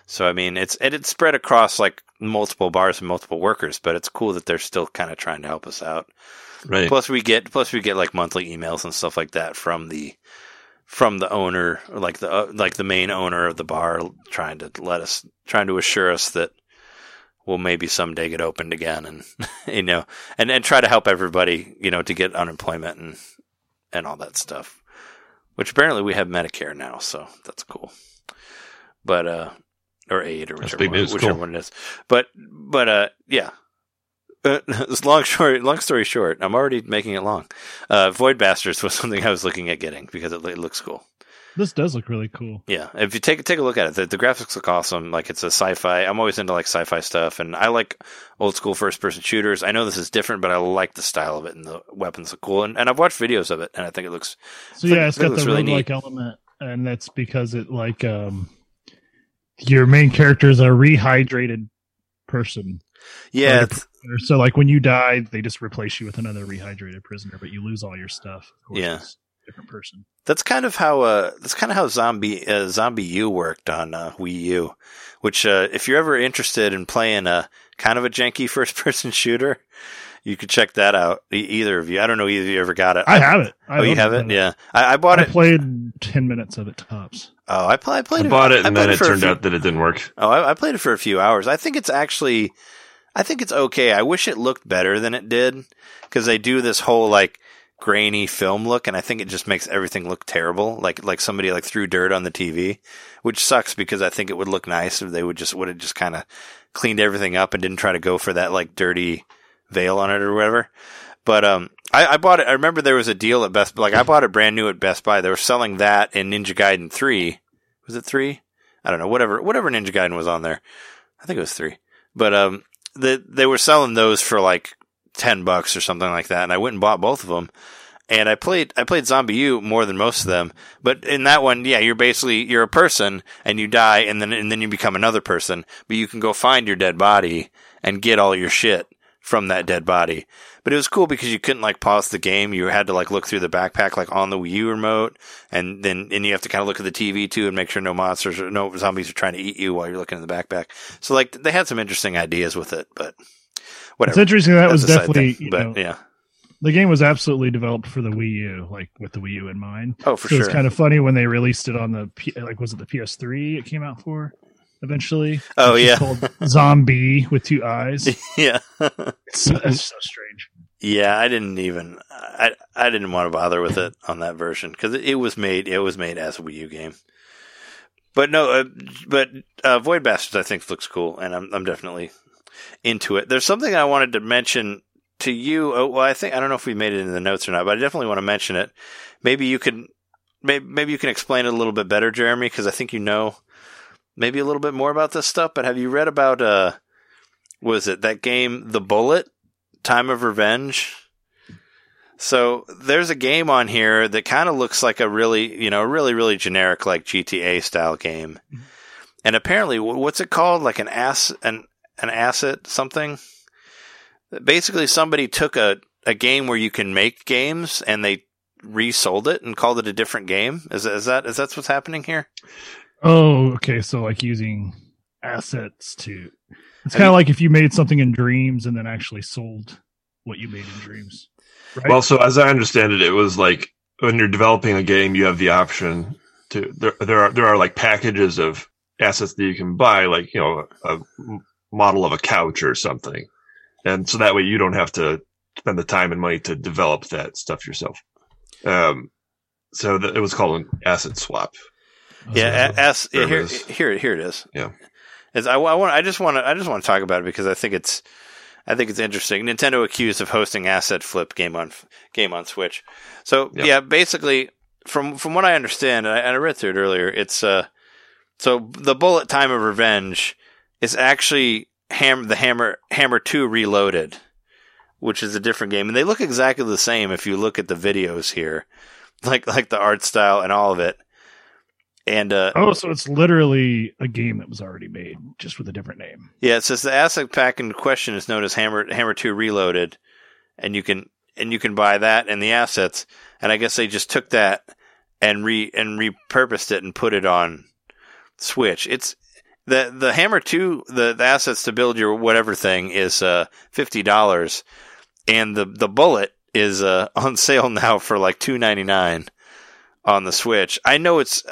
So I mean, it's spread across multiple bars and multiple workers, but it's cool that they're still kind of trying to help us out. Right. Plus we get monthly emails and stuff like that from the owner, the main owner of the bar, trying to assure us that we'll maybe someday get opened again, and try to help everybody to get unemployment and. and all that stuff. Which apparently we have Medicare now, so that's cool. But or aid or whichever one it is. But yeah. Long story short, I'm already making it long. Void Bastards was something I was looking at getting because it looks cool. This does look really cool. Yeah, if you take a look at it, the graphics look awesome. Like, it's a sci-fi. I'm always into like sci-fi stuff, and I like old school first-person shooters. I know this is different, but I like the style of it, and the weapons look cool. And I've watched videos of it, and I think it looks. So yeah, it's got the really roguelike element, and that's because it like your main character is a rehydrated person. Yeah. So like when you die, they just replace you with another rehydrated prisoner, but you lose all your stuff. Of course, yeah. Different person. That's kind of how Zombie U worked on Wii U, which if you're ever interested in playing a kind of a janky first person shooter, you could check that out. Either of you, I don't know, either of you ever got it? I have it. You have it? Yeah, I bought it. I played 10 minutes of it tops. Oh, I bought it and then it turned out that it didn't work. Oh, I played it for a few hours. I think it's okay. I wish it looked better than it did, because they do this whole like grainy film look, and I think it just makes everything look terrible. Like somebody like threw dirt on the TV, which sucks because I think it would look nice if they would have just kind of cleaned everything up and didn't try to go for that like dirty veil on it or whatever. But I bought it. I remember there was a deal at Best Buy. Like I bought it brand new at Best Buy. They were selling that in Ninja Gaiden 3. Was it 3? I don't know. Whatever Ninja Gaiden was on there. I think it was 3. But they were selling those for like $10 or something like that, and I went and bought both of them. And I played Zombie U more than most of them. But in that one, yeah, you're a person and you die, and then you become another person. But you can go find your dead body and get all your shit from that dead body. But it was cool because you couldn't like pause the game. You had to like look through the backpack like on the Wii U remote, and you have to kind of look at the TV too and make sure no monsters or no zombies are trying to eat you while you're looking in the backpack. So like they had some interesting ideas with it, but whatever. It's interesting. That was definitely thing, yeah. The game was absolutely developed for the Wii U, like with the Wii U in mind. Oh, for sure. It's kind of funny when they released it on was it the PS3 it came out for? Eventually. Oh, yeah. Called Zombie with two eyes. Yeah. It's so strange. Yeah, I didn't want to bother with it on that version because it was made as a Wii U game. But no, Void Bastards I think looks cool, and I'm definitely into it. There's something I wanted to mention to you. Oh, well, I don't know if we made it in the notes or not, but I definitely want to mention it. Maybe you can explain it a little bit better, Jeremy, because I think you know maybe a little bit more about this stuff. But have you read about what is it, that game, The Bullet? Time of Revenge. So there's a game on here that kind of looks like a really, really, really generic like GTA style game. And apparently, what's it called? Like an asset something. Basically, somebody took a game where you can make games and they resold it and called it a different game. Is that what's happening here? Oh, okay. So like using assets to. It's kind of like if you made something in Dreams and then actually sold what you made in Dreams. Right? Well, so as I understand it, it was like when you're developing a game, you have the option to there are like packages of assets that you can buy, like a model of a couch or something, and so that way you don't have to spend the time and money to develop that stuff yourself. So it was called an asset swap. Yeah, here it is. Yeah. I just want to talk about it because I think it's interesting. Nintendo accused of hosting asset flip game on Switch. So yep. Yeah, basically from what I understand, and I read through it earlier, it's so The Bullet Time of Revenge is actually Hammer 2 Reloaded, which is a different game, and they look exactly the same if you look at the videos here, like the art style and all of it. And so it's literally a game that was already made, just with a different name. Yeah, it says the asset pack in question is known as Hammer 2 Reloaded, and you can buy that and the assets. And I guess they just took that and repurposed it and put it on Switch. It's the Hammer 2, the assets to build your whatever thing is $50, and the Bullet is on sale now for like $2.99. on the Switch. I know it's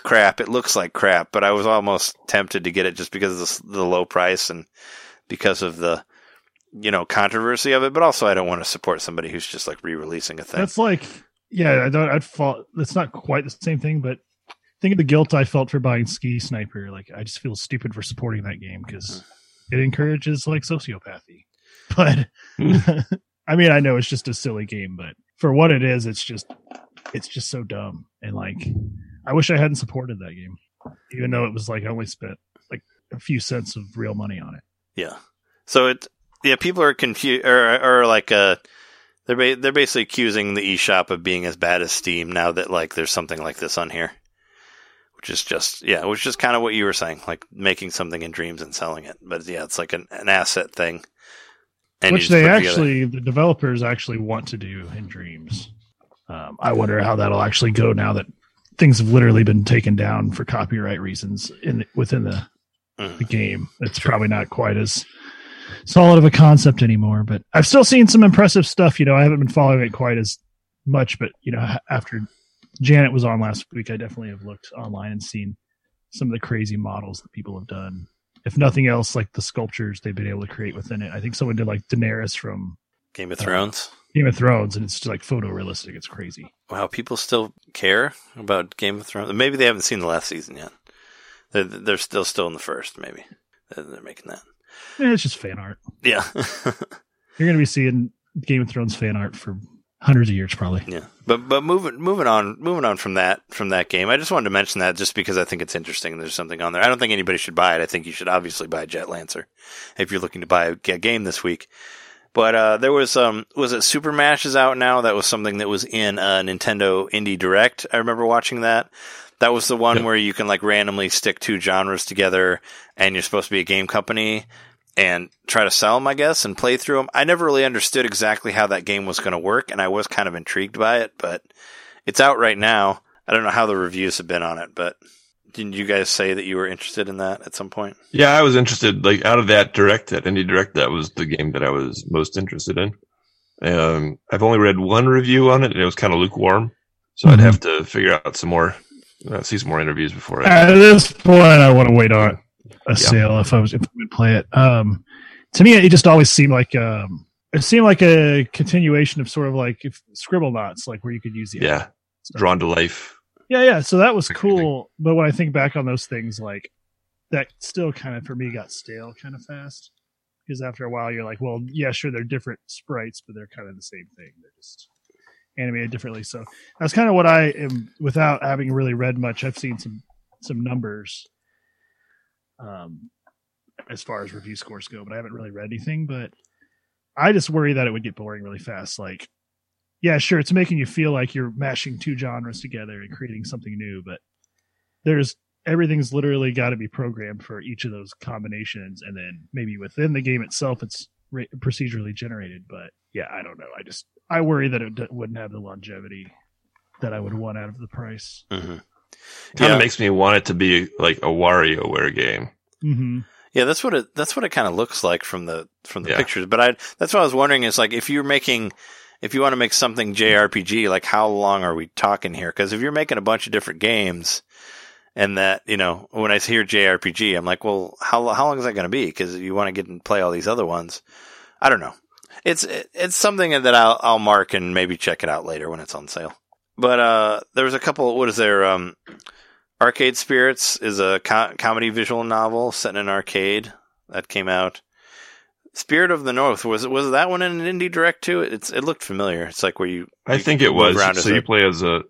crap. It looks like crap, but I was almost tempted to get it just because of the low price and because of the controversy of it. But also, I don't want to support somebody who's just like re-releasing a thing. That's like Yeah, I thought I'd fall. It's not quite the same thing, but think of the guilt I felt for buying Ski Sniper. Like, I just feel stupid for supporting that game because it encourages like sociopathy. But I mean, I know it's just a silly game, but for what it is, it's just so dumb. And like, I wish I hadn't supported that game, even though it was like I only spent like a few cents of real money on it. Yeah. So people are confused or like they're basically accusing the eShop of being as bad as Steam now that like there's something like this on here, which is just which is kind of what you were saying, like making something in Dreams and selling it. But yeah, it's like an asset thing. And which they actually, the developers actually want to do in Dreams. I wonder how that'll actually go now that things have literally been taken down for copyright reasons within the game. It's probably not quite as solid of a concept anymore, but I've still seen some impressive stuff. You know, I haven't been following it quite as much, but you know, after Janet was on last week, I definitely have looked online and seen some of the crazy models that people have done. If nothing else, like the sculptures they've been able to create within it. I think someone did like Daenerys from Game of Thrones, and it's just like photorealistic. It's crazy. Wow, people still care about Game of Thrones. Maybe they haven't seen the last season yet. They're still in the first, maybe. They're making that. Yeah, it's just fan art. Yeah. You're going to be seeing Game of Thrones fan art for hundreds of years, probably. Yeah, but moving on from that game, I just wanted to mention that just because I think it's interesting. There's something on there. I don't think anybody should buy it. I think you should obviously buy Jet Lancer if you're looking to buy a game this week. But there was it Super Mash is out now? That was something that was in Nintendo Indie Direct. I remember watching that. That was the one where you can like randomly stick two genres together, and you're supposed to be a game company and try to sell them, I guess, and play through them. I never really understood exactly how that game was going to work, and I was kind of intrigued by it, but it's out right now. I don't know how the reviews have been on it, but didn't you guys say that you were interested in that at some point? Yeah, I was interested. Like, out of that direct, that Indie Direct, that was the game that I was most interested in. I've only read one review on it, and it was kind of lukewarm, so I'd have to figure out some more, see some more interviews before. At this point, I want to wait on it. Sale if I would play it. To me, it just always seemed like a continuation of sort of like if Scribblenauts, like where you could use the app. Drawn to Life. Yeah. So that was cool, but when I think back on those things, like that still kind of for me got stale kind of fast because after a while you're like, well, yeah, sure, they're different sprites, but they're kind of the same thing. They're just animated differently. So that's kind of what I am without having really read much. I've seen some numbers. As far as review scores go, but I haven't really read anything, but I just worry that it would get boring really fast. Like, yeah, sure. It's making you feel like you're mashing two genres together and creating something new, but everything's literally got to be programmed for each of those combinations. And then maybe within the game itself, it's procedurally generated, but yeah, I don't know. I worry that it wouldn't have the longevity that I would want out of the price. Mm-hmm. Kind of makes me want it to be like a WarioWare game. Mm-hmm. Yeah, that's what it kind of looks like from the pictures. But that's what I was wondering is like if you want to make something JRPG, like how long are we talking here? Because if you're making a bunch of different games, and that when I hear JRPG, I'm like, well, how long is that going to be? Because you want to get and play all these other ones. I don't know. It's something that I'll mark and maybe check it out later when it's on sale. But there was a couple. What is there? Arcade Spirits is a comedy visual novel set in an arcade that came out. Spirit of the North was that one in an Indie Direct too? It looked familiar. It's like where you. I think it was. So you play as a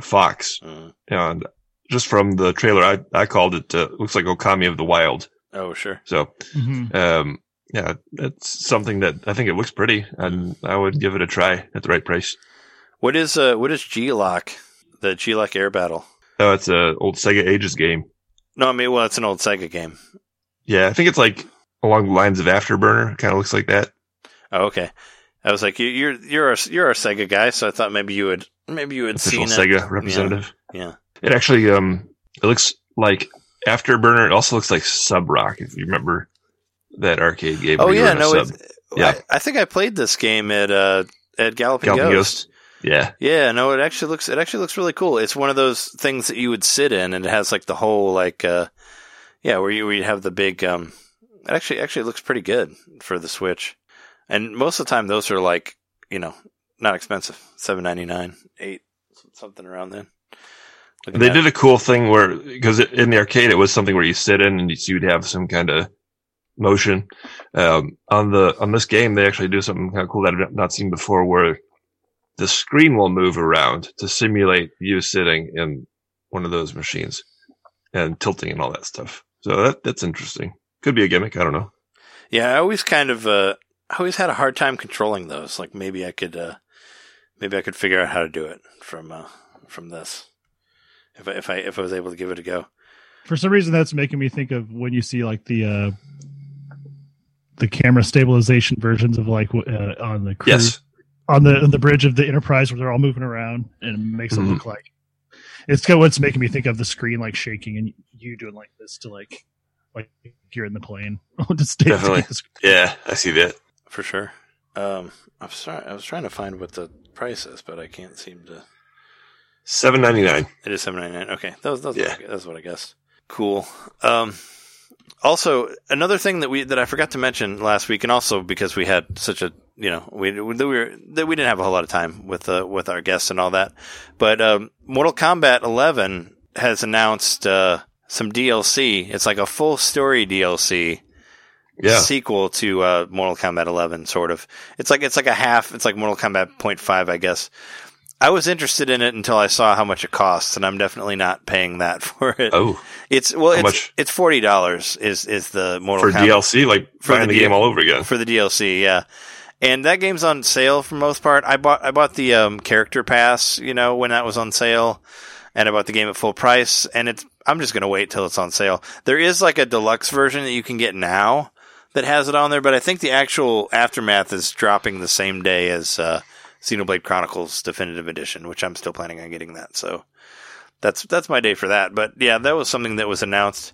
fox, and just from the trailer, I called it. Looks like Okami of the Wild. Oh sure. So, it's something that I think it looks pretty, and I would give it a try at the right price. What is G-Lock? The G-Lock Air Battle. Oh, it's an old Sega Ages game. No, I mean, well, it's an old Sega game. Yeah, I think it's like along the lines of Afterburner. It kind of looks like that. Oh, okay. I was like, you're our Sega guy, so I thought maybe you had seen Sega representative. Yeah. It actually it looks like Afterburner. It also looks like Sub Rock, if you remember that arcade game. Oh yeah, no, I think I played this game at Galloping Ghost. Yeah. No, it actually looks really cool. It's one of those things that you would sit in, and it has like the whole where you have the big. It actually looks pretty good for the Switch, and most of the time those are like not expensive. $7.99, $8, something around then. They did a cool thing where, because in the arcade it was something where you sit in and you'd have some kind of motion. On this game, they actually do something kind of cool that I've not seen before, where the screen will move around to simulate you sitting in one of those machines and tilting and all that stuff. So that's interesting. Could be a gimmick. I don't know. Yeah, I always I always had a hard time controlling those. Like maybe I could figure out how to do it from this. If I was able to give it a go. For some reason, that's making me think of when you see like the camera stabilization versions of like on the cruise, yes, on the bridge of the Enterprise, where they're all moving around, and it makes it look like it's kind of what's making me think of the screen like shaking and you doing like this to like you're in the plane. Definitely. Yeah, I see that for sure. I'm sorry, I was trying to find what the price is, but I can't seem to. $7.99. It is $7.99. Okay, that's what I guessed. Cool. Also, another thing that I forgot to mention last week, and also because we had such a we didn't have a whole lot of time with our guests and all that, but Mortal Kombat 11 has announced some DLC. It's like a full story DLC. Yeah. Sequel to Mortal Kombat 11, sort of. It's like a half. It's like Mortal Kombat 0.5, I guess. I was interested in it until I saw how much it costs, and I'm definitely not paying that for it. Oh, it's $40 is the Mortal Kombat for DLC, like buying the game all over again for the DLC. Yeah, and that game's on sale for the most part. I bought the character pass, when that was on sale, and I bought the game at full price. And I'm just gonna wait till it's on sale. There is like a deluxe version that you can get now that has it on there, but I think the actual Aftermath is dropping the same day as Xenoblade Chronicles Definitive Edition, which I'm still planning on getting that. So that's my day for that. But yeah, that was something that was announced.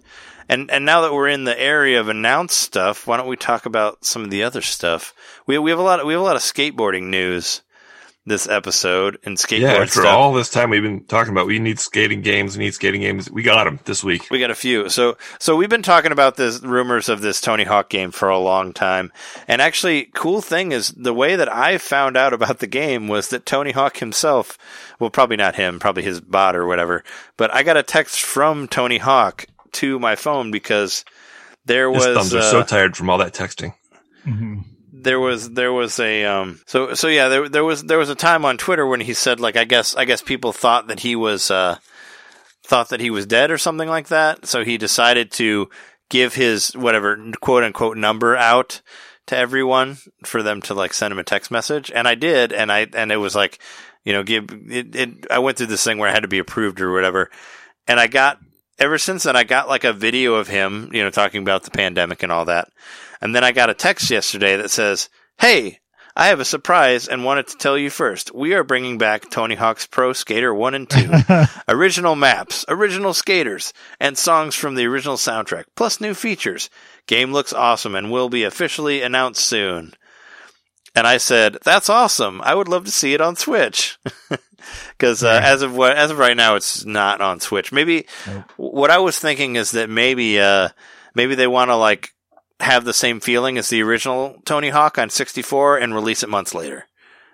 And now that we're in the area of announced stuff, why don't we talk about some of the other stuff? We have a lot of skateboarding news this episode and skateboard stuff. Yeah, all this time we've been talking about we need skating games. We got them this week. We got a few. So we've been talking about this rumors of this Tony Hawk game for a long time. And actually, cool thing is the way that I found out about the game was that Tony Hawk himself, well, probably not him, probably his bot or whatever, but I got a text from Tony Hawk to my phone because there was... His thumbs are so tired from all that texting. Mm-hmm. There was a time on Twitter when he said like I guess people thought that he was dead or something like that, so he decided to give his whatever quote unquote number out to everyone for them to like send him a text message, and I did, and it was like I went through this thing where I had to be approved or whatever, and I got. Ever since then, I got like a video of him, talking about the pandemic and all that. And then I got a text yesterday that says, "Hey, I have a surprise and wanted to tell you first. We are bringing back Tony Hawk's Pro Skater 1 and 2. Original maps, original skaters, and songs from the original soundtrack, plus new features. Game looks awesome and will be officially announced soon." And I said, "That's awesome. I would love to see it on Switch." Because as of right now, it's not on Switch. Maybe what I was thinking is that maybe they want to like have the same feeling as the original Tony Hawk on 64 and release it months later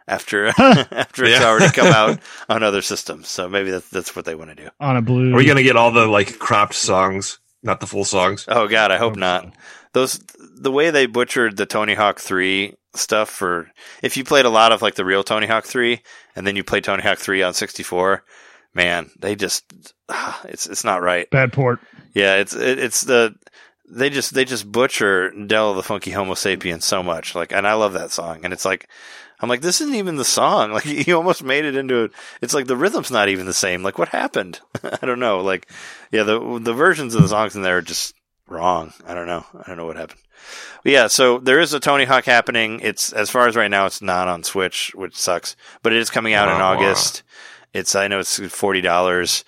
after it's already come out on other systems. So maybe that's what they want to do. On a blue. Are we going to get all the like cropped songs, not the full songs? Oh God, I hope not. The way they butchered the Tony Hawk 3 stuff for if you played a lot of like the real Tony Hawk 3 and then you play Tony Hawk 3 on 64, man, they just it's not right. Bad port. Yeah, they just butcher Del the Funky Homo Sapien so much. Like, and I love that song, and it's like I'm like, this isn't even the song. Like, you almost made it into it's like the rhythm's not even the same. Like, what happened? I don't know. Like, yeah, the versions of the songs in there are just wrong. I don't know what happened. But yeah, so there is a Tony Hawk happening. It's, as far as right now, it's not on Switch, which sucks, but it is coming out in August. I know it's $40.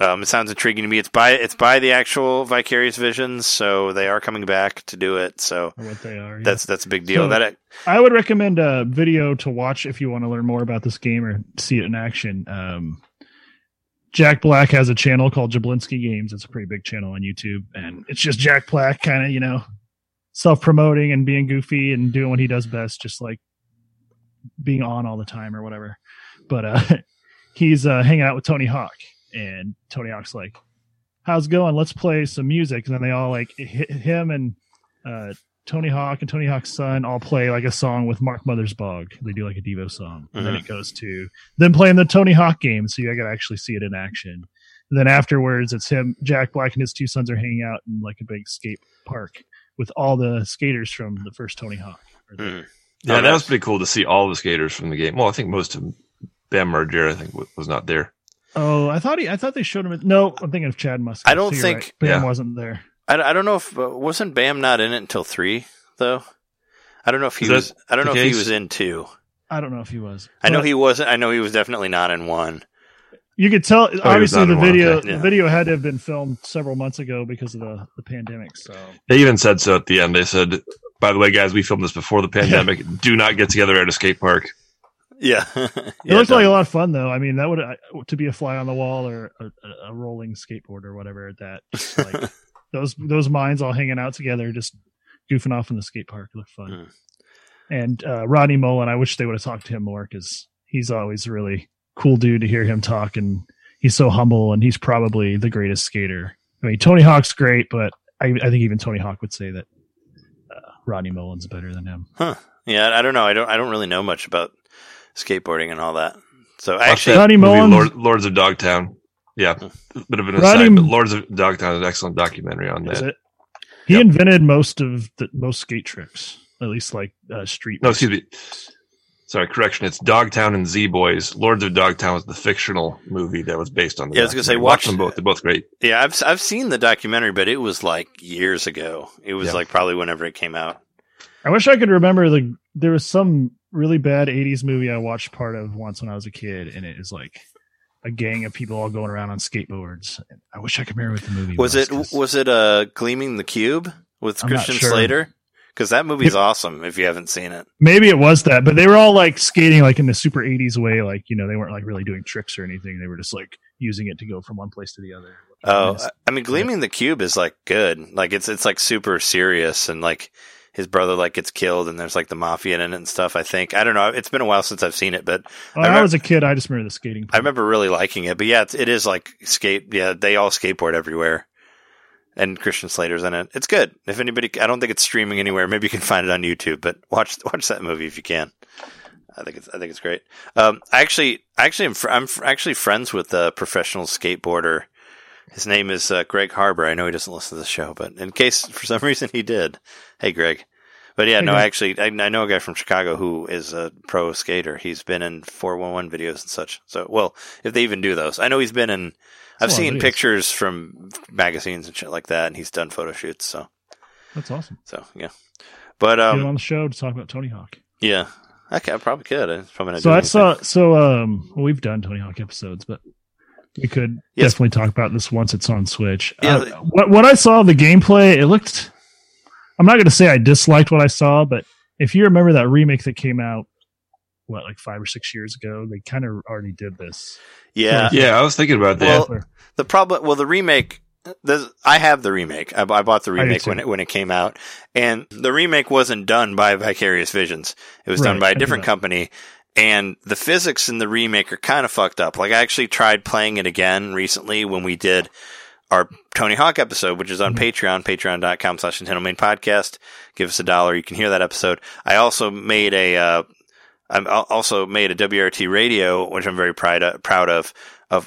It sounds intriguing to me. It's by the actual Vicarious Visions, so they are coming back to do it. So what they are, yeah. That's a big deal. So I would recommend a video to watch if you want to learn more about this game or see it in action. Jack Black has a channel called Jablinski Games. It's a pretty big channel on YouTube, and it's just Jack Black kind of, self-promoting and being goofy and doing what he does best, just like being on all the time or whatever. But he's hanging out with Tony Hawk, and Tony Hawk's like, how's it going? Let's play some music. And then they all like him and Tony Hawk and Tony Hawk's son all play like a song with Mark Mothersbaugh. They do like a Devo song. And then it goes to them playing the Tony Hawk game. So you got to actually see it in action. And then afterwards, it's him, Jack Black, and his two sons are hanging out in like a big skate park with all the skaters from the first Tony Hawk. Yeah, that was pretty cool to see all the skaters from the game. Well, I think most of Bam Margera, I think, was not there. Oh, I thought they showed him. No, I'm thinking of Chad Musk. I don't think right. Bam wasn't there. I don't know if wasn't Bam not in it until 3 though. I don't know if he was. I don't know if he was in 2. I don't know if he was. I know he wasn't. I know he was definitely not in 1. You could tell, obviously, the video had to have been filmed several months ago because of the pandemic. So they even said so at the end. They said, by the way, guys, we filmed this before the pandemic. Do not get together at a skate park. Yeah. It looks like a lot of fun, though. I mean, that would to be a fly on the wall or a rolling skateboard or whatever. That just, like, those minds all hanging out together, just goofing off in the skate park. It looked fun. And Rodney Mullen, I wish they would have talked to him more because he's always really cool dude to hear him talk, and he's so humble, and he's probably the greatest skater. I mean, Tony Hawk's great, but I think even Tony Hawk would say that Rodney Mullen's better than him. Huh. Yeah, I don't know. I don't really know much about skateboarding and all that. So actually, Rodney Mullen, Lords of Dogtown. Yeah, a bit of an aside, but Lords of Dogtown is an excellent documentary on that. He invented most skate tricks, at least like street. No, excuse me. Sorry, correction. It's Dogtown and Z-Boys. Lords of Dogtown was the fictional movie that was based on the. Yeah, I was going to say, watch them both. They're both great. Yeah, I've seen the documentary, but it was like years ago. It was like probably whenever it came out. I wish I could remember. There was some really bad 80s movie I watched part of once when I was a kid, and it is like a gang of people all going around on skateboards. I wish I could remember what the movie was. Was it Gleaming the Cube with Christian Slater? Because that movie's awesome if you haven't seen it. Maybe it was that, but they were all like skating like in the super 80s way. Like, you know, they weren't like really doing tricks or anything. They were just like using it to go from one place to the other. Oh, I mean, Gleaming the Cube is like good. Like it's like super serious, and like his brother like gets killed, and there's like the mafia in it and stuff, I think. I don't know. It's been a while since I've seen it, but when I was a kid, I just remember the skating part. I remember really liking it, but yeah, it is like skate. Yeah, they all skateboard everywhere. And Christian Slater's in it. It's good. If anybody, I don't think it's streaming anywhere. Maybe you can find it on YouTube. But watch that movie if you can. I think it's great. I'm actually friends with a professional skateboarder. His name is Greg Harbour. I know he doesn't listen to the show, but in case for some reason he did, hey Greg. But yeah, I know a guy from Chicago who is a pro skater. He's been in 411 videos and such. So, well, if they even do those, I know he's been in. I've seen pictures from magazines and shit like that, and he's done photo shoots. So that's awesome. So yeah, but get on the show to talk about Tony Hawk. Yeah, I probably could. We've done Tony Hawk episodes, but we could definitely talk about this once it's on Switch. Yeah. What I saw of the gameplay, it looked. I'm not going to say I disliked what I saw, but if you remember that remake that came out. What, like 5 or 6 years ago, they kind of already did this. Yeah, I was thinking about that. Well, the problem, the remake. I have the remake. I bought the remake when it came out, and the remake wasn't done by Vicarious Visions. It was done by a different company, and the physics in the remake are kind of fucked up. Like I actually tried playing it again recently when we did our Tony Hawk episode, which is on Patreon, patreon.com/Nintendo Main Podcast. Give us $1. You can hear that episode. I also made a WRT radio, which I'm very proud of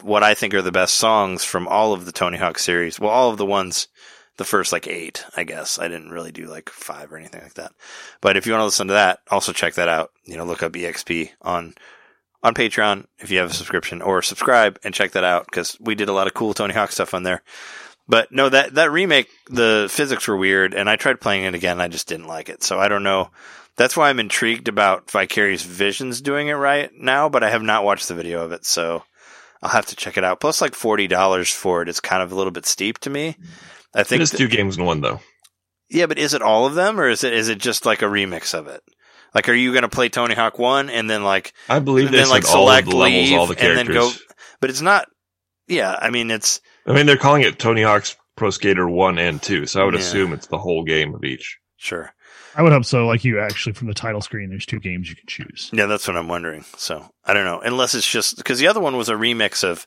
what I think are the best songs from all of the Tony Hawk series. Well, all of the ones, the first like 8, I guess. I didn't really do like 5 or anything like that. But if you want to listen to that, also check that out. You know, look up EXP on Patreon if you have a subscription, or subscribe and check that out because we did a lot of cool Tony Hawk stuff on there. But no, that remake, the physics were weird, and I tried playing it again. I just didn't like it. So I don't know. That's why I'm intrigued about Vicarious Visions doing it right now, but I have not watched the video of it, so I'll have to check it out. Plus, like $40 for it is kind of a little bit steep to me. I think it's two games in one, though. Yeah, but is it all of them, or is it just like a remix of it? Like, are you going to play Tony Hawk 1 and then like I believe they like select all the levels, all the characters, and then go? But it's not. Yeah, I mean it's. I mean they're calling it Tony Hawk's Pro Skater 1 and 2, so I would assume it's the whole game of each. Sure. I would hope so. Like you actually, from the title screen, there's two games you can choose. Yeah, that's what I'm wondering. So I don't know, unless it's just because the other one was a remix of.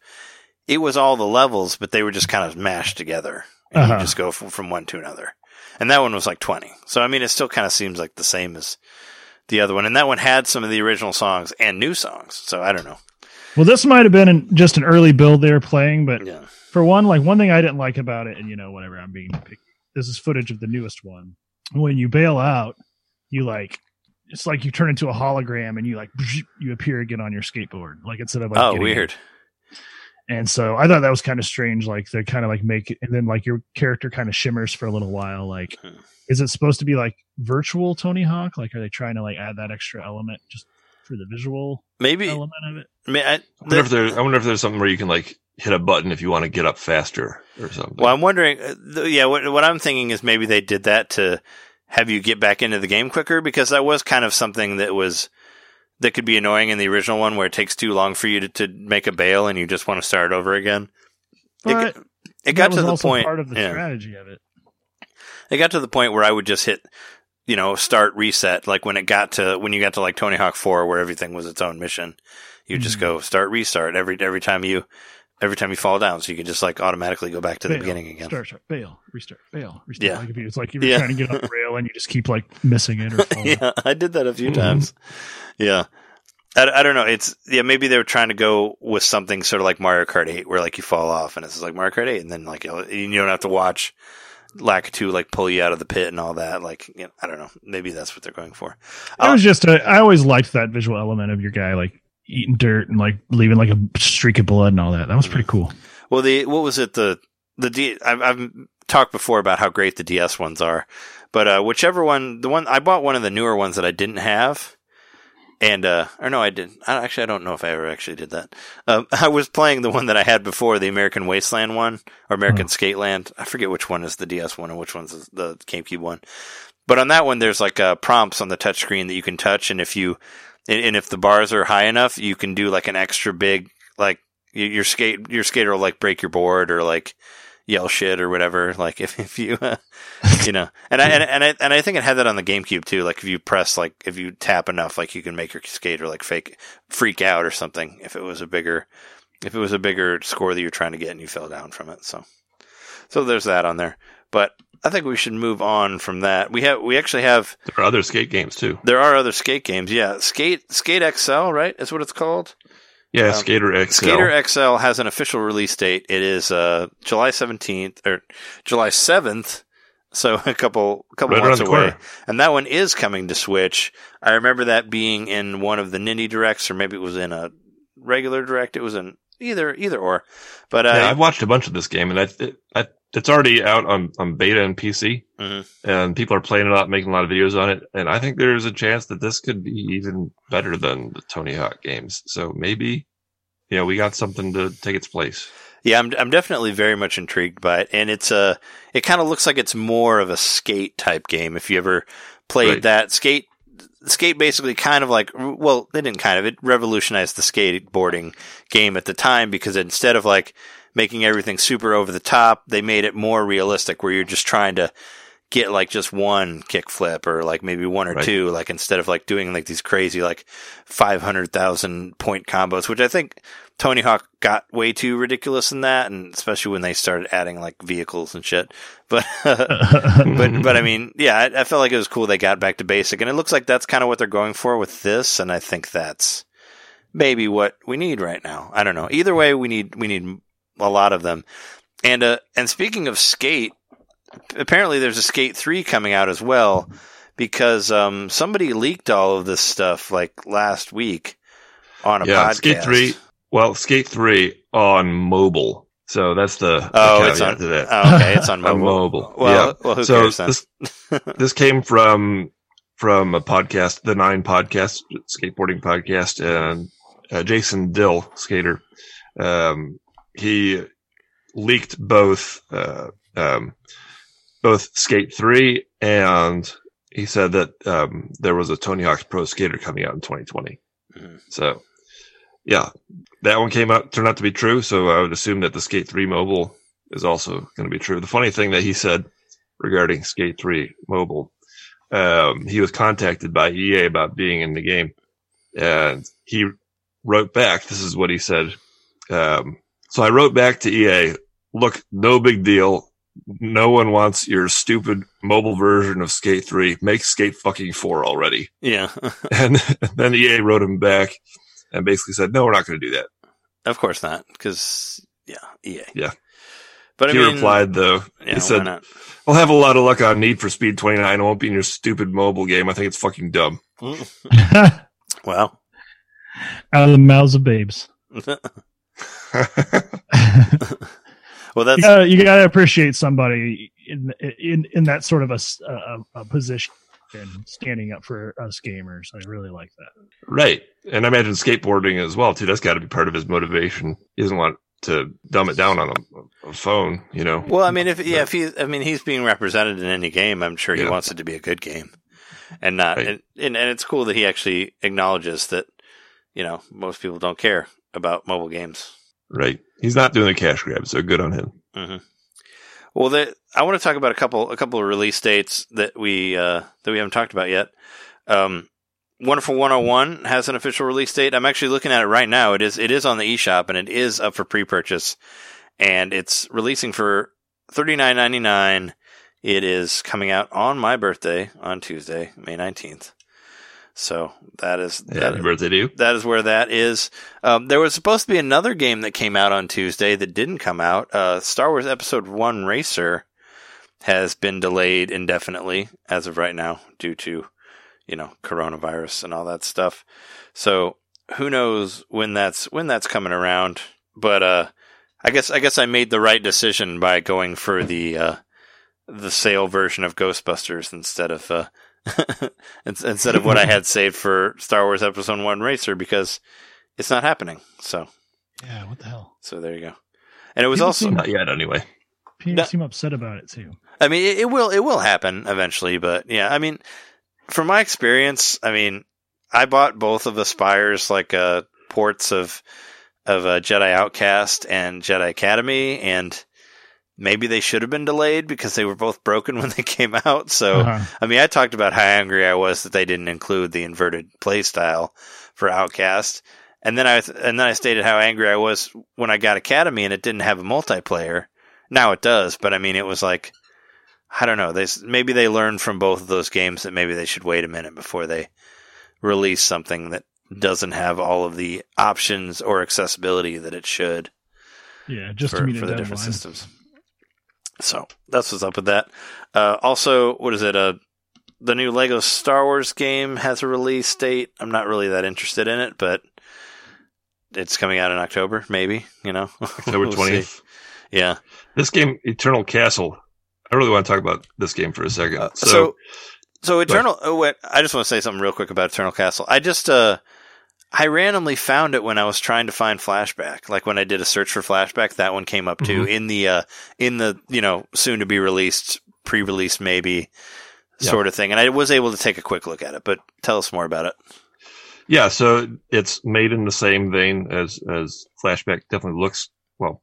It was all the levels, but they were just kind of mashed together, and you just go from one to another. And that one was like 20. So I mean, it still kind of seems like the same as the other one. And that one had some of the original songs and new songs. So I don't know. Well, this might have been just an early build they were playing, but yeah. For one, like one thing I didn't like about it, and you know, whenever I'm being picky, this is footage of the newest one. When you bail out, you like. It's like you turn into a hologram and you like you appear again on your skateboard, like instead of like oh weird. And so I thought that was kind of strange. Like they kind of like make it, and then like your character kind of shimmers for a little while. Like, is it supposed to be like virtual Tony Hawk? Like, are they trying to like add that extra element just for the visual element of it? I wonder if there's something where you can like hit a button if you want to get up faster or something. Well, I'm wondering. What I'm thinking is maybe they did that to have you get back into the game quicker, because that was kind of something that was. That could be annoying in the original one where it takes too long for you to make a bail and you just want to start over again. But it got to the point part of the strategy of it. It got to the point where I would just hit, you know, start reset. Like when you got to like Tony Hawk 4 where everything was its own mission, you just go start restart every time you fall down. So you could just like automatically go back to the beginning again. Start, bail, restart, bail, restart. Yeah. Like if it's like you were trying to get on the rail and you just keep like missing it. Or falling. Yeah, I did that a few times. Yeah. I don't know. It's maybe they were trying to go with something sort of like Mario Kart 8 where like you fall off and it's like Mario Kart 8 and then like you don't have to watch Lakitu like pull you out of the pit and all that. Like, you know, I don't know. Maybe that's what they're going for. I always liked that visual element of your guy like eating dirt and like leaving like a streak of blood and all that. That was pretty cool. Well, I've talked before about how great the DS ones are, but whichever one, the one I bought one of the newer ones that I didn't have, and or no, I didn't. I don't know if I ever actually did that. I was playing the one that I had before, the American Wasteland one or American Skateland. I forget which one is the DS one and which one's the GameCube one. But on that one, there's like prompts on the touchscreen that you can touch, and if the bars are high enough, you can do like an extra big, like your skater will like break your board or like yell shit or whatever. Like if you, you know, and I think it had that on the GameCube too. Like if you tap enough, like you can make your skater like freak out or something. If it was a bigger score that you're trying to get and you fell down from it. So there's that on there, but. I think we should move on from that. We actually have. There are other skate games too. There are other skate games. Yeah, Skate XL, right? Is what it's called. Yeah, Skater XL. Skater XL has an official release date. It is July 7th. So a couple months away. Corner. And that one is coming to Switch. I remember that being in one of the Nindie Directs, or maybe it was in a regular Direct. It was in either or. But yeah, I've watched a bunch of this game, and it's already out on beta and PC, and people are playing it up, making a lot of videos on it. And I think there's a chance that this could be even better than the Tony Hawk games. So maybe, you know, we got something to take its place. Yeah, I'm definitely very much intrigued by it, and it kind of looks like it's more of a skate type game. If you ever played that skate basically kind of like, well, they didn't kind of, it revolutionized the skateboarding game at the time, because instead of like making everything super over the top, they made it more realistic where you're just trying to get like just one kickflip or like maybe one or two, like instead of like doing like these crazy like 500,000 point combos, which I think Tony Hawk got way too ridiculous in that, and especially when they started adding like vehicles and shit. But but I mean, yeah, I felt like it was cool they got back to basic, and it looks like that's kind of what they're going for with this, and I think that's maybe what we need right now. I don't know. Either way, we need a lot of them. And speaking of Skate, apparently there's a Skate 3 coming out as well, because somebody leaked all of this stuff like last week on a podcast. Skate 3 on mobile. So that's the... it's on mobile. Well, who cares then? This came from a podcast, the Nine Podcast, skateboarding podcast, and Jason Dill, skater, he leaked both Skate 3, and he said that there was a Tony Hawk's Pro Skater coming out in 2020. Mm-hmm. So, yeah, that one turned out to be true. So I would assume that the Skate 3 Mobile is also going to be true. The funny thing that he said regarding Skate 3 Mobile he was contacted by EA about being in the game. And he wrote back. This is what he said. So I wrote back to EA, look, no big deal. No one wants your stupid mobile version of Skate 3. Make Skate fucking 4 already. Yeah. And then EA wrote him back and basically said, no, we're not going to do that. Of course not. Because, yeah, EA. Yeah. But he replied, though. Yeah, he said, I'll have a lot of luck on Need for Speed 29. I won't be in your stupid mobile game. I think it's fucking dumb. Wow. Out of the mouths of babes. Well, that's you gotta appreciate somebody in that sort of a position and standing up for us gamers. I really like that. Right, and I imagine skateboarding as well too. That's got to be part of his motivation. He doesn't want to dumb it down on a phone, you know. Well, I mean, he's being represented in any game. I'm sure he wants it to be a good game, and not. Right. And it's cool that he actually acknowledges that. You know, most people don't care about mobile games. Right. He's not doing a cash grab, so good on him. Mm-hmm. Well, I want to talk about a couple of release dates that we haven't talked about yet. Wonderful 101 has an official release date. I'm actually looking at it right now. It is on the eShop, and it is up for pre-purchase. And it's releasing for $39.99. It is coming out on my birthday on Tuesday, May 19th. So that is happy birthday to you. That is where that is. There was supposed to be another game that came out on Tuesday that didn't come out. Star Wars Episode 1 Racer has been delayed indefinitely as of right now due to, coronavirus and all that stuff. So who knows when that's coming around? But I guess I made the right decision by going for the sale version of Ghostbusters instead of. Instead of what I had saved for Star Wars Episode 1 Racer, because it's not happening. So yeah, what the hell? So there you go. And it was not yet anyway. People seem upset about it too. I mean, it will happen eventually, but yeah, I mean, from my experience, I mean, I bought both of Aspire's ports of Jedi Outcast and Jedi Academy, and maybe they should have been delayed because they were both broken when they came out. So, I mean, I talked about how angry I was that they didn't include the inverted playstyle for Outcast. And then I stated how angry I was when I got Academy and it didn't have a multiplayer. Now it does, but I mean, it was like, I don't know. Maybe they learned from both of those games that maybe they should wait a minute before they release something that doesn't have all of the options or accessibility that it should. Yeah, just for, to meet for the different systems. So that's what's up with that. Also, what is it? The new Lego Star Wars game has a release date. I'm not really that interested in it, but it's coming out in October, maybe. October 20th. Yeah. This game, Eternal Castle. I really want to talk about this game for a second. So Eternal. Oh, wait, I just want to say something real quick about Eternal Castle. I just I randomly found it when I was trying to find Flashback. Like when I did a search for Flashback, that one came up too in the soon to be released, pre-release maybe sort of thing. And I was able to take a quick look at it, but tell us more about it. Yeah, so it's made in the same vein as Flashback. Definitely looks, well,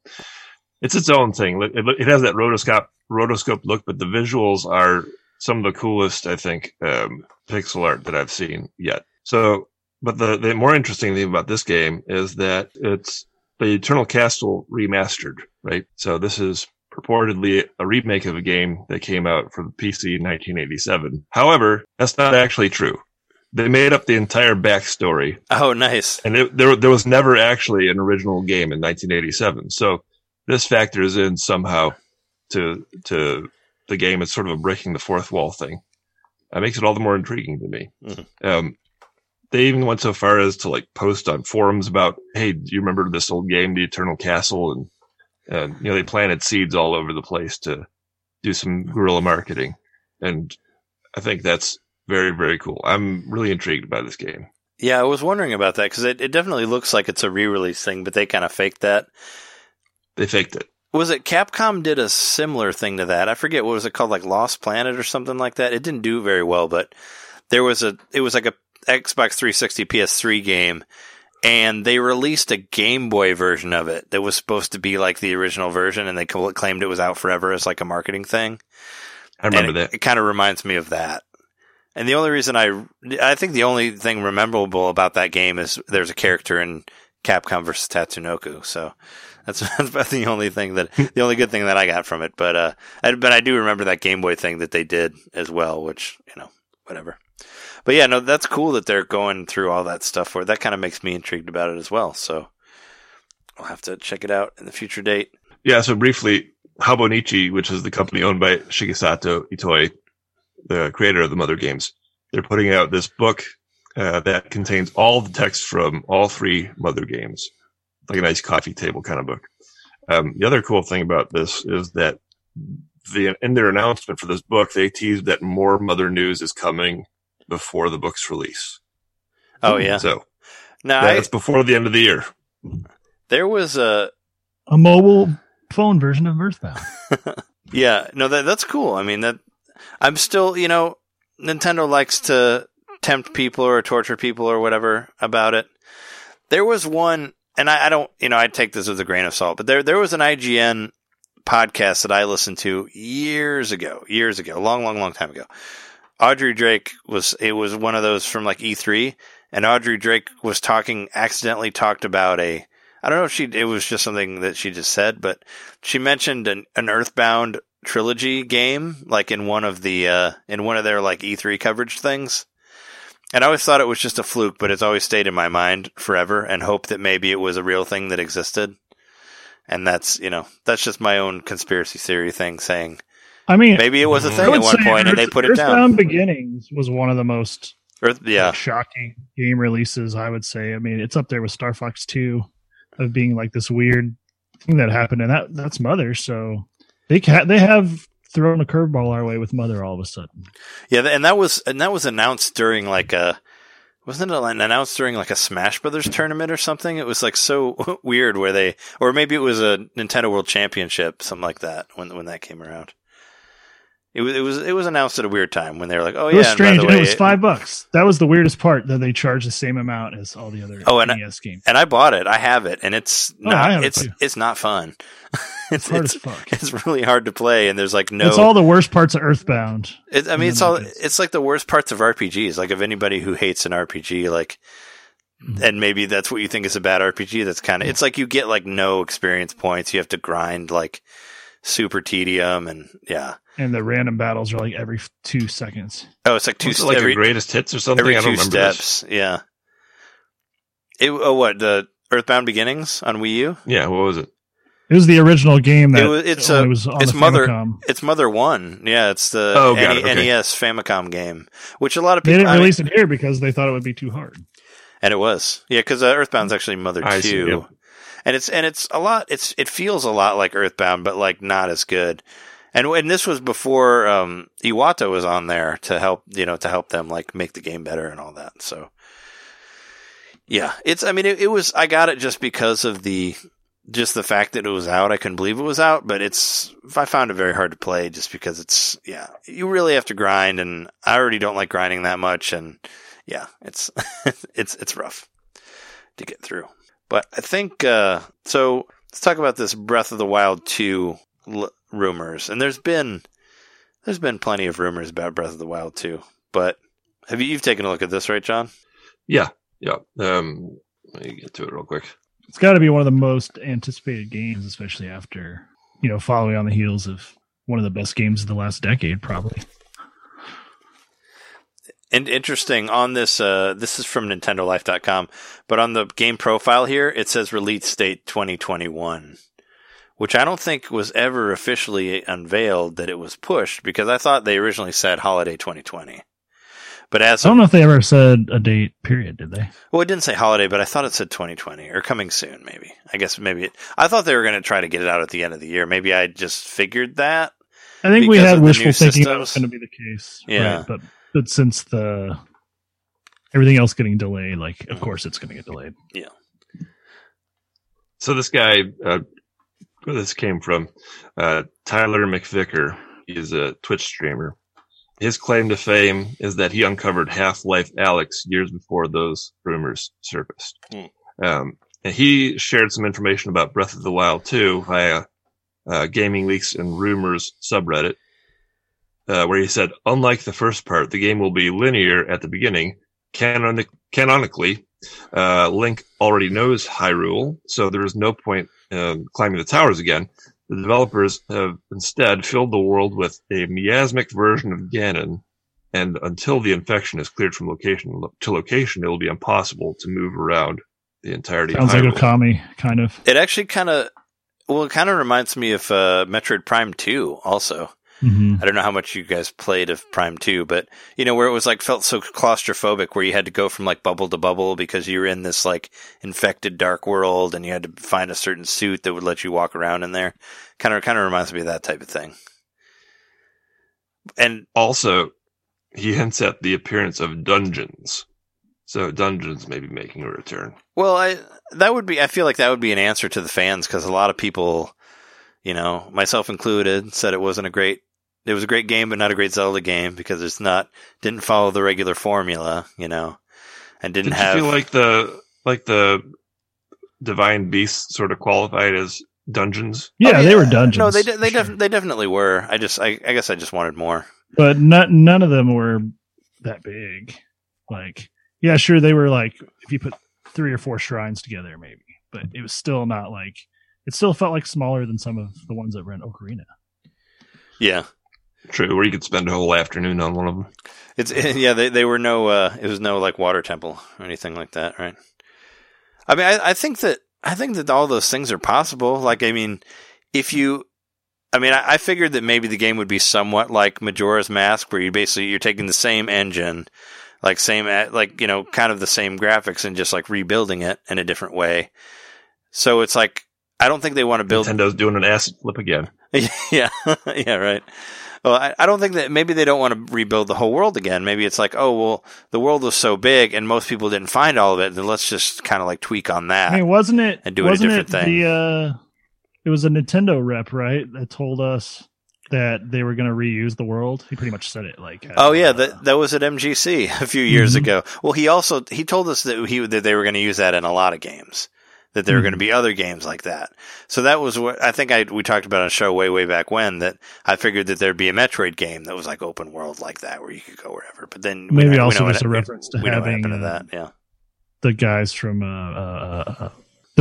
it's its own thing. It has that rotoscope look, but the visuals are some of the coolest, I think, pixel art that I've seen yet. So. But the more interesting thing about this game is that it's the Eternal Castle remastered, right? So this is purportedly a remake of a game that came out for the PC in 1987. However, that's not actually true. They made up the entire backstory. Oh, nice. And there was never actually an original game in 1987. So this factors in somehow to the game. It's sort of a breaking the fourth wall thing. That makes it all the more intriguing to me. Mm-hmm. They even went so far as to post on forums about, hey, do you remember this old game, The Eternal Castle? And they planted seeds all over the place to do some guerrilla marketing. And I think that's very, very cool. I'm really intrigued by this game. Yeah, I was wondering about that because it definitely looks like it's a re-release thing, but they kind of faked that. They faked it. Was it Capcom did a similar thing to that? I forget, what was it called, Lost Planet or something like that? It didn't do very well, but it was like a Xbox 360 PS3 game, and they released a Game Boy version of it that was supposed to be like the original version, and they claimed it was out forever as like a marketing thing. I remember that. It kind of reminds me of that. And the only reason I think the only thing memorable about that game is there's a character in Capcom vs. Tatsunoko. So that's about the only thing the only good thing that I got from it. But I do remember that Game Boy thing that they did as well, which, you know, whatever. But yeah, no, that's cool that they're going through all that stuff for it. That kind of makes me intrigued about it as well. So I'll have to check it out in the future date. Yeah. So briefly, Habonichi, which is the company owned by Shigesato Itoi, the creator of the Mother games, they're putting out this book that contains all the text from all three Mother games, like a nice coffee table kind of book. The other cool thing about this is that in their announcement for this book, they teased that more Mother news is coming before the book's release. Oh, yeah. So that's before the end of the year. There was a mobile phone version of Earthbound. Yeah, no, that's cool. I mean, I'm still, you know, Nintendo likes to tempt people or torture people or whatever about it. There was one, and I don't, you know, I take this with a grain of salt, but there was an IGN podcast that I listened to years ago, long time ago. Audrey Drake was one of those from like E3, and Audrey Drake was accidentally talked about a, I don't know if it was just something that she just said, but she mentioned an Earthbound trilogy game, like in one of the, in one of their like E3 coverage things. And I always thought it was just a fluke, but it's always stayed in my mind forever and hope that maybe it was a real thing that existed. And that's, you know, that's just my own conspiracy theory thing saying, I mean, maybe it was a thing at one point and they put it down. Earthbound Beginnings was one of the most shocking game releases, I would say. I mean, it's up there with Star Fox 2 of being like this weird thing that happened, and that's Mother. So they have thrown a curveball our way with Mother all of a sudden. Yeah, and that was announced during like a, wasn't it announced during like a Smash Brothers tournament or something? It was like so weird where they, or maybe it was a Nintendo World Championship, something like that when that came around. It was announced at a weird time when they were like, oh, yeah. It was strange. By the way, it was $5. That was the weirdest part, that they charged the same amount as all the other NES games. And I bought it. I have it, and it's not fun. It's hard as fuck. It's really hard to play, and there's like no. It's all the worst parts of Earthbound. It's like the worst parts of RPGs. Like of anybody who hates an RPG, like, and maybe that's what you think is a bad RPG. That's kind of it's like you get like no experience points. You have to grind like super tedium, and yeah. And the random battles are like every 2 seconds. Oh, it's like two steps. Like the greatest hits or something? Every 2 steps, this. Yeah. The Earthbound Beginnings on Wii U? Yeah, what was it? It was the original game that it was on the Famicom. It's Mother 1. Yeah, it's the NES Famicom game, which a lot of people... They didn't release it here because they thought it would be too hard. And it was. Yeah, because Earthbound's actually Mother 2. See, yep. And it's a lot... It feels a lot like Earthbound, but like not as good. And this was before Iwata was on there to help, you know, to help them like make the game better and all that. So yeah, it's, I mean, I got it just because of the fact that it was out. I couldn't believe it was out, but I found it very hard to play just because you really have to grind, and I already don't like grinding that much. And yeah, it's rough to get through, but I think, so let's talk about this Breath of the Wild 2 rumors, and there's been plenty of rumors about Breath of the Wild too. But have you've taken a look at this, right, John? Yeah. Let me get to it real quick. It's got to be one of the most anticipated games, especially after, you know, following on the heels of one of the best games of the last decade, probably. And interesting on this, this is from NintendoLife.com, but on the game profile here, it says release date 2021. Which I don't think was ever officially unveiled that it was pushed, because I thought they originally said holiday 2020. But I don't know if they ever said a date period, did they? Well, it didn't say holiday, but I thought it said 2020 or coming soon, maybe. I guess maybe I thought they were going to try to get it out at the end of the year. Maybe I just figured that. I think we had wishful thinking that was going to be the case. Yeah. Right? But since everything else getting delayed, like, of course it's going to get delayed. Yeah. So this guy... where this came from, Tyler McVicker. He's a Twitch streamer. His claim to fame is that he uncovered Half-Life Alyx years before those rumors surfaced. And he shared some information about Breath of the Wild 2 via Gaming Leaks and Rumors subreddit. where he said, unlike the first part, the game will be linear at the beginning. Canonically, Link already knows Hyrule, so there is no point climbing the towers again. The developers have instead filled the world with a miasmic version of Ganon, and until the infection is cleared from location to location, it will be impossible to move around the entirety of Hyrule. Sounds like Okami, kind of. It actually kind of, well, it kind of reminds me of Metroid Prime 2 also. Mm-hmm. I don't know how much you guys played of Prime 2, but, you know, where it was like felt so claustrophobic where you had to go from like bubble to bubble because you were in this like infected dark world and you had to find a certain suit that would let you walk around in there. Kind of reminds me of that type of thing. And also, he hints at the appearance of dungeons. So dungeons may be making a return. Well, I feel like that would be an answer to the fans because a lot of people, you know, myself included, said it was a great game, but not a great Zelda game because it's didn't follow the regular formula, you know, and didn't have. Did you feel like the Divine Beasts sort of qualified as dungeons? Yeah, they were dungeons. No, they definitely were. I guess I just wanted more. But none of them were that big. Like, yeah, sure, they were like if you put 3 or 4 shrines together, maybe, but it was still not like. It still felt like smaller than some of the ones that were in Ocarina. Yeah, true. Where you could spend a whole afternoon on one of them. They were no. It was no like water temple or anything like that, right? I mean, I think that all those things are possible. Like, I mean, I figured that maybe the game would be somewhat like Majora's Mask, where you're taking the same engine, like same, like you know, kind of the same graphics, and just like rebuilding it in a different way. So it's like. I don't think they want to build. Nintendo's doing an ass flip again. Yeah, yeah, right. Well, I don't think that maybe they don't want to rebuild the whole world again. Maybe it's like, oh, well, the world was so big and most people didn't find all of it. Then let's just kind of like tweak on that. I mean, wasn't it a different thing? It was a Nintendo rep, right? That told us that they were going to reuse the world. He pretty much said it like. That was at MGC a few years ago. Well, he told us that they were going to use that in a lot of games. That there were going to be other games like that. So that was what I think we talked about on a show way back when, that I figured that there'd be a Metroid game that was like open world like that where you could go wherever. But then maybe also just a reference to having that. Yeah, the guys from the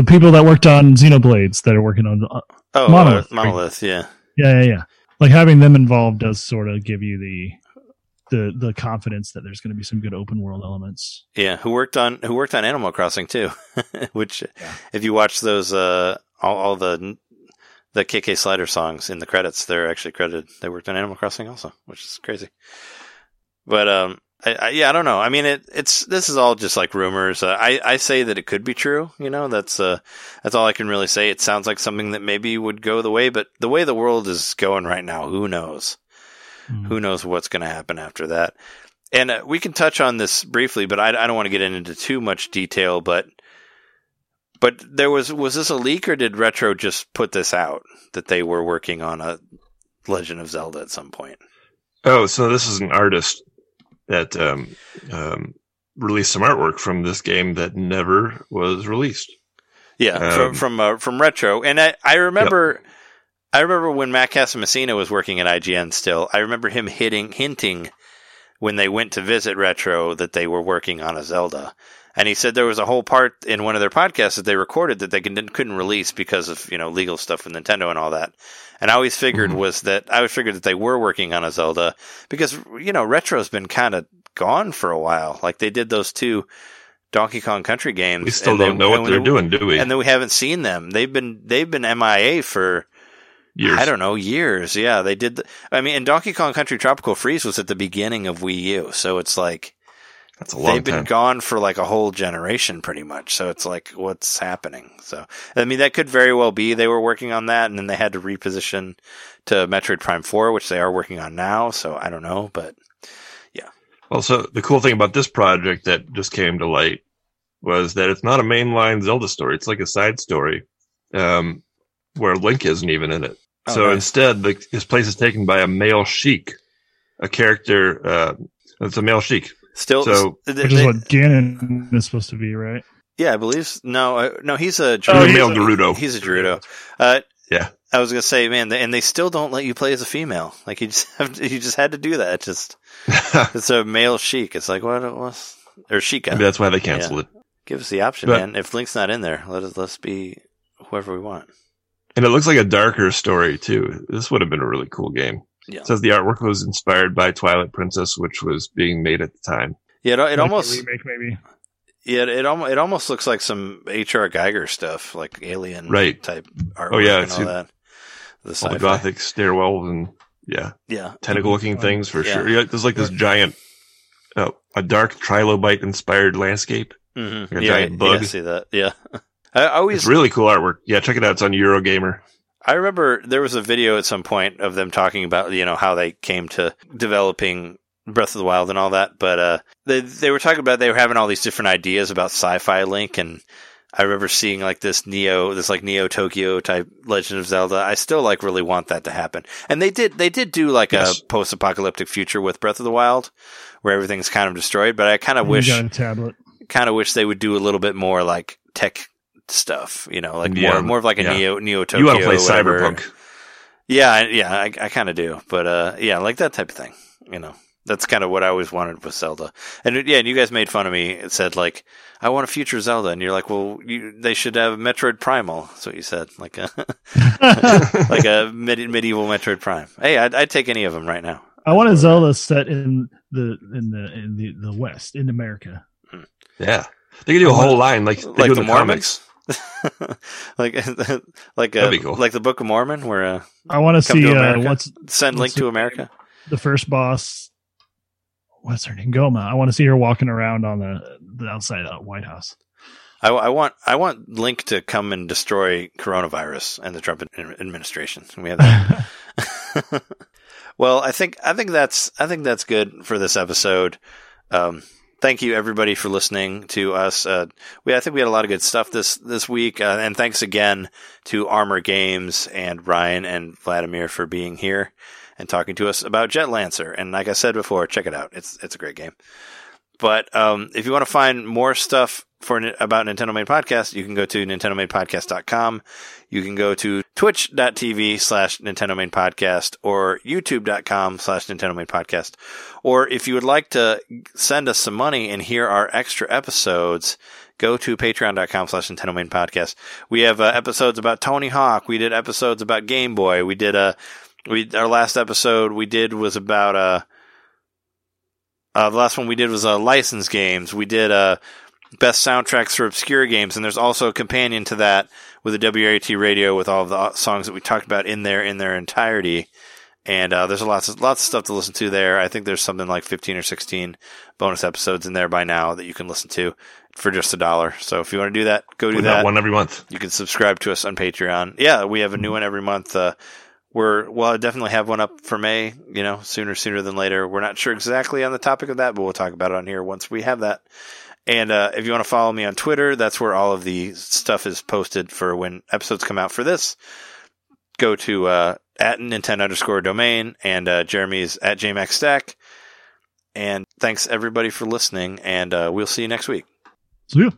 people that worked on Xenoblades that are working on Monolith. Monolith, yeah. Yeah. Like having them involved does sort of give you the confidence that there's going to be some good open world elements. Yeah, who worked on Animal Crossing too, which if you watch those all the KK Slider songs in the credits, they're actually credited. They worked on Animal Crossing also, which is crazy. But I don't know. I mean, this is all just like rumors. I say that it could be true. You know, that's all I can really say. It sounds like something that maybe would go the way, but the way the world is going right now, who knows? Mm-hmm. Who knows what's going to happen after that? And we can touch on this briefly, but I don't want to get into too much detail. But there was this a leak, or did Retro just put this out that they were working on a Legend of Zelda at some point? Oh, so this is an artist that released some artwork from this game that never was released. Yeah, from Retro, and I remember. Yep. I remember when Matt Casamassina was working at IGN still, I remember him hinting when they went to visit Retro that they were working on a Zelda. And he said there was a whole part in one of their podcasts that they recorded that they couldn't release because of, you know, legal stuff with Nintendo and all that. And I always figured that they were working on a Zelda because, you know, Retro's been kind of gone for a while. Like they did those two Donkey Kong Country games. We still don't know what they're doing, do we? And then we haven't seen them. They've been MIA for years. I don't know, years. Yeah, they did. And Donkey Kong Country Tropical Freeze was at the beginning of Wii U, so it's like that's a long time. They've been gone for like a whole generation, pretty much. So it's like, what's happening? So I mean, that could very well be they were working on that, and then they had to reposition to Metroid Prime 4, which they are working on now. So I don't know, but yeah. Well, so the cool thing about this project that just came to light was that it's not a mainline Zelda story; it's like a side story where Link isn't even in it. So instead, his place is taken by a male sheik, a character. It's a male sheik. Still, so which is what Ganon is supposed to be, right? Yeah, I believe. No, he's a Gerudo. He's a Gerudo. Yeah. I was gonna say, man, and they still don't let you play as a female. Like you just had to do that. It's a male Sheik. It's like what it was, or Sheikah. Maybe that's why they canceled it. Give us the option, man. If Link's not in there, let's be whoever we want. And it looks like a darker story too. This would have been a really cool game. Yeah. It says the artwork was inspired by Twilight Princess, which was being made at the time. Yeah, it almost remake maybe. Yeah, it almost looks like some H.R. Geiger stuff, like alien type artwork and all that. All the gothic stairwells and tentacle-looking things for sure. Yeah, there's like this giant, a dark trilobite-inspired landscape. Mm-hmm. Like a giant bug. I see that. Yeah, it's really cool artwork. Yeah, check it out. It's on Eurogamer. I remember there was a video at some point of them talking about how they came to developing Breath of the Wild and all that, but they were talking about they were having all these different ideas about sci-fi Link, and I remember seeing like this Neo Tokyo type Legend of Zelda. I still like really want that to happen, and they did do like a post-apocalyptic future with Breath of the Wind, where everything's kind of destroyed. But I kind of wish they would do a little bit more like tech stuff, more of like a Neo Tokyo. You want to play Cyberpunk? Yeah, I kind of do, but like that type of thing, That's kind of what I always wanted with Zelda. And and you guys made fun of me and said, like, I want a future Zelda. And you're like, well, they should have Metroid Primal. That's what you said. Like a like a medieval Metroid Prime. Hey, I'd take any of them right now. I want a Zelda set in the West, in America. Yeah. They could do a whole line like do the Mormons. like that'd be cool. Like the Book of Mormon, where I want to see send Link to America. The first boss, what's her name? Goma. I want to see her walking around on the outside of the White House. I want Link to come and destroy coronavirus and the Trump administration. We have that. Well, I think that's good for this episode. Thank you, everybody, for listening to us. I think we had a lot of good stuff this week. And thanks again to Armor Games and Ryan and Vladimir for being here and talking to us about Jet Lancer. And like I said before, check it out. It's a great game. But if you want to find more stuff about Nintendo Main Podcast, you can go to nintendomainpodcast.com. You can go to twitch.tv/Nintendo Main Podcast or youtube.com/Nintendo Main Podcast. Or if you would like to send us some money and hear our extra episodes, go to patreon.com/Nintendo Main Podcast. We have episodes about Tony Hawk. We did episodes about Game Boy. We did our last episode we did was about the last one we did was license games. We did best soundtracks for obscure games, and there's also a companion to that with the WRAT radio with all of the songs that we talked about in their entirety. And there's lots of stuff to listen to there. I think there's something like 15 or 16 bonus episodes in there by now that you can listen to for just $1. So if you want to do that, go do that. We have one every month. You can subscribe to us on Patreon. Yeah, we have a new one every month. We'll definitely have one up for May, sooner than later. We're not sure exactly on the topic of that, but we'll talk about it on here once we have that. And if you want to follow me on Twitter, that's where all of the stuff is posted for when episodes come out for this. Go to at Nintendo_domain, and Jeremy's at JMaxStack. And thanks, everybody, for listening, and we'll see you next week. See ya.